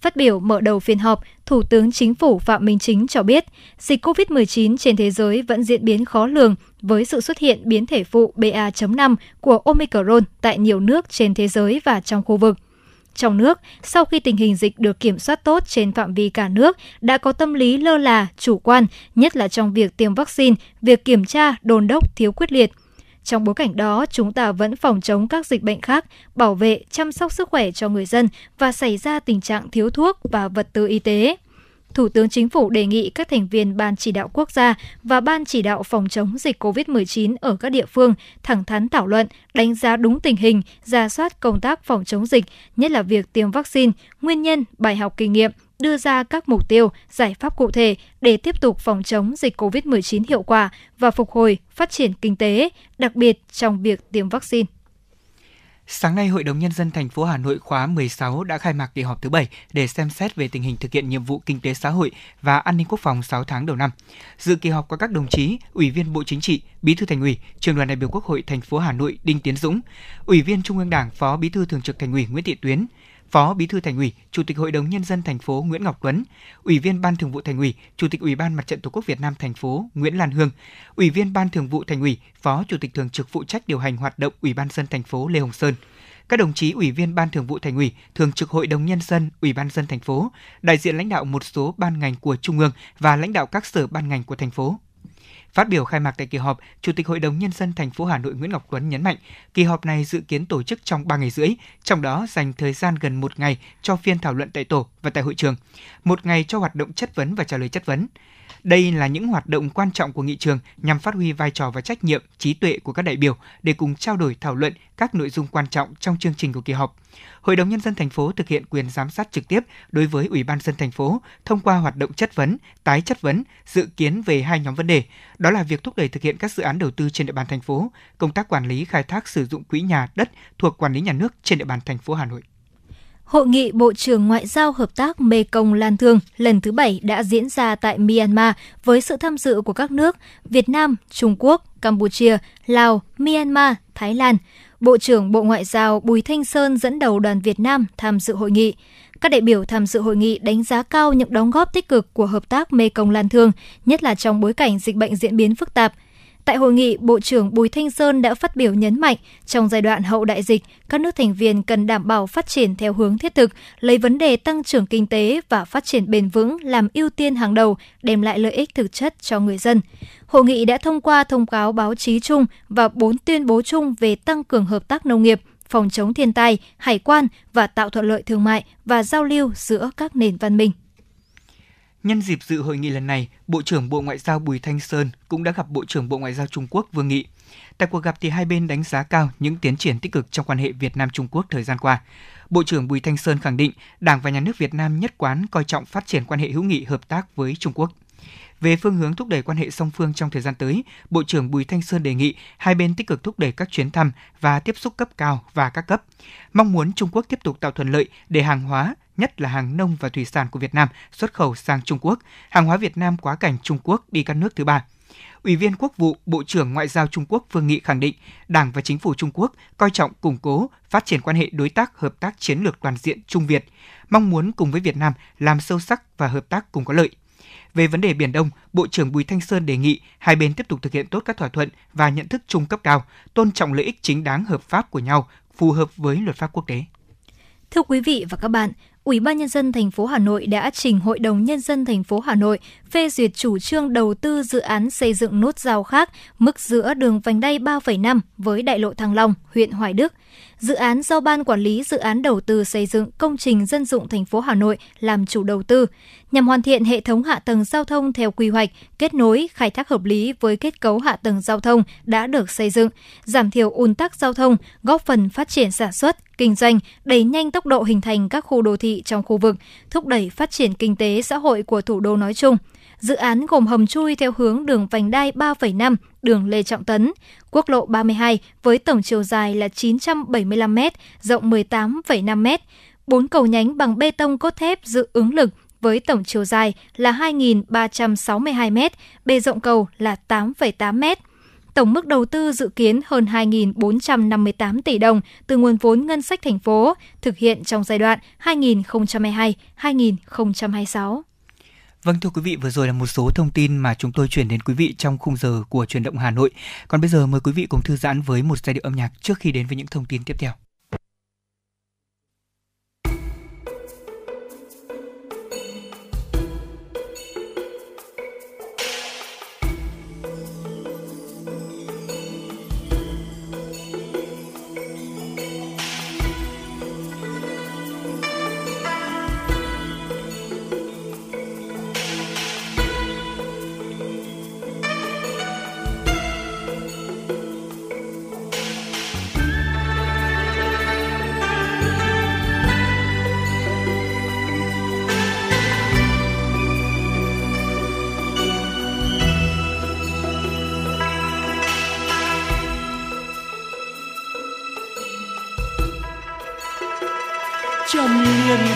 Phát biểu mở đầu phiên họp, Thủ tướng Chính phủ Phạm Minh Chính cho biết, dịch covid mười chín trên thế giới vẫn diễn biến khó lường với sự xuất hiện biến thể phụ bê a chấm năm của Omicron tại nhiều nước trên thế giới và trong khu vực. Trong nước, sau khi tình hình dịch được kiểm soát tốt trên phạm vi cả nước, đã có tâm lý lơ là, chủ quan, nhất là trong việc tiêm vaccine, việc kiểm tra, đôn đốc thiếu quyết liệt. Trong bối cảnh đó, chúng ta vẫn phòng chống các dịch bệnh khác, bảo vệ, chăm sóc sức khỏe cho người dân và xảy ra tình trạng thiếu thuốc và vật tư y tế. Thủ tướng Chính phủ đề nghị các thành viên Ban Chỉ đạo Quốc gia và Ban Chỉ đạo phòng chống dịch covid mười chín ở các địa phương thẳng thắn thảo luận, đánh giá đúng tình hình, rà soát công tác phòng chống dịch, nhất là việc tiêm vaccine, nguyên nhân, bài học kinh nghiệm, đưa ra các mục tiêu, giải pháp cụ thể để tiếp tục phòng chống dịch covid mười chín hiệu quả và phục hồi, phát triển kinh tế, đặc biệt trong việc tiêm vaccine. Sáng nay, Hội đồng Nhân dân thành phố Hà Nội khóa mười sáu đã khai mạc kỳ họp thứ bảy để xem xét về tình hình thực hiện nhiệm vụ kinh tế xã hội và an ninh quốc phòng sáu tháng đầu năm. Dự kỳ họp có các đồng chí Ủy viên Bộ Chính trị, Bí thư Thành ủy, Trưởng đoàn đại biểu Quốc hội thành phố Hà Nội Đinh Tiến Dũng, Ủy viên Trung ương Đảng, Phó Bí thư Thường trực Thành ủy Nguyễn Thị Tuyến, Phó Bí thư Thành ủy, Chủ tịch Hội đồng Nhân dân thành phố Nguyễn Ngọc Tuấn, Ủy viên Ban Thường vụ Thành ủy, Chủ tịch Ủy ban Mặt trận Tổ quốc Việt Nam thành phố Nguyễn Lan Hương, Ủy viên Ban Thường vụ Thành ủy, Phó Chủ tịch Thường trực phụ trách điều hành hoạt động Ủy ban nhân dân thành phố Lê Hồng Sơn, các đồng chí Ủy viên Ban Thường vụ Thành ủy, Thường trực Hội đồng Nhân dân, Ủy ban nhân dân thành phố, đại diện lãnh đạo một số ban ngành của Trung ương và lãnh đạo các sở ban ngành của thành phố. Phát biểu khai mạc tại kỳ họp, Chủ tịch Hội đồng Nhân dân thành phố Hà Nội Nguyễn Ngọc Tuấn nhấn mạnh, kỳ họp này dự kiến tổ chức trong ba ngày rưỡi, trong đó dành thời gian gần một ngày cho phiên thảo luận tại tổ và tại hội trường, một ngày cho hoạt động chất vấn và trả lời chất vấn. Đây là những hoạt động quan trọng của nghị trường nhằm phát huy vai trò và trách nhiệm, trí tuệ của các đại biểu để cùng trao đổi thảo luận các nội dung quan trọng trong chương trình của kỳ họp. Hội đồng Nhân dân thành phố thực hiện quyền giám sát trực tiếp đối với Ủy ban nhân dân thành phố thông qua hoạt động chất vấn, tái chất vấn, dự kiến về hai nhóm vấn đề, đó là việc thúc đẩy thực hiện các dự án đầu tư trên địa bàn thành phố, công tác quản lý khai thác sử dụng quỹ nhà đất thuộc quản lý nhà nước trên địa bàn thành phố Hà Nội. Hội nghị Bộ trưởng Ngoại giao Hợp tác Mekong Lan Thương lần thứ bảy đã diễn ra tại Myanmar với sự tham dự của các nước Việt Nam, Trung Quốc, Campuchia, Lào, Myanmar, Thái Lan. Bộ trưởng Bộ Ngoại giao Bùi Thanh Sơn dẫn đầu đoàn Việt Nam tham dự hội nghị. Các đại biểu tham dự hội nghị đánh giá cao những đóng góp tích cực của Hợp tác Mekong Lan Thương, nhất là trong bối cảnh dịch bệnh diễn biến phức tạp. Tại hội nghị, Bộ trưởng Bùi Thanh Sơn đã phát biểu nhấn mạnh, trong giai đoạn hậu đại dịch, các nước thành viên cần đảm bảo phát triển theo hướng thiết thực, lấy vấn đề tăng trưởng kinh tế và phát triển bền vững làm ưu tiên hàng đầu, đem lại lợi ích thực chất cho người dân. Hội nghị đã thông qua thông cáo báo chí chung và bốn tuyên bố chung về tăng cường hợp tác nông nghiệp, phòng chống thiên tai, hải quan và tạo thuận lợi thương mại và giao lưu giữa các nền văn minh. Nhân dịp dự hội nghị lần này, Bộ trưởng Bộ Ngoại giao Bùi Thanh Sơn cũng đã gặp Bộ trưởng Bộ Ngoại giao Trung Quốc Vương Nghị. Tại cuộc gặp thì hai bên đánh giá cao những tiến triển tích cực trong quan hệ Việt Nam-Trung Quốc thời gian qua. Bộ trưởng Bùi Thanh Sơn khẳng định Đảng và Nhà nước Việt Nam nhất quán coi trọng phát triển quan hệ hữu nghị hợp tác với Trung Quốc. Về phương hướng thúc đẩy quan hệ song phương trong thời gian tới, Bộ trưởng Bùi Thanh Sơn đề nghị hai bên tích cực thúc đẩy các chuyến thăm và tiếp xúc cấp cao và các cấp. Mong muốn Trung Quốc tiếp tục tạo thuận lợi để hàng hóa, nhất là hàng nông và thủy sản của Việt Nam xuất khẩu sang Trung Quốc, hàng hóa Việt Nam quá cảnh Trung Quốc đi các nước thứ ba. Ủy viên Quốc vụ, Bộ trưởng Ngoại giao Trung Quốc Vương Nghị khẳng định Đảng và Chính phủ Trung Quốc coi trọng củng cố, phát triển quan hệ đối tác hợp tác chiến lược toàn diện Trung Việt, mong muốn cùng với Việt Nam làm sâu sắc và hợp tác cùng có lợi. Về vấn đề Biển Đông, Bộ trưởng Bùi Thanh Sơn đề nghị hai bên tiếp tục thực hiện tốt các thỏa thuận và nhận thức chung cấp cao, tôn trọng lợi ích chính đáng hợp pháp của nhau, phù hợp với luật pháp quốc tế. Thưa quý vị và các bạn, Ủy ban nhân dân thành phố Hà Nội đã trình Hội đồng nhân dân thành phố Hà Nội phê duyệt chủ trương đầu tư dự án xây dựng nút giao khác mức giữa đường vành đai ba phẩy năm với đại lộ Thăng Long, huyện Hoài Đức. Dự án do Ban Quản lý Dự án Đầu tư Xây dựng Công trình Dân dụng thành phố Hà Nội làm chủ đầu tư, nhằm hoàn thiện hệ thống hạ tầng giao thông theo quy hoạch, kết nối, khai thác hợp lý với kết cấu hạ tầng giao thông đã được xây dựng, giảm thiểu ùn tắc giao thông, góp phần phát triển sản xuất, kinh doanh, đẩy nhanh tốc độ hình thành các khu đô thị trong khu vực, thúc đẩy phát triển kinh tế xã hội của thủ đô nói chung. Dự án gồm hầm chui theo hướng đường vành đai ba phẩy năm, đường Lê Trọng Tấn, quốc lộ ba mươi hai với tổng chiều dài là chín trăm bảy mươi lăm mét, rộng mười tám phẩy năm mét, bốn cầu nhánh bằng bê tông cốt thép dự ứng lực với tổng chiều dài là hai nghìn ba trăm sáu mươi hai mét, bề rộng cầu là tám phẩy tám mét. Tổng mức đầu tư dự kiến hơn hai nghìn bốn trăm năm mươi tám tỷ đồng từ nguồn vốn ngân sách thành phố, thực hiện trong giai đoạn hai nghìn không trăm hai mươi hai đến hai nghìn không trăm hai mươi sáu. Vâng, thưa quý vị, vừa rồi là một số thông tin mà chúng tôi chuyển đến quý vị trong khung giờ của Chuyển động Hà Nội. Còn bây giờ mời quý vị cùng thư giãn với một giai điệu âm nhạc trước khi đến với những thông tin tiếp theo.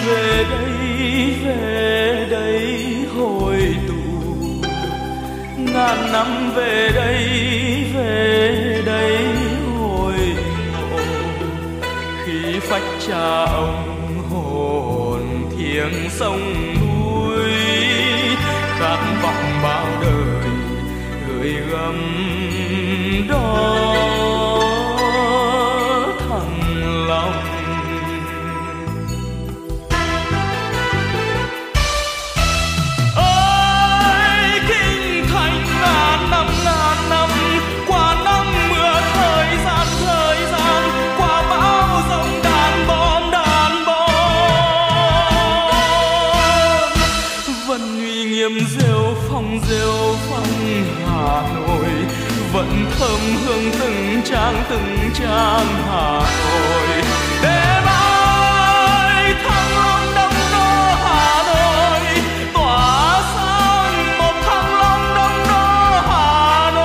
Về đây, về đây hồi tù ngàn năm, về đây, về đây hồi ngộ khi phách cha ông hồn thiêng sông núi, khát vọng bao đời gửi gắm đó. Vẫn thơm hương từng trang từng trang Hà Nội, để bay thăng long đông đô Hà Nội,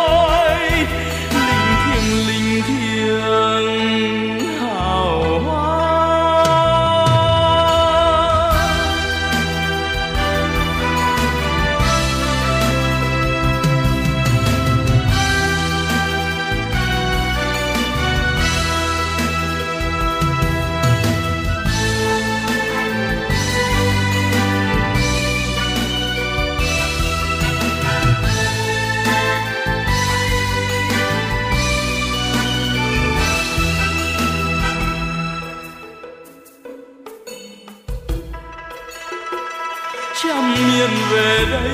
tỏa sáng một thăng long đông đô Hà Nội, linh thiêng linh thiêng hào hoa. Trăm miền về đây,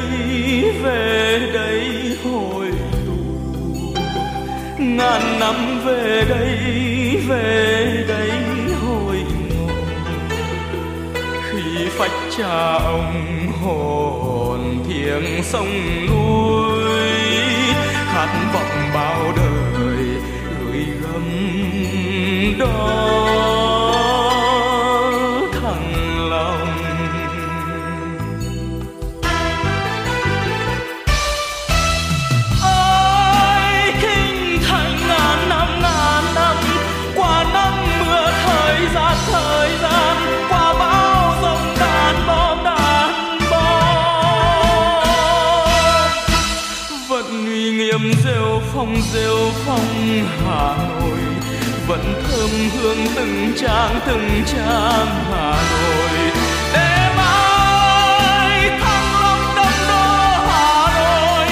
về đây hồi tù ngàn năm, về đây, về đây hồi ngộ khi phách cha ông hồn thiêng sông núi, khát vọng bao đời gửi gắm đó. Rêu phong Hà Nội vẫn thơm hương từng trang từng trang Hà Nội, để mãi thăng long đông đô Hà Nội,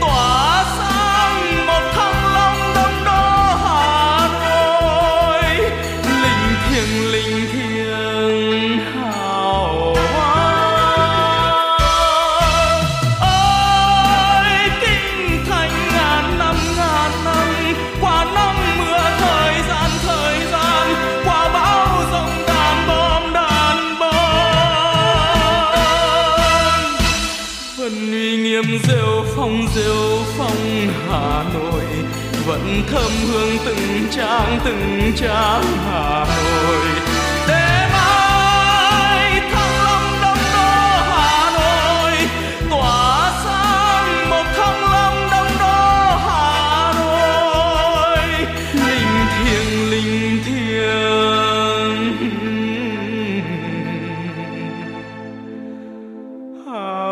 tỏa sáng một thăng long đông đô Hà Nội, linh thiêng linh thiêng hào hoa. Ơi kinh thành ngàn năm, qua năm mưa thời gian thời gian hương rêu phong Hà Nội vẫn thơm hương từng trang từng trang Hà Nội. Để mai Thăng Long đông đô Hà Nội tỏa sáng một Thăng Long đông đô Hà Nội linh thiêng linh thiêng hào.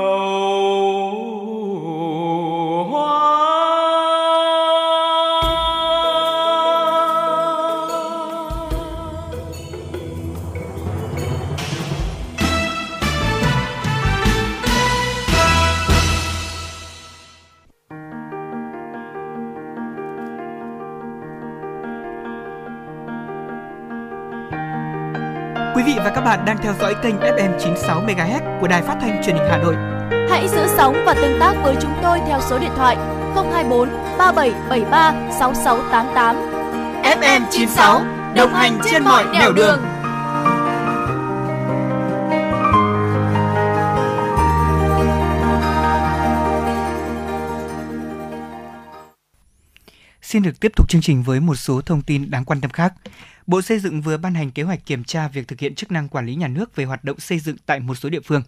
Các bạn đang theo dõi kênh ép em chín sáu MHz của Đài Phát thanh Truyền hình Hà Nội. Hãy giữ sóng và tương tác với chúng tôi theo số điện thoại không hai bốn ba bảy bảy ba sáu sáu tám tám. ép em chín sáu đồng hành trên mọi nẻo đường. đường. Xin được tiếp tục chương trình với một số thông tin đáng quan tâm khác. Bộ Xây dựng vừa ban hành kế hoạch kiểm tra việc thực hiện chức năng quản lý nhà nước về hoạt động xây dựng tại một số địa phương.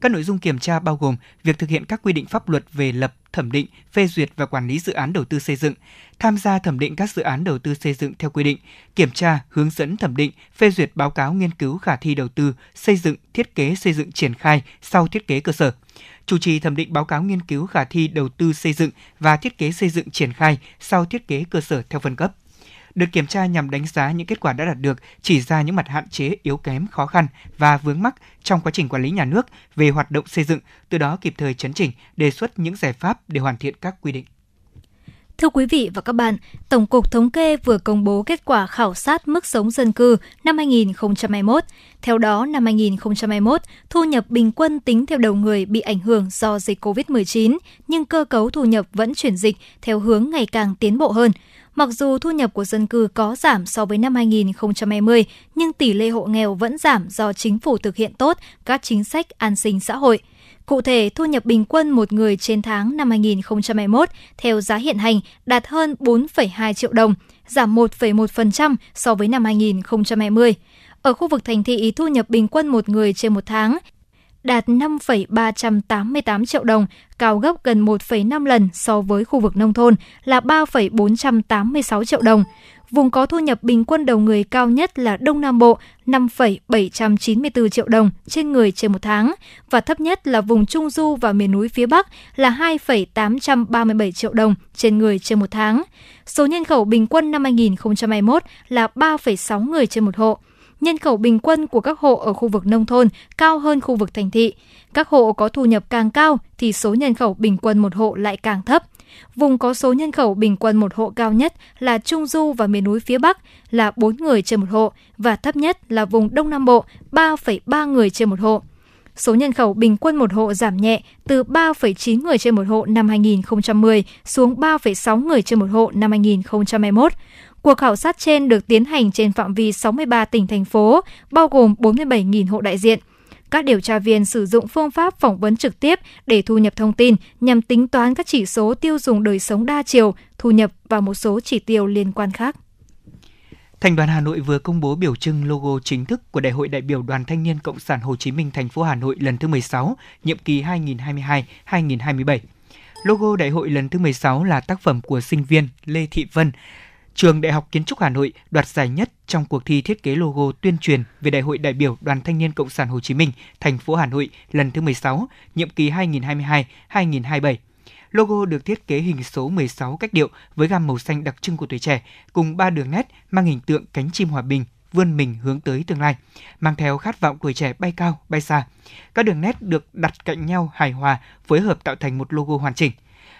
Các nội dung kiểm tra bao gồm việc thực hiện các quy định pháp luật về lập, thẩm định, phê duyệt và quản lý dự án đầu tư xây dựng, tham gia thẩm định các dự án đầu tư xây dựng theo quy định, kiểm tra, hướng dẫn thẩm định, phê duyệt báo cáo nghiên cứu khả thi đầu tư, xây dựng, thiết kế xây dựng triển khai sau thiết kế cơ sở, chủ trì thẩm định báo cáo nghiên cứu khả thi đầu tư xây dựng và thiết kế xây dựng triển khai sau thiết kế cơ sở theo phân cấp. Đợt kiểm tra nhằm đánh giá những kết quả đã đạt được, chỉ ra những mặt hạn chế, yếu kém, khó khăn và vướng mắc trong quá trình quản lý nhà nước về hoạt động xây dựng, từ đó kịp thời chấn chỉnh, đề xuất những giải pháp để hoàn thiện các quy định. Thưa quý vị và các bạn, Tổng cục Thống kê vừa công bố kết quả khảo sát mức sống dân cư năm hai không hai mốt. Theo đó, năm hai không hai mốt, thu nhập bình quân tính theo đầu người bị ảnh hưởng do dịch covid mười chín, nhưng cơ cấu thu nhập vẫn chuyển dịch theo hướng ngày càng tiến bộ hơn. Mặc dù thu nhập của dân cư có giảm so với năm hai không hai không, nhưng tỷ lệ hộ nghèo vẫn giảm do chính phủ thực hiện tốt các chính sách an sinh xã hội. Cụ thể, thu nhập bình quân một người trên tháng năm hai không hai mốt theo giá hiện hành đạt hơn bốn phẩy hai triệu đồng, giảm một phẩy một phần trăm so với năm hai không hai không. Ở khu vực thành thị, thu nhập bình quân một người trên một tháng đạt năm phẩy ba trăm tám mươi tám triệu đồng, cao gấp gần một phẩy năm lần so với khu vực nông thôn là ba phẩy bốn trăm tám mươi sáu triệu đồng. Vùng có thu nhập bình quân đầu người cao nhất là Đông Nam Bộ, năm phẩy bảy trăm chín mươi tư triệu đồng trên người trên một tháng, và thấp nhất là vùng Trung Du và miền núi phía Bắc là hai phẩy tám trăm ba mươi bảy triệu đồng trên người trên một tháng. Số nhân khẩu bình quân năm hai không hai mốt là ba phẩy sáu người trên một hộ. Nhân khẩu bình quân của các hộ ở khu vực nông thôn cao hơn khu vực thành thị. Các hộ có thu nhập càng cao thì số nhân khẩu bình quân một hộ lại càng thấp. Vùng có số nhân khẩu bình quân một hộ cao nhất là Trung Du và miền núi phía Bắc là bốn người trên một hộ và thấp nhất là vùng Đông Nam Bộ ba phẩy ba người trên một hộ. Số nhân khẩu bình quân một hộ giảm nhẹ từ ba phẩy chín người trên một hộ năm hai không một không xuống ba phẩy sáu người trên một hộ năm hai không hai mốt. Cuộc khảo sát trên được tiến hành trên phạm vi sáu mươi ba tỉnh, thành phố, bao gồm bốn mươi bảy nghìn hộ đại diện. Các điều tra viên sử dụng phương pháp phỏng vấn trực tiếp để thu nhập thông tin nhằm tính toán các chỉ số tiêu dùng đời sống đa chiều, thu nhập và một số chỉ tiêu liên quan khác. Thành đoàn Hà Nội vừa công bố biểu trưng logo chính thức của Đại hội đại biểu Đoàn Thanh niên Cộng sản Hồ Chí Minh thành phố Hà Nội lần thứ mười sáu, nhiệm kỳ hai nghìn không trăm hai mươi hai đến hai nghìn không trăm hai mươi bảy. Logo đại hội lần thứ mười sáu là tác phẩm của sinh viên Lê Thị Vân, Trường Đại học Kiến trúc Hà Nội, đoạt giải nhất trong cuộc thi thiết kế logo tuyên truyền về Đại hội đại biểu Đoàn Thanh niên Cộng sản Hồ Chí Minh, thành phố Hà Nội lần thứ mười sáu, nhiệm kỳ hai nghìn không trăm hai mươi hai đến hai nghìn không trăm hai mươi bảy. Logo được thiết kế hình số mười sáu cách điệu với gam màu xanh đặc trưng của tuổi trẻ, cùng ba đường nét mang hình tượng cánh chim hòa bình vươn mình hướng tới tương lai, mang theo khát vọng tuổi trẻ bay cao, bay xa. Các đường nét được đặt cạnh nhau hài hòa, phối hợp tạo thành một logo hoàn chỉnh,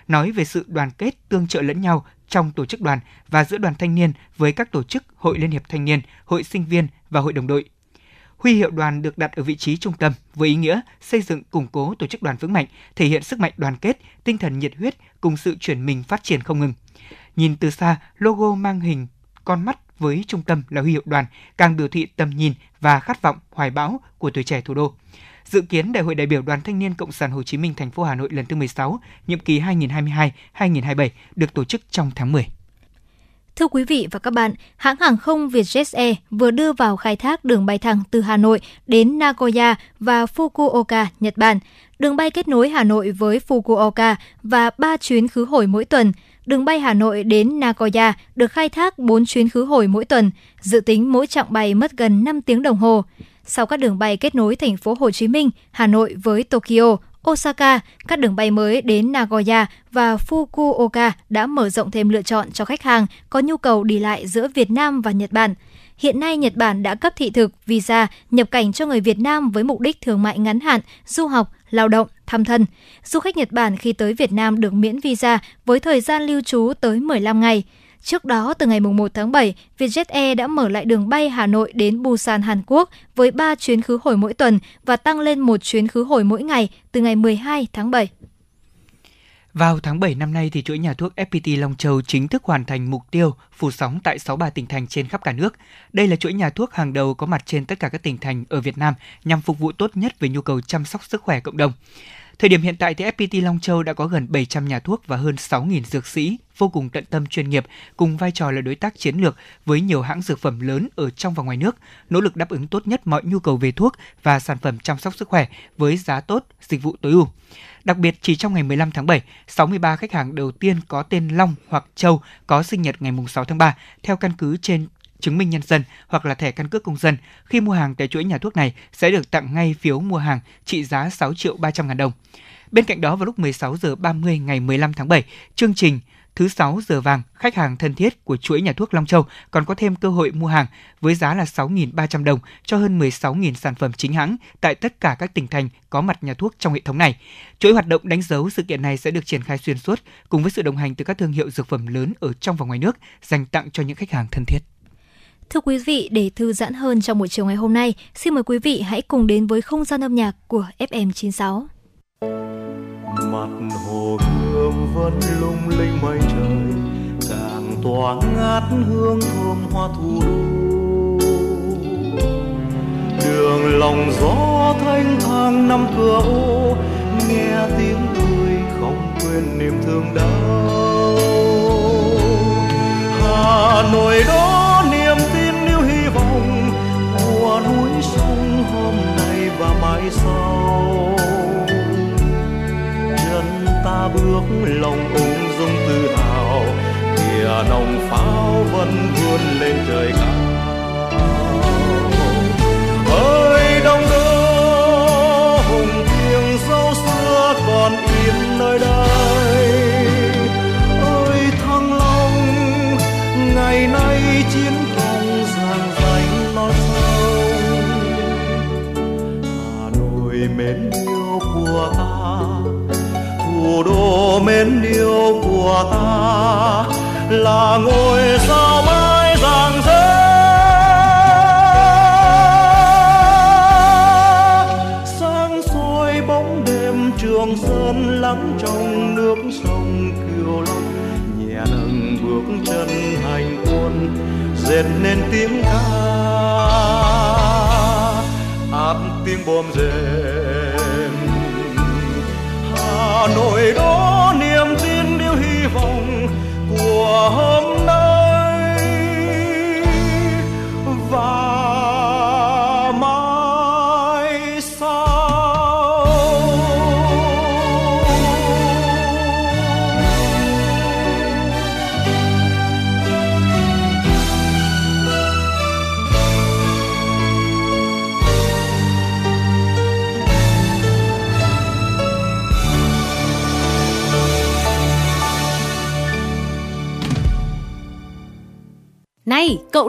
nói về sự đoàn kết tương trợ lẫn nhau trong tổ chức đoàn và giữa đoàn thanh niên với các tổ chức Hội Liên hiệp Thanh niên, Hội Sinh viên và Hội Đồng đội. Huy hiệu đoàn được đặt ở vị trí trung tâm với ý nghĩa xây dựng củng cố tổ chức đoàn vững mạnh, thể hiện sức mạnh đoàn kết, tinh thần nhiệt huyết cùng sự chuyển mình phát triển không ngừng. Nhìn từ xa, logo mang hình con mắt với trung tâm là huy hiệu đoàn càng biểu thị tầm nhìn và khát vọng hoài bão của tuổi trẻ thủ đô. Dự kiến Đại hội đại biểu Đoàn Thanh niên Cộng sản Hồ Chí Minh thành phố Hà Nội lần thứ mười sáu, nhiệm kỳ hai nghìn không trăm hai mươi hai đến hai nghìn không trăm hai mươi bảy được tổ chức trong tháng mười. Thưa quý vị và các bạn, hãng hàng không Vietjet Air vừa đưa vào khai thác đường bay thẳng từ Hà Nội đến Nagoya và Fukuoka, Nhật Bản. Đường bay kết nối Hà Nội với Fukuoka và ba chuyến khứ hồi mỗi tuần. Đường bay Hà Nội đến Nagoya được khai thác bốn chuyến khứ hồi mỗi tuần, dự tính mỗi chặng bay mất gần năm tiếng đồng hồ. Sau các đường bay kết nối thành phố Hồ Chí Minh, Hà Nội với Tokyo, Osaka, các đường bay mới đến Nagoya và Fukuoka đã mở rộng thêm lựa chọn cho khách hàng có nhu cầu đi lại giữa Việt Nam và Nhật Bản. Hiện nay, Nhật Bản đã cấp thị thực, visa nhập cảnh cho người Việt Nam với mục đích thương mại ngắn hạn, du học, lao động, thăm thân. Du khách Nhật Bản khi tới Việt Nam được miễn visa với thời gian lưu trú tới mười lăm ngày. Trước đó, từ ngày mùng một tháng bảy, Vietjet Air đã mở lại đường bay Hà Nội đến Busan, Hàn Quốc với ba chuyến khứ hồi mỗi tuần và tăng lên một chuyến khứ hồi mỗi ngày từ ngày mười hai tháng bảy. Vào tháng bảy năm nay, thì chuỗi nhà thuốc ép pê tê Long Châu chính thức hoàn thành mục tiêu phủ sóng tại sáu mươi ba tỉnh thành trên khắp cả nước. Đây là chuỗi nhà thuốc hàng đầu có mặt trên tất cả các tỉnh thành ở Việt Nam nhằm phục vụ tốt nhất về nhu cầu chăm sóc sức khỏe cộng đồng. Thời điểm hiện tại thì ép pê tê Long Châu đã có gần bảy trăm nhà thuốc và hơn sáu nghìn dược sĩ vô cùng tận tâm chuyên nghiệp cùng vai trò là đối tác chiến lược với nhiều hãng dược phẩm lớn ở trong và ngoài nước, nỗ lực đáp ứng tốt nhất mọi nhu cầu về thuốc và sản phẩm chăm sóc sức khỏe với giá tốt, dịch vụ tối ưu. Đặc biệt, chỉ trong ngày mười lăm tháng bảy, sáu mươi ba khách hàng đầu tiên có tên Long hoặc Châu có sinh nhật ngày sáu tháng ba theo căn cứ trên chứng minh nhân dân hoặc là thẻ căn cước công dân khi mua hàng tại chuỗi nhà thuốc này sẽ được tặng ngay phiếu mua hàng trị giá sáu triệu ba trăm ngàn đồng. Bên cạnh đó, vào lúc mười sáu giờ ba mươi ngày mười lăm tháng bảy, chương trình thứ sáu giờ vàng khách hàng thân thiết của chuỗi nhà thuốc Long Châu còn có thêm cơ hội mua hàng với giá là sáu nghìn ba trăm đồng cho hơn mười sáu nghìn sản phẩm chính hãng tại tất cả các tỉnh thành có mặt nhà thuốc trong hệ thống này. Chuỗi hoạt động đánh dấu sự kiện này sẽ được triển khai xuyên suốt cùng với sự đồng hành từ các thương hiệu dược phẩm lớn ở trong và ngoài nước dành tặng cho những khách hàng thân thiết. Thưa quý vị, để thư giãn hơn trong buổi chiều ngày hôm nay, xin mời quý vị hãy cùng đến với không gian âm nhạc của ép em chín sáu. Mặt hồ gươm vẫn lung linh mây trời, càng tỏa ngát hương thơm hoa thủ đô. Đường lòng gió thanh thang năm cửa ô, nghe tiếng cười không quên niềm thương đau. Hà Nội đó, núi sông hôm nay và mai sau, chân ta bước lòng ung dung tự hào, kìa nòng pháo vẫn vươn lên trời cao. Ơi Đông Đô hùng thiêng dấu xưa còn in nơi đây, ơi Thăng Long ngày nay chiến công giang danh non sông. Mến yêu của ta, thủ đô mến yêu của ta, là ngôi sao mãi rạng rỡ, sáng soi bóng đêm Trường Sơn lắng trong nước sông Kiều Long, nhẹ nâng bước chân hành quân, dệt nên tiếng ca. Áp tiếng bom rền Hà Nội đó, niềm tin yêu hy vọng của hôm nay và mai sau. Này, cậu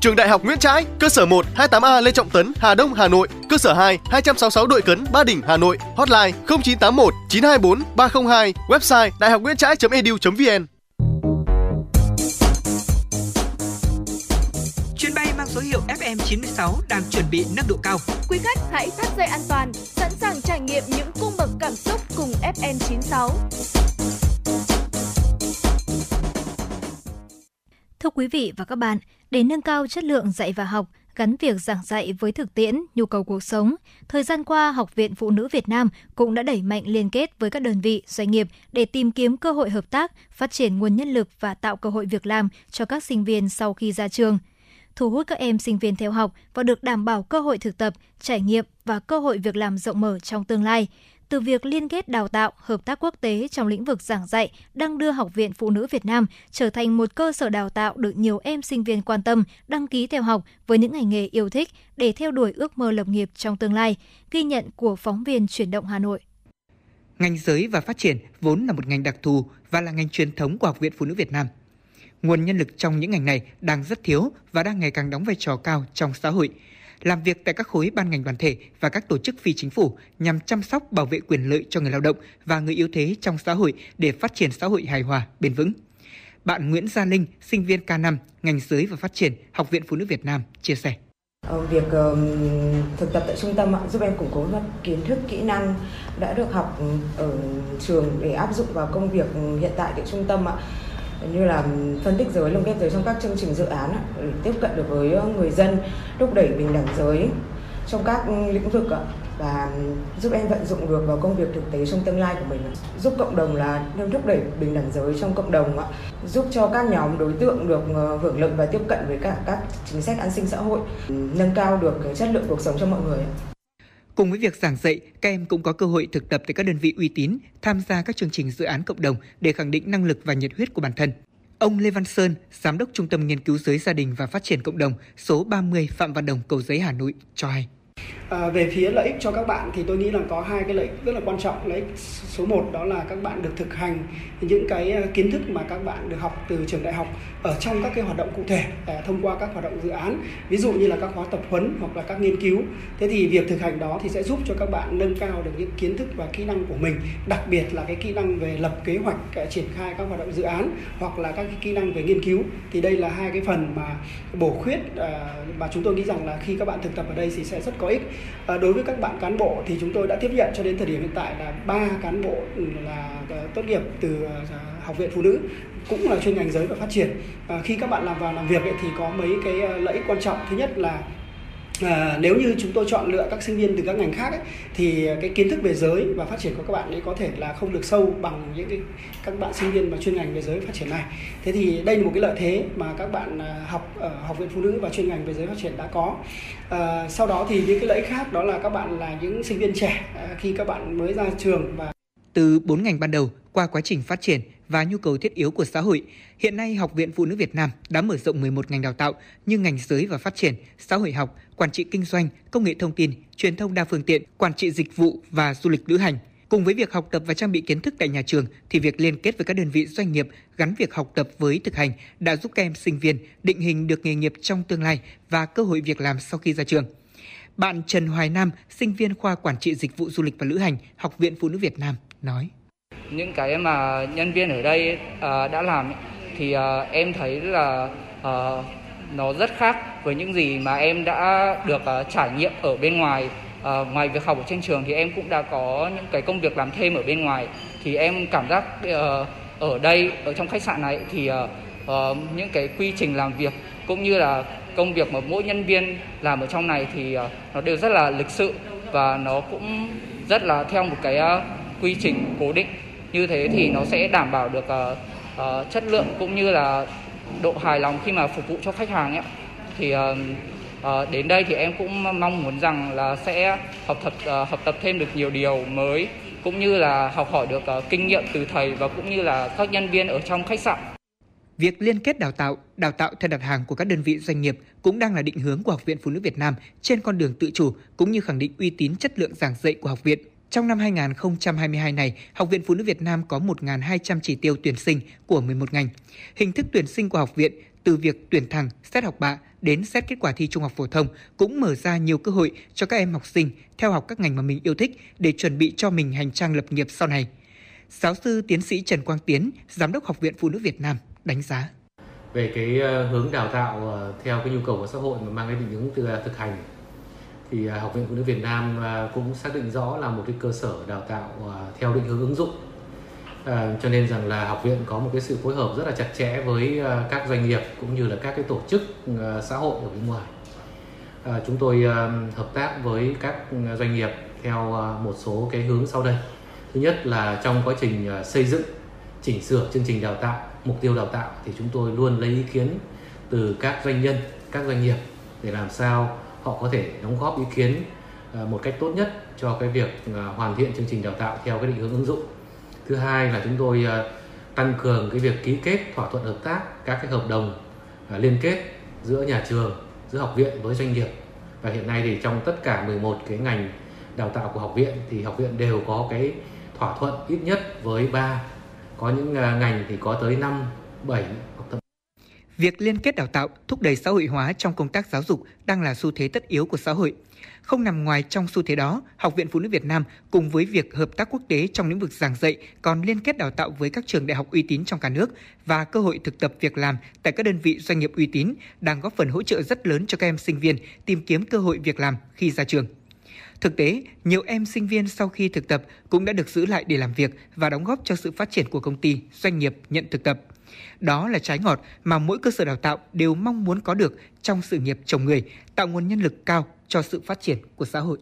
Trường Đại học Nguyễn Trãi, cơ sở một, hai mươi tám A Lê Trọng Tấn, Hà Đông, Hà Nội, cơ sở hai, hai trăm sáu mươi sáu Đội Cấn, Ba Đình, Hà Nội, hotline không chín tám một chín hai bốn ba không hai, website đại học nguyễn trãi chấm e d u chấm v n. Chuyến bay mang số hiệu F M chín sáu đang chuẩn bị nâng độ cao. Quý khách hãy thắt dây an toàn, sẵn sàng trải nghiệm những cung bậc cảm xúc cùng F M chín sáu. Thưa quý vị và các bạn, để nâng cao chất lượng dạy và học, gắn việc giảng dạy với thực tiễn, nhu cầu cuộc sống, thời gian qua, Học viện Phụ nữ Việt Nam cũng đã đẩy mạnh liên kết với các đơn vị, doanh nghiệp để tìm kiếm cơ hội hợp tác, phát triển nguồn nhân lực và tạo cơ hội việc làm cho các sinh viên sau khi ra trường. Thu hút các em sinh viên theo học và được đảm bảo cơ hội thực tập, trải nghiệm và cơ hội việc làm rộng mở trong tương lai. Từ việc liên kết đào tạo, hợp tác quốc tế trong lĩnh vực giảng dạy đang đưa Học viện Phụ nữ Việt Nam trở thành một cơ sở đào tạo được nhiều em sinh viên quan tâm, đăng ký theo học với những ngành nghề yêu thích để theo đuổi ước mơ lập nghiệp trong tương lai, ghi nhận của phóng viên Chuyển động Hà Nội. Ngành giới và phát triển vốn là một ngành đặc thù và là ngành truyền thống của Học viện Phụ nữ Việt Nam. Nguồn nhân lực trong những ngành này đang rất thiếu và đang ngày càng đóng vai trò cao trong xã hội. Làm việc tại các khối ban ngành đoàn thể và các tổ chức phi chính phủ nhằm chăm sóc bảo vệ quyền lợi cho người lao động và người yếu thế trong xã hội để phát triển xã hội hài hòa, bền vững. Bạn Nguyễn Gia Linh, sinh viên K năm, ngành giới và phát triển, Học viện Phụ nữ Việt Nam, chia sẻ. Việc thực tập tại trung tâm giúp em củng cố các kiến thức, kỹ năng đã được học ở trường để áp dụng vào công việc hiện tại tại trung tâm ạ. Như là phân tích giới, lồng ghép giới trong các chương trình dự án để tiếp cận được với người dân, thúc đẩy bình đẳng giới trong các lĩnh vực và giúp em vận dụng được vào công việc thực tế trong tương lai của mình, giúp cộng đồng là thúc đẩy bình đẳng giới trong cộng đồng, giúp cho các nhóm đối tượng được hưởng lợi và tiếp cận với cả các chính sách an sinh xã hội, nâng cao được cái chất lượng cuộc sống cho mọi người. Cùng với việc giảng dạy, các em cũng có cơ hội thực tập tại các đơn vị uy tín, tham gia các chương trình dự án cộng đồng để khẳng định năng lực và nhiệt huyết của bản thân. Ông Lê Văn Sơn, Giám đốc Trung tâm Nghiên cứu Giới, Gia đình và Phát triển Cộng đồng số ba mươi Phạm Văn Đồng, Cầu Giấy, Hà Nội cho hay. À, về phía lợi ích cho các bạn thì tôi nghĩ là có hai cái lợi ích rất là quan trọng. Lợi ích số một đó là các bạn được thực hành những cái kiến thức mà các bạn được học từ trường đại học ở trong các cái hoạt động cụ thể thông qua các hoạt động dự án, ví dụ như là các khóa tập huấn hoặc là các nghiên cứu. Thế thì việc thực hành đó thì sẽ giúp cho các bạn nâng cao được những kiến thức và kỹ năng của mình, đặc biệt là cái kỹ năng về lập kế hoạch, triển khai các hoạt động dự án hoặc là các cái kỹ năng về nghiên cứu. Thì đây là hai cái phần mà bổ khuyết mà chúng tôi nghĩ rằng là khi các bạn thực tập ở đây thì sẽ rất có ích. Đối với các bạn cán bộ thì chúng tôi đã tiếp nhận cho đến thời điểm hiện tại là ba cán bộ là tốt nghiệp từ Học viện Phụ nữ cũng là chuyên ngành giới và phát triển. Khi các bạn làm vào làm việc ấy, thì có mấy cái lợi ích quan trọng. Thứ nhất là À, nếu như chúng tôi chọn lựa các sinh viên từ các ngành khác ấy, thì cái kiến thức về giới và phát triển của các bạn ấy có thể là không được sâu bằng những cái các bạn sinh viên mà chuyên ngành về giới và phát triển này. Thế thì đây là một cái lợi thế mà các bạn học ở Học viện Phụ nữ và chuyên ngành về giới phát triển đã có. À, sau đó thì những cái lợi ích khác đó là các bạn là những sinh viên trẻ khi các bạn mới ra trường và từ bốn ngành ban đầu qua quá trình phát triển và nhu cầu thiết yếu của xã hội. Hiện nay, Học viện Phụ nữ Việt Nam đã mở rộng mười một ngành đào tạo như ngành giới và phát triển, xã hội học, quản trị kinh doanh, công nghệ thông tin, truyền thông đa phương tiện, quản trị dịch vụ và du lịch lữ hành. Cùng với việc học tập và trang bị kiến thức tại nhà trường, thì việc liên kết với các đơn vị doanh nghiệp gắn việc học tập với thực hành đã giúp các em sinh viên định hình được nghề nghiệp trong tương lai và cơ hội việc làm sau khi ra trường. Bạn Trần Hoài Nam, sinh viên khoa Quản trị Dịch vụ Du lịch và Lữ hành, Học viện Phụ nữ Việt Nam nói. Những cái mà nhân viên ở đây à, đã làm thì à, em thấy là à, nó rất khác với những gì mà em đã được à, trải nghiệm ở bên ngoài. À, ngoài việc học ở trên trường thì em cũng đã có những cái công việc làm thêm ở bên ngoài. Thì em cảm giác à, ở đây, ở trong khách sạn này thì à, à, những cái quy trình làm việc cũng như là công việc mà mỗi nhân viên làm ở trong này thì à, nó đều rất là lịch sự và nó cũng rất là theo một cái à, quy trình cố định. Như thế thì nó sẽ đảm bảo được uh, uh, chất lượng cũng như là độ hài lòng khi mà phục vụ cho khách hàng ấy. Thì uh, À, đến đây thì em cũng mong muốn rằng là sẽ học tập uh, học tập thêm được nhiều điều mới, cũng như là học hỏi được uh, kinh nghiệm từ thầy và cũng như là các nhân viên ở trong khách sạn. Việc liên kết đào tạo, đào tạo theo đặt hàng của các đơn vị doanh nghiệp cũng đang là định hướng của Học viện Phụ nữ Việt Nam trên con đường tự chủ, cũng như khẳng định uy tín chất lượng giảng dạy của học viện. Trong năm hai không hai hai này, Học viện Phụ nữ Việt Nam có một nghìn hai trăm chỉ tiêu tuyển sinh của mười một ngành. Hình thức tuyển sinh của học viện từ việc tuyển thẳng, xét học bạ đến xét kết quả thi trung học phổ thông cũng mở ra nhiều cơ hội cho các em học sinh theo học các ngành mà mình yêu thích để chuẩn bị cho mình hành trang lập nghiệp sau này. Giáo sư tiến sĩ Trần Quang Tiến, Giám đốc Học viện Phụ nữ Việt Nam đánh giá. Về cái hướng đào tạo theo cái nhu cầu của xã hội mà mang cái định hướng từ thực hành, thì Học viện Phụ nữ Việt Nam cũng xác định rõ là một cái cơ sở đào tạo theo định hướng ứng dụng. À, cho nên rằng là học viện có một cái sự phối hợp rất là chặt chẽ với uh, các doanh nghiệp cũng như là các cái tổ chức uh, xã hội ở bên ngoài. À, chúng tôi uh, hợp tác với các doanh nghiệp theo uh, một số cái hướng sau đây. Thứ nhất là trong quá trình uh, xây dựng, chỉnh sửa chương trình đào tạo, mục tiêu đào tạo thì chúng tôi luôn lấy ý kiến từ các doanh nhân, các doanh nghiệp để làm sao họ có thể đóng góp ý kiến uh, một cách tốt nhất cho cái việc uh, hoàn thiện chương trình đào tạo theo cái định hướng ứng dụng. Thứ hai là chúng tôi tăng cường cái việc ký kết thỏa thuận hợp tác, các cái hợp đồng liên kết giữa nhà trường, giữa học viện với doanh nghiệp. Và hiện nay thì trong tất cả mười một cái ngành đào tạo của học viện thì học viện đều có cái thỏa thuận ít nhất với ba, có những ngành thì có tới năm, bảy. Việc liên kết đào tạo, thúc đẩy xã hội hóa trong công tác giáo dục đang là xu thế tất yếu của xã hội. Không nằm ngoài trong xu thế đó, Học viện Phụ nữ Việt Nam cùng với việc hợp tác quốc tế trong lĩnh vực giảng dạy còn liên kết đào tạo với các trường đại học uy tín trong cả nước và cơ hội thực tập việc làm tại các đơn vị doanh nghiệp uy tín đang góp phần hỗ trợ rất lớn cho các em sinh viên tìm kiếm cơ hội việc làm khi ra trường. Thực tế, nhiều em sinh viên sau khi thực tập cũng đã được giữ lại để làm việc và đóng góp cho sự phát triển của công ty, doanh nghiệp nhận thực tập. Đó là trái ngọt mà mỗi cơ sở đào tạo đều mong muốn có được trong sự nghiệp trồng người, tạo nguồn nhân lực cao cho sự phát triển của xã hội.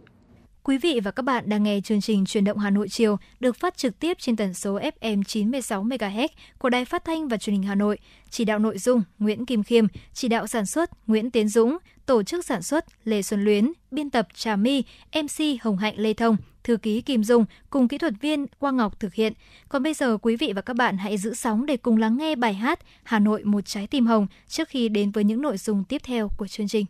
Quý vị và các bạn đang nghe chương trình Chuyển động Hà Nội chiều được phát trực tiếp trên tần số ép em chín mươi sáu mê ga héc của Đài Phát thanh và Truyền hình Hà Nội. Chỉ đạo nội dung Nguyễn Kim Khiêm, chỉ đạo sản xuất Nguyễn Tiến Dũng, tổ chức sản xuất Lê Xuân Luyến, biên tập Trà My, em xê Hồng Hạnh, Lê Thông, thư ký Kim Dung cùng kỹ thuật viên Quang Ngọc thực hiện. Còn bây giờ quý vị và các bạn hãy giữ sóng để cùng lắng nghe bài hát Hà Nội một trái tim hồng trước khi đến với những nội dung tiếp theo của chương trình.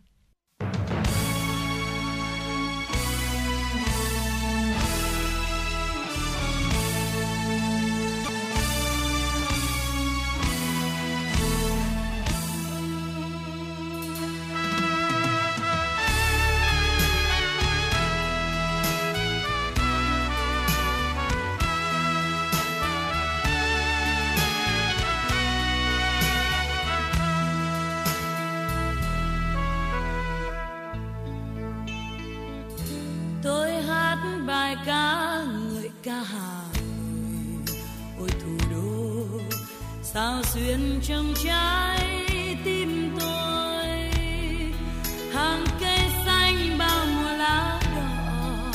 Sao xuyên trong trái tim tôi, hàng cây xanh bao mùa lá đỏ,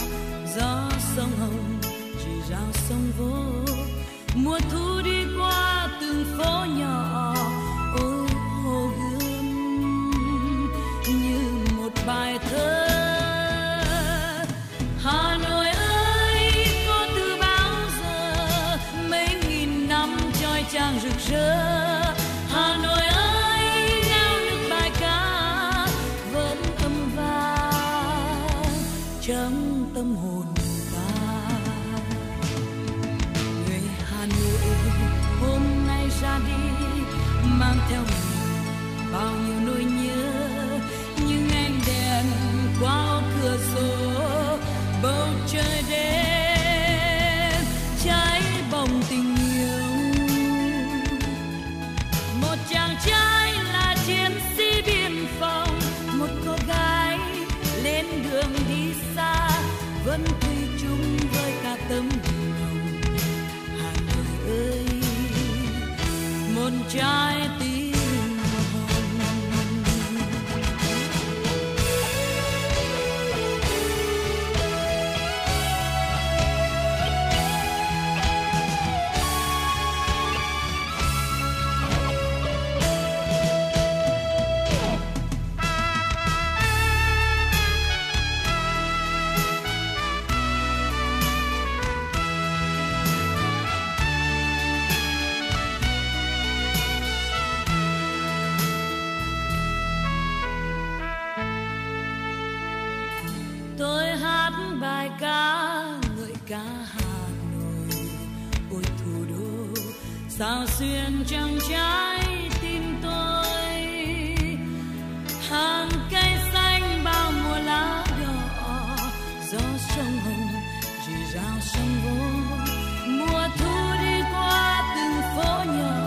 gió sông Hồng chỉ rao sông vô, mùa thu đi qua từng phố nhỏ, ôi hồ gươm như một bài thơ. Vẫn bài ca ngợi ca Hà Nội, ôi thủ đô sao xuyên trong trái tim tôi, hàng cây xanh bao mùa lá đỏ, gió sông Hồng rì rào sông vô, mùa thu đi qua từng phố nhỏ,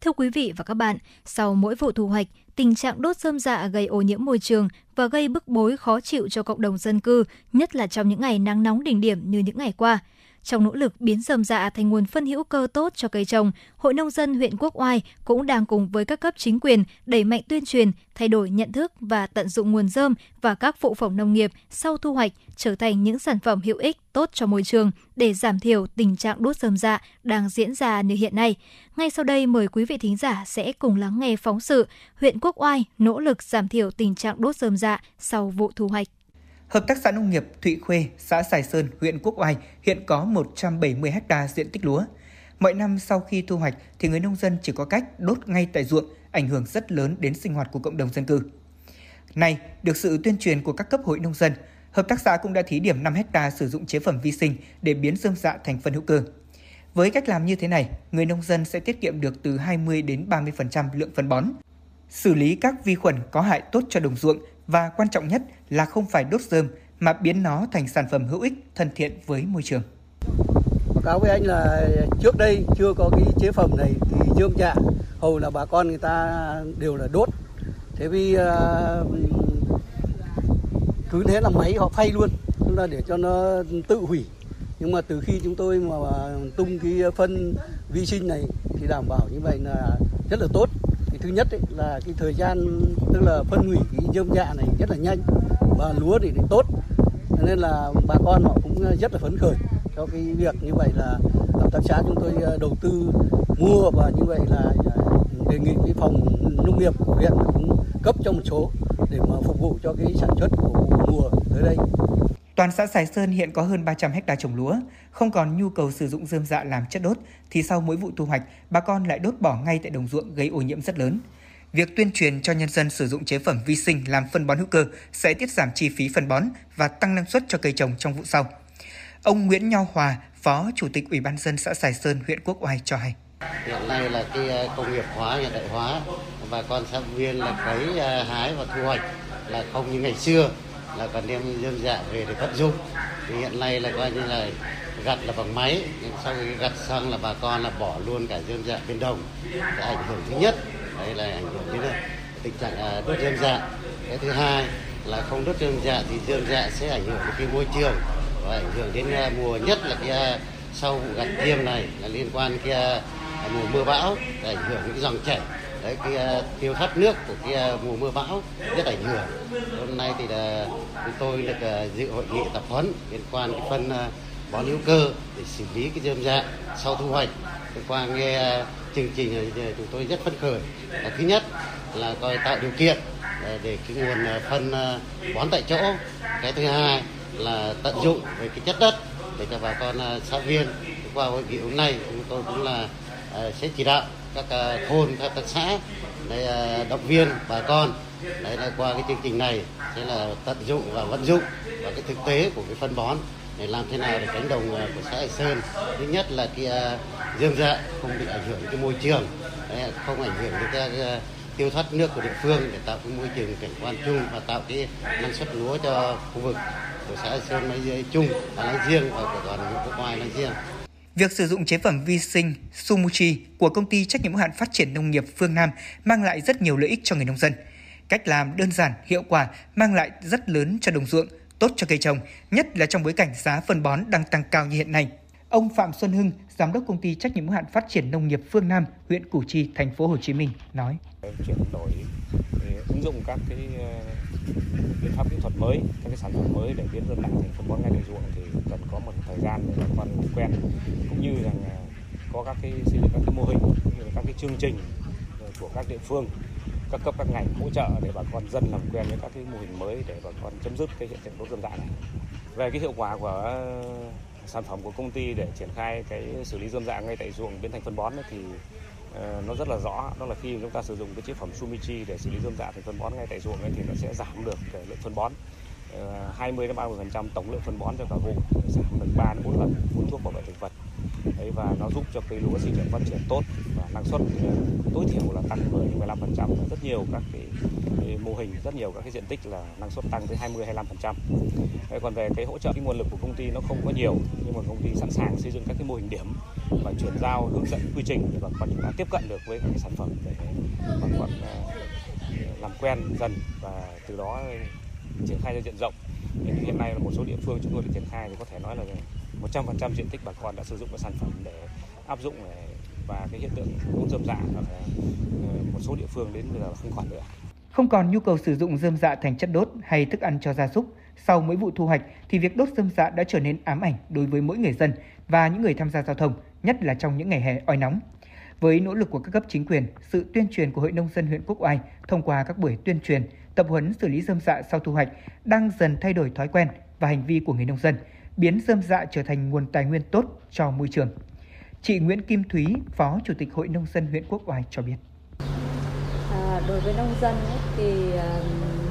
Thưa quý vị và các bạn, sau mỗi vụ thu hoạch, tình trạng đốt rơm rạ gây ô nhiễm môi trường và gây bức bối khó chịu cho cộng đồng dân cư, nhất là trong những ngày nắng nóng đỉnh điểm như những ngày qua. Trong nỗ lực biến rơm rạ thành nguồn phân hữu cơ tốt cho cây trồng, Hội Nông dân huyện Quốc Oai cũng đang cùng với các cấp chính quyền đẩy mạnh tuyên truyền, thay đổi nhận thức và tận dụng nguồn rơm và các phụ phẩm nông nghiệp sau thu hoạch trở thành những sản phẩm hữu ích tốt cho môi trường để giảm thiểu tình trạng đốt rơm rạ đang diễn ra như hiện nay. Ngay sau đây, mời quý vị thính giả sẽ cùng lắng nghe phóng sự huyện Quốc Oai nỗ lực giảm thiểu tình trạng đốt rơm rạ sau vụ thu hoạch. Hợp tác xã nông nghiệp Thụy Khuê, xã Sài Sơn, huyện Quốc Oai hiện có một trăm bảy mươi ha diện tích lúa. Mọi năm sau khi thu hoạch thì người nông dân chỉ có cách đốt ngay tại ruộng, ảnh hưởng rất lớn đến sinh hoạt của cộng đồng dân cư. Nay, được sự tuyên truyền của các cấp hội nông dân, hợp tác xã cũng đã thí điểm năm hecta sử dụng chế phẩm vi sinh để biến rơm rạ thành phân hữu cơ. Với cách làm như thế này, người nông dân sẽ tiết kiệm được từ hai mươi đến ba mươi phần trăm lượng phân bón, xử lý các vi khuẩn có hại tốt cho đồng ruộng và quan trọng nhất là không phải đốt rơm mà biến nó thành sản phẩm hữu ích, thân thiện với môi trường. Báo cáo với anh là trước đây chưa có cái chế phẩm này thì rơm rạ hầu là bà con người ta đều là đốt. Thế vì cứ thế là máy họ phay luôn, chúng ta để cho nó tự hủy. Nhưng mà từ khi chúng tôi mà tung cái phân vi sinh này thì đảm bảo như vậy là rất là tốt. Thì thứ nhất ấy, là cái thời gian tức là phân hủy cái rơm rạ này rất là nhanh và lúa thì, thì tốt. Nên là bà con họ cũng rất là phấn khởi cho cái việc như vậy là hợp tác xã chúng tôi đầu tư mua, và như vậy là đề nghị cái phòng nông nghiệp của huyện cũng cấp cho một số để mà phục vụ cho cái sản xuất của mùa tới đây. Toàn xã Sài Sơn hiện có hơn ba trăm héc ta trồng lúa, không còn nhu cầu sử dụng rơm rạ làm chất đốt thì sau mỗi vụ thu hoạch, bà con lại đốt bỏ ngay tại đồng ruộng gây ô nhiễm rất lớn. Việc tuyên truyền cho nhân dân sử dụng chế phẩm vi sinh làm phân bón hữu cơ sẽ tiết giảm chi phí phân bón và tăng năng suất cho cây trồng trong vụ sau. Ông Nguyễn Nho Hòa, Phó Chủ tịch Ủy ban nhân dân xã Sài Sơn, huyện Quốc Oai cho hay: hiện nay là cái công nghiệp hóa, hiện đại hóa, bà con xã viên là cấy, hái và thu hoạch là không như ngày xưa là còn đem rơm rạ về để vận dụng. Thì hiện nay là coi như là gặt là bằng máy, nhưng sau khi gặt xong là bà con là bỏ luôn cả rơm rạ bên đồng. Cái ảnh hưởng thứ nhất đấy là ảnh hưởng đến tình trạng đốt rơm rạ. Cái thứ hai là không đốt rơm rạ thì rơm rạ sẽ ảnh hưởng đến cái môi trường và ảnh hưởng đến mùa, nhất là cái sau vụ gặt tiêm này là liên quan cái mùa mưa bão, ảnh hưởng đến dòng chảy. Đấy, cái uh, tiêu thoát nước của cái uh, mùa mưa bão rất ảnh hưởng. Hôm nay thì là chúng tôi được uh, dự hội nghị tập huấn liên quan đến phân uh, bón hữu cơ để xử lý cái rơm rạ sau thu hoạch. Qua nghe uh, chương trình thì chúng tôi rất phấn khởi. Và thứ nhất là coi tạo điều kiện uh, để cái nguồn uh, phân uh, bón tại chỗ. Cái thứ hai là tận dụng về cái chất đất để cho bà con uh, xã viên. Qua hội nghị hôm nay chúng tôi cũng là uh, sẽ chỉ đạo các thôn, các xã để động viên bà con. Đấy là qua cái chương trình này sẽ là tận dụng và vận dụng và cái thực tế của cái phân bón để làm thế nào để cánh đồng của xã Hải Sơn thứ nhất là cái rơm rạ không bị ảnh hưởng đến cái môi trường, đấy, không ảnh hưởng đến cái, cái tiêu thoát nước của địa phương để tạo cái môi trường cảnh quan chung và tạo cái năng suất lúa cho khu vực của xã Hải Sơn nói chung và nói riêng và của toàn huyện Quốc Oai nói riêng. Việc sử dụng chế phẩm vi sinh Sumuchi của công ty trách nhiệm hữu hạn phát triển nông nghiệp Phương Nam mang lại rất nhiều lợi ích cho người nông dân. Cách làm đơn giản, hiệu quả mang lại rất lớn cho đồng ruộng, tốt cho cây trồng, nhất là trong bối cảnh giá phân bón đang tăng cao như hiện nay. Ông Phạm Xuân Hưng, giám đốc công ty trách nhiệm hữu hạn phát triển nông nghiệp Phương Nam, huyện Củ Chi, thành phố Hồ Chí Minh nói: chuyển đổi ứng dụng các cái biện pháp kỹ thuật mới, các cái sản phẩm mới để biến rơm rạ thành phân bón ngay tại ruộng thì cần có một thời gian để bà con quen, cũng như rằng có các cái xây dựng các cái mô hình, cũng như là các cái chương trình của các địa phương, các cấp các ngành hỗ trợ để bà con dân làm quen với các cái mô hình mới để bà con chấm dứt cái hiện tượng đốt rơm rạ này. Về cái hiệu quả của sản phẩm của công ty để triển khai cái xử lý rơm rạ ngay tại ruộng biến thành phân bón thì nó rất là rõ, đó là khi chúng ta sử dụng cái chế phẩm Sumichi để xử lý rơm rạ thành phân bón ngay tại ruộng ấy thì nó sẽ giảm được cái lượng phân bón hai mươi đến ba mươi phần trăm tổng lượng phân bón cho cả vụ, giảm được ba đến bốn lần phun thuốc bảo vệ thực vật. Đấy, và nó giúp cho cây lúa sinh trưởng phát triển tốt và năng suất tối thiểu là tăng mười đến mười lăm phần trăm, rất nhiều các cái, cái mô hình, rất nhiều các cái diện tích là năng suất tăng tới hai mươi đến hai mươi lăm phần trăm. Đấy, còn về cái hỗ trợ, cái nguồn lực của công ty nó không có nhiều, nhưng mà công ty sẵn sàng xây dựng các cái mô hình điểm và chuyển giao hướng dẫn quy trình để bà con chúng ta tiếp cận được với các cái sản phẩm để bà con làm quen dần và từ đó triển khai ra diện rộng. Hiện nay là một số địa phương chúng tôi đã triển khai thì có thể nói là một trăm phần trăm diện tích bà con đã sử dụng các sản phẩm để áp dụng, và cái hiện tượng đốt rơm rạ ở một số địa phương đến bây giờ là không còn nữa. Không còn nhu cầu sử dụng rơm rạ thành chất đốt hay thức ăn cho gia súc sau mỗi vụ thu hoạch thì việc đốt rơm rạ đã trở nên ám ảnh đối với mỗi người dân và những người tham gia giao thông, nhất là trong những ngày hè oi nóng. Với nỗ lực của các cấp chính quyền, sự tuyên truyền của Hội Nông dân huyện Quốc Oai thông qua các buổi tuyên truyền, tập huấn xử lý rơm rạ sau thu hoạch đang dần thay đổi thói quen và hành vi của người nông dân, biến rơm rạ trở thành nguồn tài nguyên tốt cho môi trường. Chị Nguyễn Kim Thúy, Phó Chủ tịch Hội Nông dân huyện Quốc Oai cho biết. À, đối với nông dân ấy, thì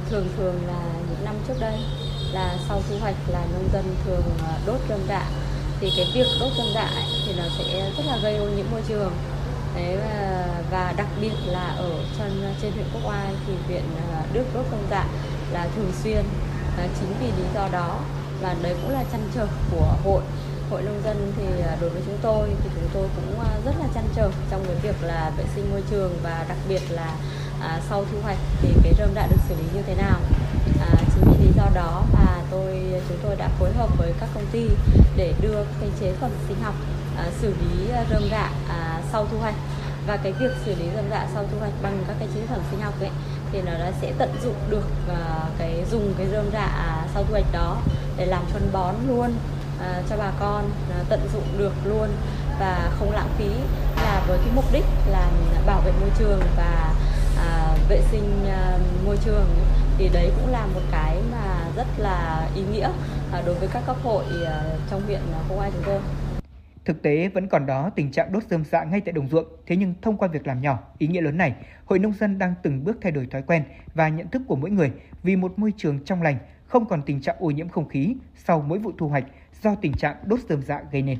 thường thường là những năm trước đây là sau thu hoạch là nông dân thường đốt rơm rạ. Thì cái việc đốt rơm rạ thì nó sẽ rất là gây ô nhiễm môi trường. Đấy, và, và đặc biệt là ở trên, trên huyện Quốc Oai thì huyện Đức đốt rơm rạ là thường xuyên. À, chính vì lý do đó và đấy cũng là trăn trở của hội. Hội nông dân thì đối với chúng tôi thì chúng tôi cũng rất là trăn trở trong cái việc là vệ sinh môi trường và đặc biệt là à, sau thu hoạch thì cái rơm rạ được xử lý như thế nào. À, chính vì lý do đó mà tôi chúng tôi đã phối hợp với các công ty để đưa cái chế phẩm sinh học à, xử lý rơm rạ à, sau thu hoạch, và cái việc xử lý rơm rạ sau thu hoạch bằng các cái chế phẩm sinh học ấy thì nó sẽ tận dụng được à, cái dùng cái rơm rạ à, sau thu hoạch đó để làm phân bón luôn. À, cho bà con à, tận dụng được luôn và không lãng phí, là với cái mục đích là bảo vệ môi trường và à, vệ sinh à, môi trường, thì đấy cũng là một cái mà rất là ý nghĩa à, đối với các cấp hội à, trong huyện Quốc Oai chúng tôi. Thực tế vẫn còn đó tình trạng đốt rơm rạ ngay tại đồng ruộng, thế nhưng thông qua việc làm nhỏ ý nghĩa lớn này, hội nông dân đang từng bước thay đổi thói quen và nhận thức của mỗi người vì một môi trường trong lành, không còn tình trạng ô nhiễm không khí sau mỗi vụ thu hoạch do tình trạng đốt rơm rạ gây nên.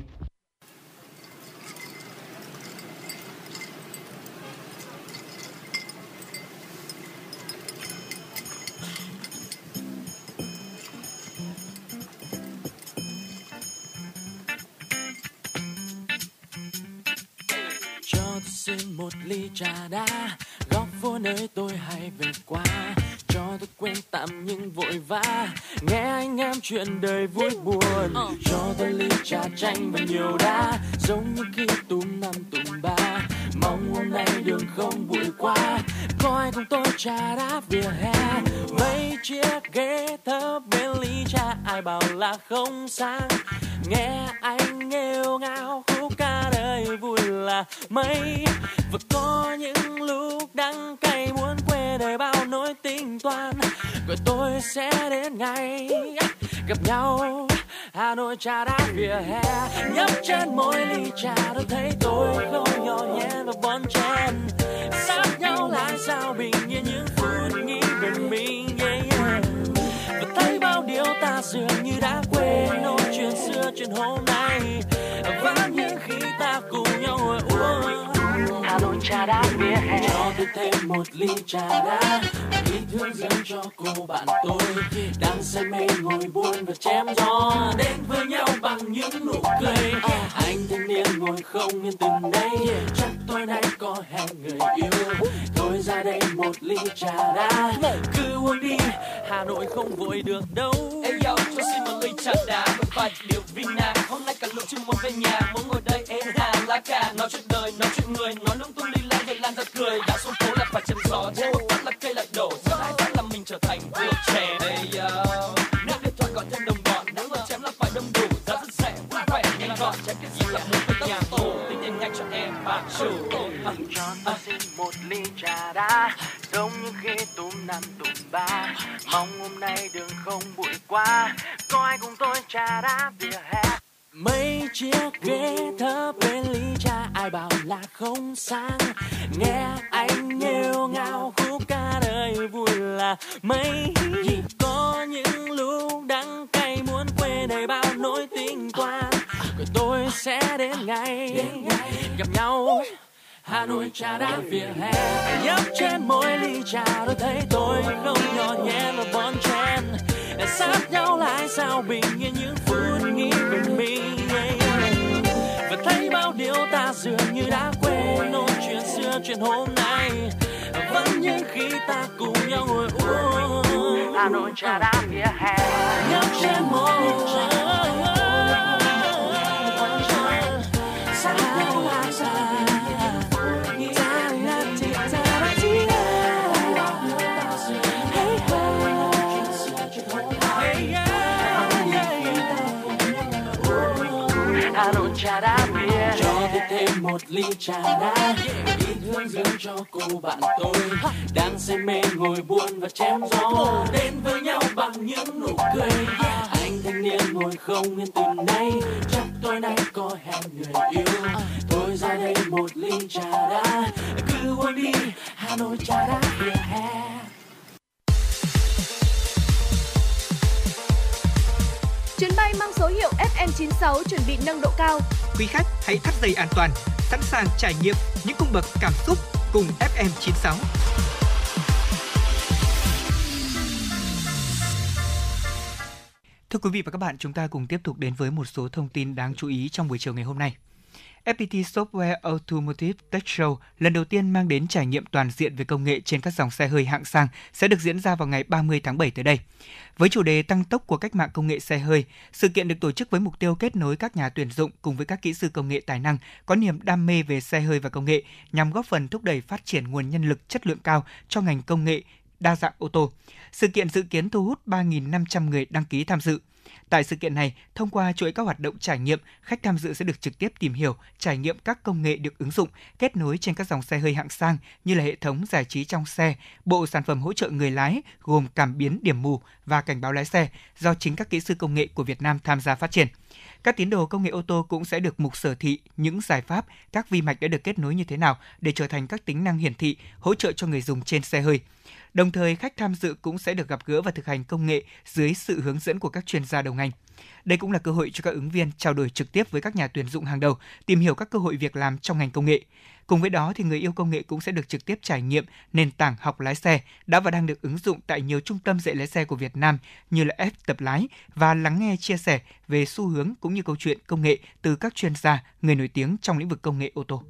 Cho xin một ly trà đá, góc phố nơi tôi hay về qua. Cho tôi quên tạm những vội vã, nghe anh em chuyện đời vui buồn. Cho tôi ly trà chanh và nhiều đá, giống như khi tùm năm tùm ba. Mong hôm nay đường không bụi quá, coi cùng tôi trà đá vỉa hè. Mấy chiếc ghế thấp bên ly trà, ai bảo là không sang. Nghe anh nghêu ngao khúc ca đời vui là mấy. Và có những lúc đắng cay muốn quê đời bao nỗi tính toán. Rồi tôi sẽ đến ngày gặp nhau Hà Nội trà đá vỉa hè. Nhấp trên mỗi ly trà tôi thấy tôi không nhỏ nhẹ và bon chen. Sát nhau lại sao bình yên những phút nghĩ về mình. Và thấy bao điều ta dường như đã quên, nói chuyện xưa chuyện hôm nay. Và những khi ta cùng nhau ngồi uống Hà Nội trà đá vỉa hè. Cho tôi thêm một ly trà đá, ly thương dành cho cô bạn tôi đang say mê ngồi buồn và chém gió. Đến với nhau bằng những nụ cười, anh thanh niên ngồi không yên từng đây. Chắc tối nay có hẹn người yêu, tôi ra đây một ly trà đá. Cứ uống đi, Hà Nội không vội được đâu. Ê yo, cho xin một ly trà đá với vài điều vinh nàng. Hôm nay cả lũ chưa muốn về nhà, muốn ngồi đây êm hàng lá cà. Nói chuyện đời, nói chuyện người, nói lung tung đi lan về lan ra cười. Đã xuống phố là phải chém gió, chém một phát là cây lại đổ. Rất hai phát là mình trở thành vườn trẻ. Ê yo, nước điện thoại gọi thêm đồng bọn, nắng mà chém là phải đông đủ. Giá rất rẻ, vui vẻ, nhanh gọn, chém cái gì là muốn với tóc tổ. Tính tiền nhanh cho em và chủ tổ. Cho tôi xin một ly trà đá, giống như khi tùm năm tùm ba. Mong hôm nay đường không bụi quá, coi cùng tôi trà đá vỉa hè. Mấy chiếc ghế thấp bên ly trà, ai bảo là không sang. Nghe anh nghêu ngao khúc ca đời vui là mấy. Có những lúc đắng cay muốn quên đầy bao nỗi tình quan. Rồi tôi sẽ đến ngày gặp nhau Hà Nội trà đá vỉa hè. Nhấp trên mỗi ly trà tôi thấy tôi không nhỏ nhẹ và bon chen. Để sát nhau lại sao bình yên những phút nghĩ về mình. Và thấy bao điều ta dường như đã quên, nói chuyện xưa chuyện hôm nay. Vẫn những khi ta cùng nhau ngồi uống Hà Nội trà đá vỉa hè. Nhấp trên mỗi ly trà bon chen. Sát nhau lại sao Hà Nội trà đá bia. Cho tôi thêm một ly trà đá, đi hướng dẫn cho cô bạn tôi đang say mê ngồi buồn và chém gió. Đến với nhau bằng những nụ cười, anh thanh niên ngồi không yên từ nay, chắc tối nay có hẹn người yêu. Thôi ra đây một ly trà đá, cứ uống đi Hà Nội trà đá. Yeah. Chuyến bay mang số hiệu ép em chín sáu chuẩn bị nâng độ cao. Quý khách hãy thắt dây an toàn, sẵn sàng trải nghiệm những cung bậc cảm xúc cùng ép em chín sáu. Thưa quý vị và các bạn, chúng ta cùng tiếp tục đến với một số thông tin đáng chú ý trong buổi chiều ngày hôm nay. ép pê tê Software Automotive Tech Show lần đầu tiên mang đến trải nghiệm toàn diện về công nghệ trên các dòng xe hơi hạng sang sẽ được diễn ra vào ngày ba mươi tháng bảy tới đây. Với chủ đề tăng tốc của cách mạng công nghệ xe hơi, sự kiện được tổ chức với mục tiêu kết nối các nhà tuyển dụng cùng với các kỹ sư công nghệ tài năng có niềm đam mê về xe hơi và công nghệ nhằm góp phần thúc đẩy phát triển nguồn nhân lực chất lượng cao cho ngành công nghệ đa dạng ô tô. Sự kiện dự kiến thu hút ba nghìn năm trăm người đăng ký tham dự. Tại sự kiện này, thông qua chuỗi các hoạt động trải nghiệm, khách tham dự sẽ được trực tiếp tìm hiểu, trải nghiệm các công nghệ được ứng dụng, kết nối trên các dòng xe hơi hạng sang như là hệ thống giải trí trong xe, bộ sản phẩm hỗ trợ người lái gồm cảm biến điểm mù và cảnh báo lái xe do chính các kỹ sư công nghệ của Việt Nam tham gia phát triển. Các tín đồ công nghệ ô tô cũng sẽ được mục sở thị những giải pháp các vi mạch đã được kết nối như thế nào để trở thành các tính năng hiển thị hỗ trợ cho người dùng trên xe hơi. Đồng thời, khách tham dự cũng sẽ được gặp gỡ và thực hành công nghệ dưới sự hướng dẫn của các chuyên gia đầu ngành. Đây cũng là cơ hội cho các ứng viên trao đổi trực tiếp với các nhà tuyển dụng hàng đầu, tìm hiểu các cơ hội việc làm trong ngành công nghệ. Cùng với đó, thì người yêu công nghệ cũng sẽ được trực tiếp trải nghiệm nền tảng học lái xe đã và đang được ứng dụng tại nhiều trung tâm dạy lái xe của Việt Nam như là F Tập Lái và lắng nghe chia sẻ về xu hướng cũng như câu chuyện công nghệ từ các chuyên gia, người nổi tiếng trong lĩnh vực công nghệ ô tô.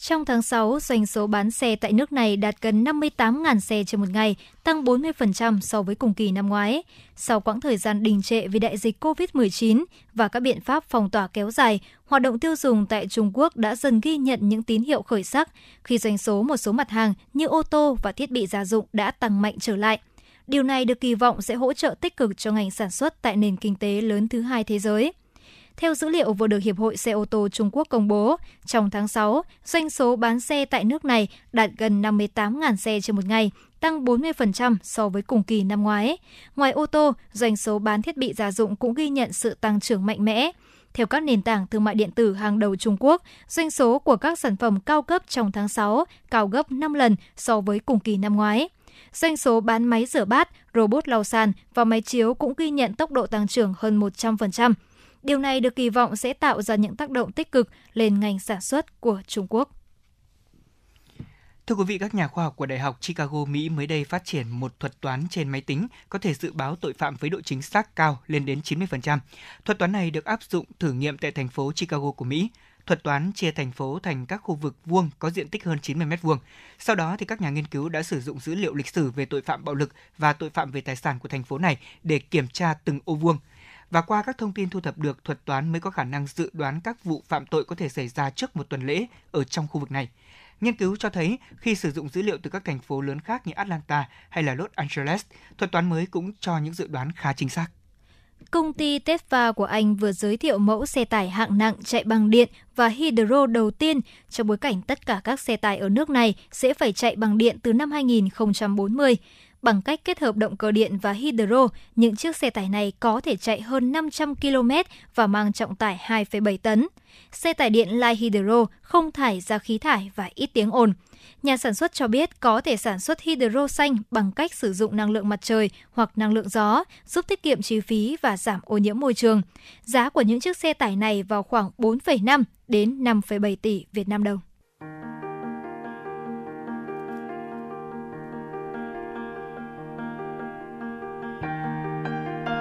Trong tháng sáu, doanh số bán xe tại nước này đạt gần năm mươi tám nghìn xe trên một ngày, tăng bốn mươi phần trăm so với cùng kỳ năm ngoái. Sau quãng thời gian đình trệ vì đại dịch covid mười chín và các biện pháp phòng tỏa kéo dài, hoạt động tiêu dùng tại Trung Quốc đã dần ghi nhận những tín hiệu khởi sắc khi doanh số một số mặt hàng như ô tô và thiết bị gia dụng đã tăng mạnh trở lại. Điều này được kỳ vọng sẽ hỗ trợ tích cực cho ngành sản xuất tại nền kinh tế lớn thứ hai thế giới. Theo dữ liệu vừa được Hiệp hội xe ô tô Trung Quốc công bố, trong tháng sáu, doanh số bán xe tại nước này đạt gần năm mươi tám nghìn xe trên một ngày, tăng bốn mươi phần trăm so với cùng kỳ năm ngoái. Ngoài ô tô, doanh số bán thiết bị gia dụng cũng ghi nhận sự tăng trưởng mạnh mẽ. Theo các nền tảng thương mại điện tử hàng đầu Trung Quốc, doanh số của các sản phẩm cao cấp trong tháng sáu cao gấp năm lần so với cùng kỳ năm ngoái. Doanh số bán máy rửa bát, robot lau sàn và máy chiếu cũng ghi nhận tốc độ tăng trưởng hơn một trăm phần trăm. Điều này được kỳ vọng sẽ tạo ra những tác động tích cực lên ngành sản xuất của Trung Quốc. Thưa quý vị, các nhà khoa học của Đại học Chicago, Mỹ mới đây phát triển một thuật toán trên máy tính có thể dự báo tội phạm với độ chính xác cao lên đến chín mươi phần trăm. Thuật toán này được áp dụng thử nghiệm tại thành phố Chicago của Mỹ. Thuật toán chia thành phố thành các khu vực vuông có diện tích hơn chín mươi mét vuông. Sau đó, thì các nhà nghiên cứu đã sử dụng dữ liệu lịch sử về tội phạm bạo lực và tội phạm về tài sản của thành phố này để kiểm tra từng ô vuông. Và qua các thông tin thu thập được, thuật toán mới có khả năng dự đoán các vụ phạm tội có thể xảy ra trước một tuần lễ ở trong khu vực này. Nghiên cứu cho thấy khi sử dụng dữ liệu từ các thành phố lớn khác như Atlanta hay là Los Angeles, thuật toán mới cũng cho những dự đoán khá chính xác. Công ty Tesla của Anh vừa giới thiệu mẫu xe tải hạng nặng chạy bằng điện và hydro đầu tiên trong bối cảnh tất cả các xe tải ở nước này sẽ phải chạy bằng điện từ năm hai không bốn không. Bằng cách kết hợp động cơ điện và hydro, những chiếc xe tải này có thể chạy hơn năm trăm ki lô mét và mang trọng tải hai phẩy bảy tấn. Xe tải điện lai hydro không thải ra khí thải và ít tiếng ồn. Nhà sản xuất cho biết có thể sản xuất hydro xanh bằng cách sử dụng năng lượng mặt trời hoặc năng lượng gió, giúp tiết kiệm chi phí và giảm ô nhiễm môi trường. Giá của những chiếc xe tải này vào khoảng bốn phẩy năm đến năm phẩy bảy tỷ Việt Nam đồng.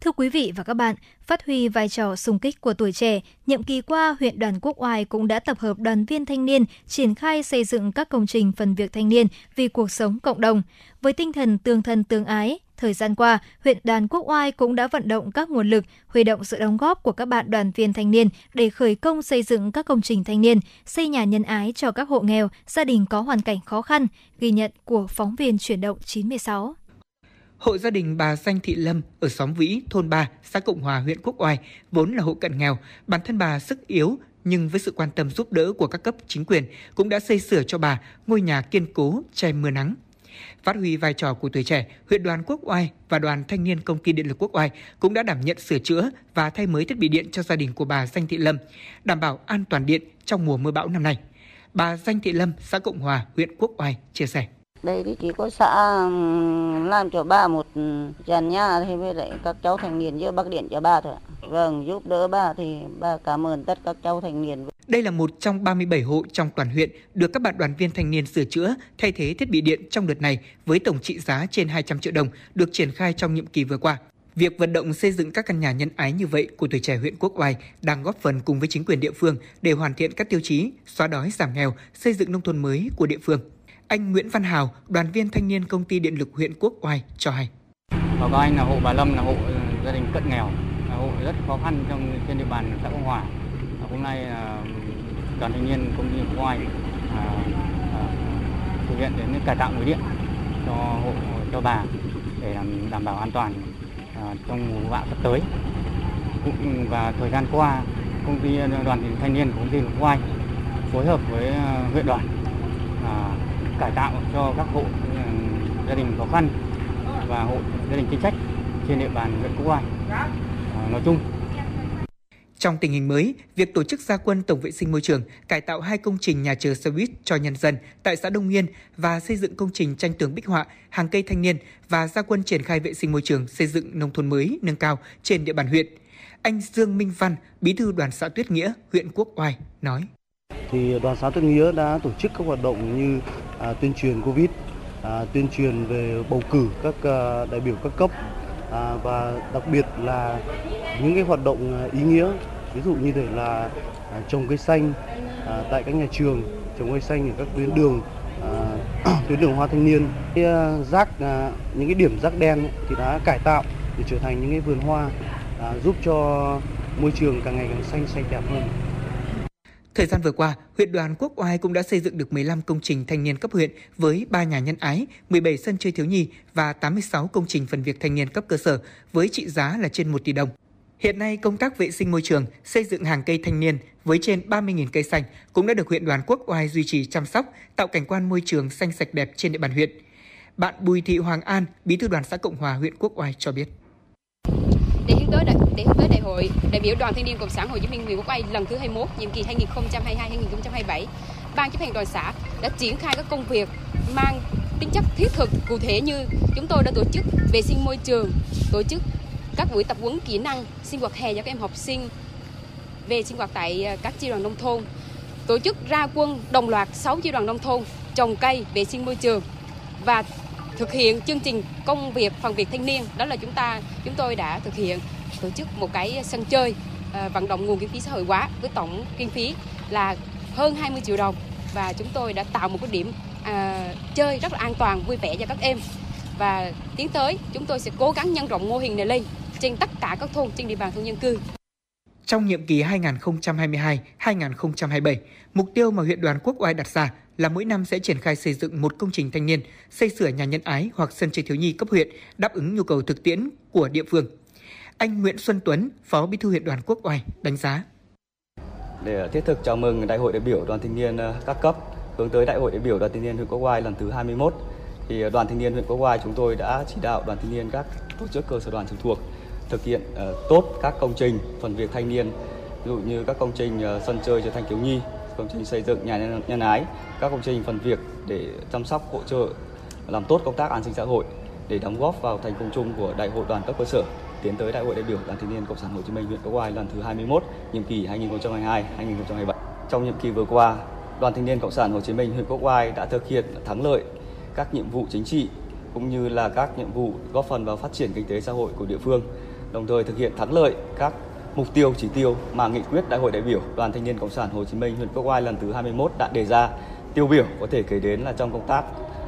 Thưa quý vị và các bạn, phát huy vai trò xung kích của tuổi trẻ, nhiệm kỳ qua, huyện đoàn Quốc Oai cũng đã tập hợp đoàn viên thanh niên triển khai xây dựng các công trình phần việc thanh niên vì cuộc sống cộng đồng. Với tinh thần tương thân tương ái, Thời gian qua, huyện đoàn Quốc Oai cũng đã vận động các nguồn lực, huy động sự đóng góp của các bạn đoàn viên thanh niên để khởi công xây dựng các công trình thanh niên, xây nhà nhân ái cho các hộ nghèo, gia đình có hoàn cảnh khó khăn, ghi nhận của phóng viên Chuyển động chín mươi sáu. Hộ gia đình bà Danh Thị Lâm ở xóm Vĩ, thôn ba, xã Cộng Hòa, huyện Quốc Oai vốn là hộ cận nghèo, bản thân bà sức yếu nhưng với sự quan tâm giúp đỡ của các cấp chính quyền cũng đã xây sửa cho bà ngôi nhà kiên cố che mưa nắng. Phát huy vai trò của tuổi trẻ, huyện đoàn Quốc Oai và đoàn thanh niên công ty điện lực Quốc Oai cũng đã đảm nhận sửa chữa và thay mới thiết bị điện cho gia đình của bà Danh Thị Lâm, đảm bảo an toàn điện trong mùa mưa bão năm nay. Bà Danh Thị Lâm, xã Cộng Hòa, huyện Quốc Oai chia sẻ. Đây chỉ có xã làm cho bà một dàn nhà thì với lại các cháu thanh niên giữa bắc điện cho bà thôi. Vâng, giúp đỡ bà thì bà cảm ơn tất các cháu thanh niên. Đây là một trong ba mươi bảy hộ trong toàn huyện được các bạn đoàn viên thanh niên sửa chữa, thay thế thiết bị điện trong đợt này với tổng trị giá trên hai trăm triệu đồng được triển khai trong nhiệm kỳ vừa qua. Việc vận động xây dựng các căn nhà nhân ái như vậy của tuổi trẻ huyện Quốc Oai đang góp phần cùng với chính quyền địa phương để hoàn thiện các tiêu chí xóa đói giảm nghèo, xây dựng nông thôn mới của địa phương. Anh Nguyễn Văn Hào, đoàn viên thanh niên công ty điện lực huyện Quốc Oai cho hay. Bà của anh là hộ bà Lâm là hộ gia đình cận nghèo, là hộ rất khó khăn trong trên địa bàn xã Cộng Hòa. Hôm nay đoàn thanh niên công ty Quốc Oai thực hiện đến cải tạo lưới điện cho hộ cho bà để làm, đảm bảo an toàn à, trong mùa bão sắp tới. Cũng, và thời gian qua, công ty đoàn thanh niên của công ty Quốc Oai phối hợp với huyện đoàn à, cải tạo cho các hộ gia đình khó khăn và hộ gia đình chính sách trên địa bàn huyện Quốc Oai à, nói chung. Trong tình hình mới, việc tổ chức gia quân tổng vệ sinh môi trường, cải tạo hai công trình nhà chờ xe buýt cho nhân dân tại xã Đông Yên và xây dựng công trình tranh tường bích họa, hàng cây thanh niên và gia quân triển khai vệ sinh môi trường, xây dựng nông thôn mới nâng cao trên địa bàn huyện. Anh Dương Minh Văn, bí thư đoàn xã Tuyết Nghĩa, huyện Quốc Oai nói. Thì đoàn xã Tuyết Nghĩa đã tổ chức các hoạt động như à, tuyên truyền Covid, à, tuyên truyền về bầu cử các à, đại biểu các cấp à, và đặc biệt là những cái hoạt động ý nghĩa, ví dụ như thế là à, trồng cây xanh à, tại các nhà trường, trồng cây xanh ở các tuyến đường, à, tuyến đường hoa thanh niên. Cái à, rác, à, những cái điểm rác đen ấy, thì đã cải tạo để trở thành những cái vườn hoa, à, giúp cho môi trường càng ngày càng xanh xanh đẹp hơn. Thời gian vừa qua, huyện đoàn Quốc Oai cũng đã xây dựng được mười lăm công trình thanh niên cấp huyện với ba nhà nhân ái, mười bảy sân chơi thiếu nhi và tám mươi sáu công trình phần việc thanh niên cấp cơ sở với trị giá là trên một tỷ đồng. Hiện nay, công tác vệ sinh môi trường, xây dựng hàng cây thanh niên với trên ba mươi nghìn cây xanh cũng đã được huyện đoàn Quốc Oai duy trì chăm sóc, tạo cảnh quan môi trường xanh sạch đẹp trên địa bàn huyện. Bạn Bùi Thị Hoàng An, bí thư đoàn xã Cộng Hòa, huyện Quốc Oai cho biết. Để hướng tới đại, để hướng tới đại hội đại biểu đoàn thanh niên Cộng sản Hồ Chí Minh huyện Quốc Oai lần thứ hai mươi mốt, nhiệm kỳ hai nghìn không trăm hai mươi hai đến hai nghìn không trăm hai mươi bảy, ban chấp hành đoàn xã đã triển khai các công việc mang tính chất thiết thực cụ thể như chúng tôi đã tổ chức vệ sinh môi trường, tổ chức các buổi tập huấn kỹ năng sinh hoạt hè cho các em học sinh về sinh hoạt tại các chi đoàn nông thôn, tổ chức ra quân đồng loạt sáu chi đoàn nông thôn trồng cây vệ sinh môi trường và thực hiện chương trình công việc phần việc thanh niên. Đó là chúng ta chúng tôi đã thực hiện tổ chức một cái sân chơi à, vận động nguồn kinh phí xã hội hóa với tổng kinh phí là hơn hai mươi triệu đồng và chúng tôi đã tạo một cái điểm à, chơi rất là an toàn vui vẻ cho các em và tiến tới chúng tôi sẽ cố gắng nhân rộng mô hình này lên trên tất cả các thôn trên địa bàn thôn dân cư. Trong nhiệm kỳ hai nghìn không trăm hai mươi hai đến hai nghìn không trăm hai mươi bảy, mục tiêu mà huyện đoàn Quốc Oai đặt ra là mỗi năm sẽ triển khai xây dựng một công trình thanh niên, xây sửa nhà nhân ái hoặc sân chơi thiếu nhi cấp huyện đáp ứng nhu cầu thực tiễn của địa phương. Anh Nguyễn Xuân Tuấn, Phó Bí thư huyện đoàn Quốc Oai đánh giá. Để thiết thực chào mừng đại hội đại biểu đoàn thanh niên các cấp hướng tới đại hội đại biểu đoàn thanh niên huyện Quốc Oai lần thứ hai mươi mốt, thì đoàn thanh niên huyện Quốc Oai chúng tôi đã chỉ đạo đoàn thanh niên các tổ chức cơ sở đoàn trực thuộc thực hiện uh, tốt các công trình phần việc thanh niên, ví dụ như các công trình uh, sân chơi cho thanh thiếu nhi, công trình xây dựng nhà nhân, nhân ái, các công trình phần việc để chăm sóc hỗ trợ, làm tốt công tác an sinh xã hội để đóng góp vào thành công chung của đại hội đoàn cấp cơ sở tiến tới đại hội đại biểu đoàn thanh niên Cộng sản Hồ Chí Minh huyện Quốc Oai lần thứ hai mươi mốt, nhiệm kỳ hai nghìn không trăm hai mươi hai đến hai nghìn không trăm hai mươi bảy. Trong nhiệm kỳ vừa qua, đoàn thanh niên Cộng sản Hồ Chí Minh huyện Quốc Oai đã thực hiện thắng lợi các nhiệm vụ chính trị cũng như là các nhiệm vụ góp phần vào phát triển kinh tế xã hội của địa phương, đồng thời thực hiện thắng lợi các mục tiêu chỉ tiêu mà nghị quyết đại hội đại biểu đoàn thanh niên Cộng sản Hồ Chí Minh huyện Quốc Oai lần thứ hai mươi mốt đã đề ra. Tiêu biểu có thể kể đến là trong công tác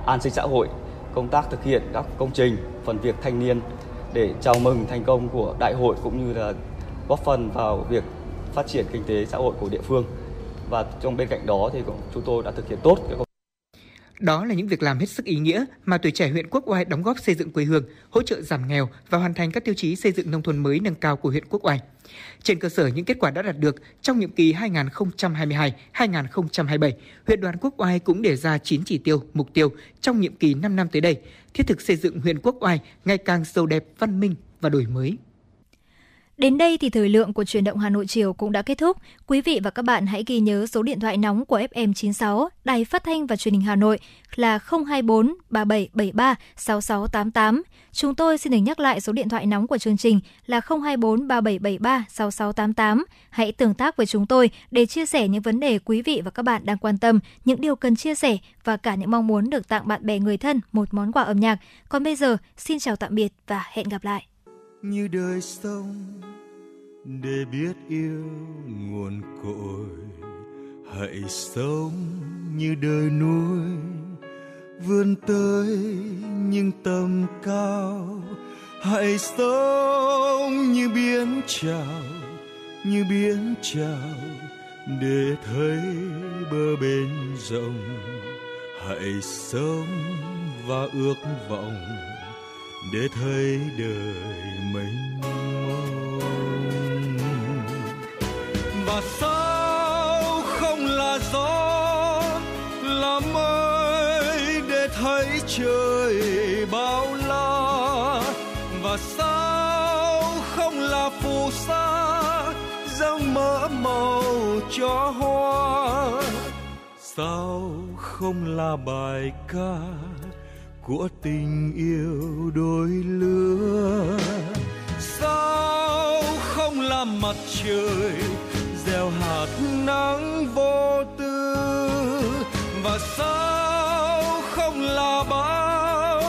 an sinh xã hội, công tác thực hiện các công trình, phần việc thanh niên để chào mừng thành công của đại hội cũng như là góp phần vào việc phát triển kinh tế xã hội của địa phương. Và trong bên cạnh đó thì chúng tôi đã thực hiện tốt cái công. Đó là những việc làm hết sức ý nghĩa mà tuổi trẻ huyện Quốc Oai đóng góp xây dựng quê hương, hỗ trợ giảm nghèo và hoàn thành các tiêu chí xây dựng nông thôn mới nâng cao của huyện Quốc Oai. Trên cơ sở những kết quả đã đạt được trong nhiệm kỳ hai nghìn không trăm hai mươi hai đến hai nghìn không trăm hai mươi bảy, huyện đoàn Quốc Oai cũng đề ra chín chỉ tiêu, mục tiêu trong nhiệm kỳ năm năm tới đây, thiết thực xây dựng huyện Quốc Oai ngày càng giàu đẹp, văn minh và đổi mới. Đến đây thì thời lượng của Chuyển động Hà Nội chiều cũng đã kết thúc. Quý vị và các bạn hãy ghi nhớ số điện thoại nóng của ép em chín sáu, Đài Phát thanh và Truyền hình Hà Nội là không hai bốn ba bảy bảy ba sáu sáu tám tám. Chúng tôi xin được nhắc lại số điện thoại nóng của chương trình là không hai bốn ba bảy bảy ba sáu sáu tám tám. Hãy tương tác với chúng tôi để chia sẻ những vấn đề quý vị và các bạn đang quan tâm, những điều cần chia sẻ và cả những mong muốn được tặng bạn bè người thân một món quà âm nhạc. Còn bây giờ, xin chào tạm biệt và hẹn gặp lại. Như đời sông để biết yêu nguồn cội, hãy sống như đời núi vươn tới những tầm cao, hãy sống như biến trào, như biến trào để thấy bờ bên rộng, hãy sống và ước vọng để thấy đời mênh mông. Và sao không là gió là mây để thấy trời bao la, và sao không là phù sa dâng mỡ màu cho hoa, sao không là bài ca của tình yêu đôi lứa, sao không làm mặt trời gieo hạt nắng vô tư, và sao không là bão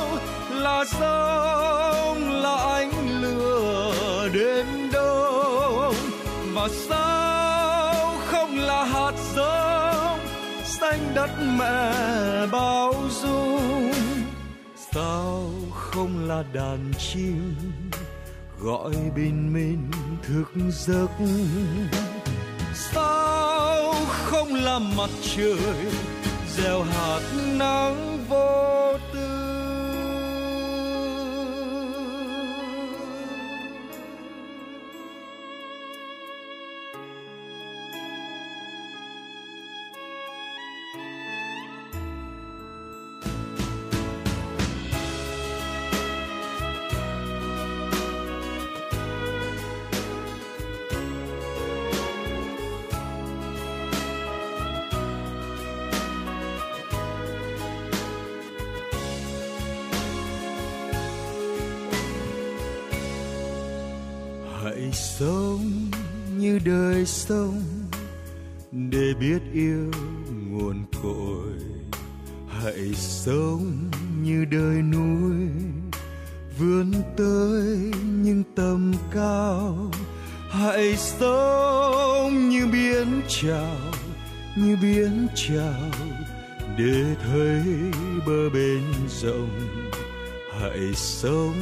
là sông là ánh lửa đến đâu, và sao không là hạt giống xanh đất mẹ bao dung, sao không là đàn chim gọi bình minh thức giấc, sao không là mặt trời gieo hạt nắng vô tư. Sống như đời sông để biết yêu nguồn cội, hãy sống như đời núi vươn tới những tầm cao, hãy sống như biến trào, như biến trào để thấy bờ bên rộng, hãy sống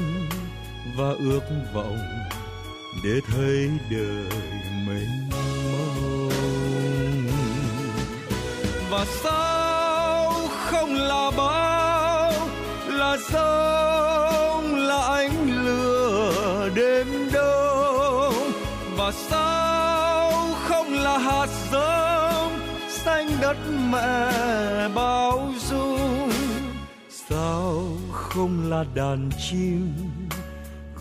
và ước vọng để thấy đời mênh mông. Và sao không là bão là sông là ánh lửa đêm đông, và sao không là hạt giống xanh đất mẹ bao dung, sao không là đàn chim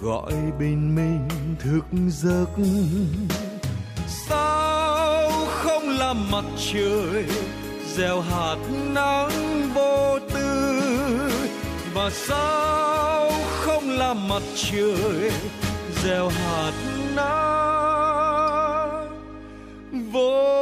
gọi bình minh thức giấc, sao không là mặt trời gieo hạt nắng vô tư, và sao không là mặt trời gieo hạt nắng vô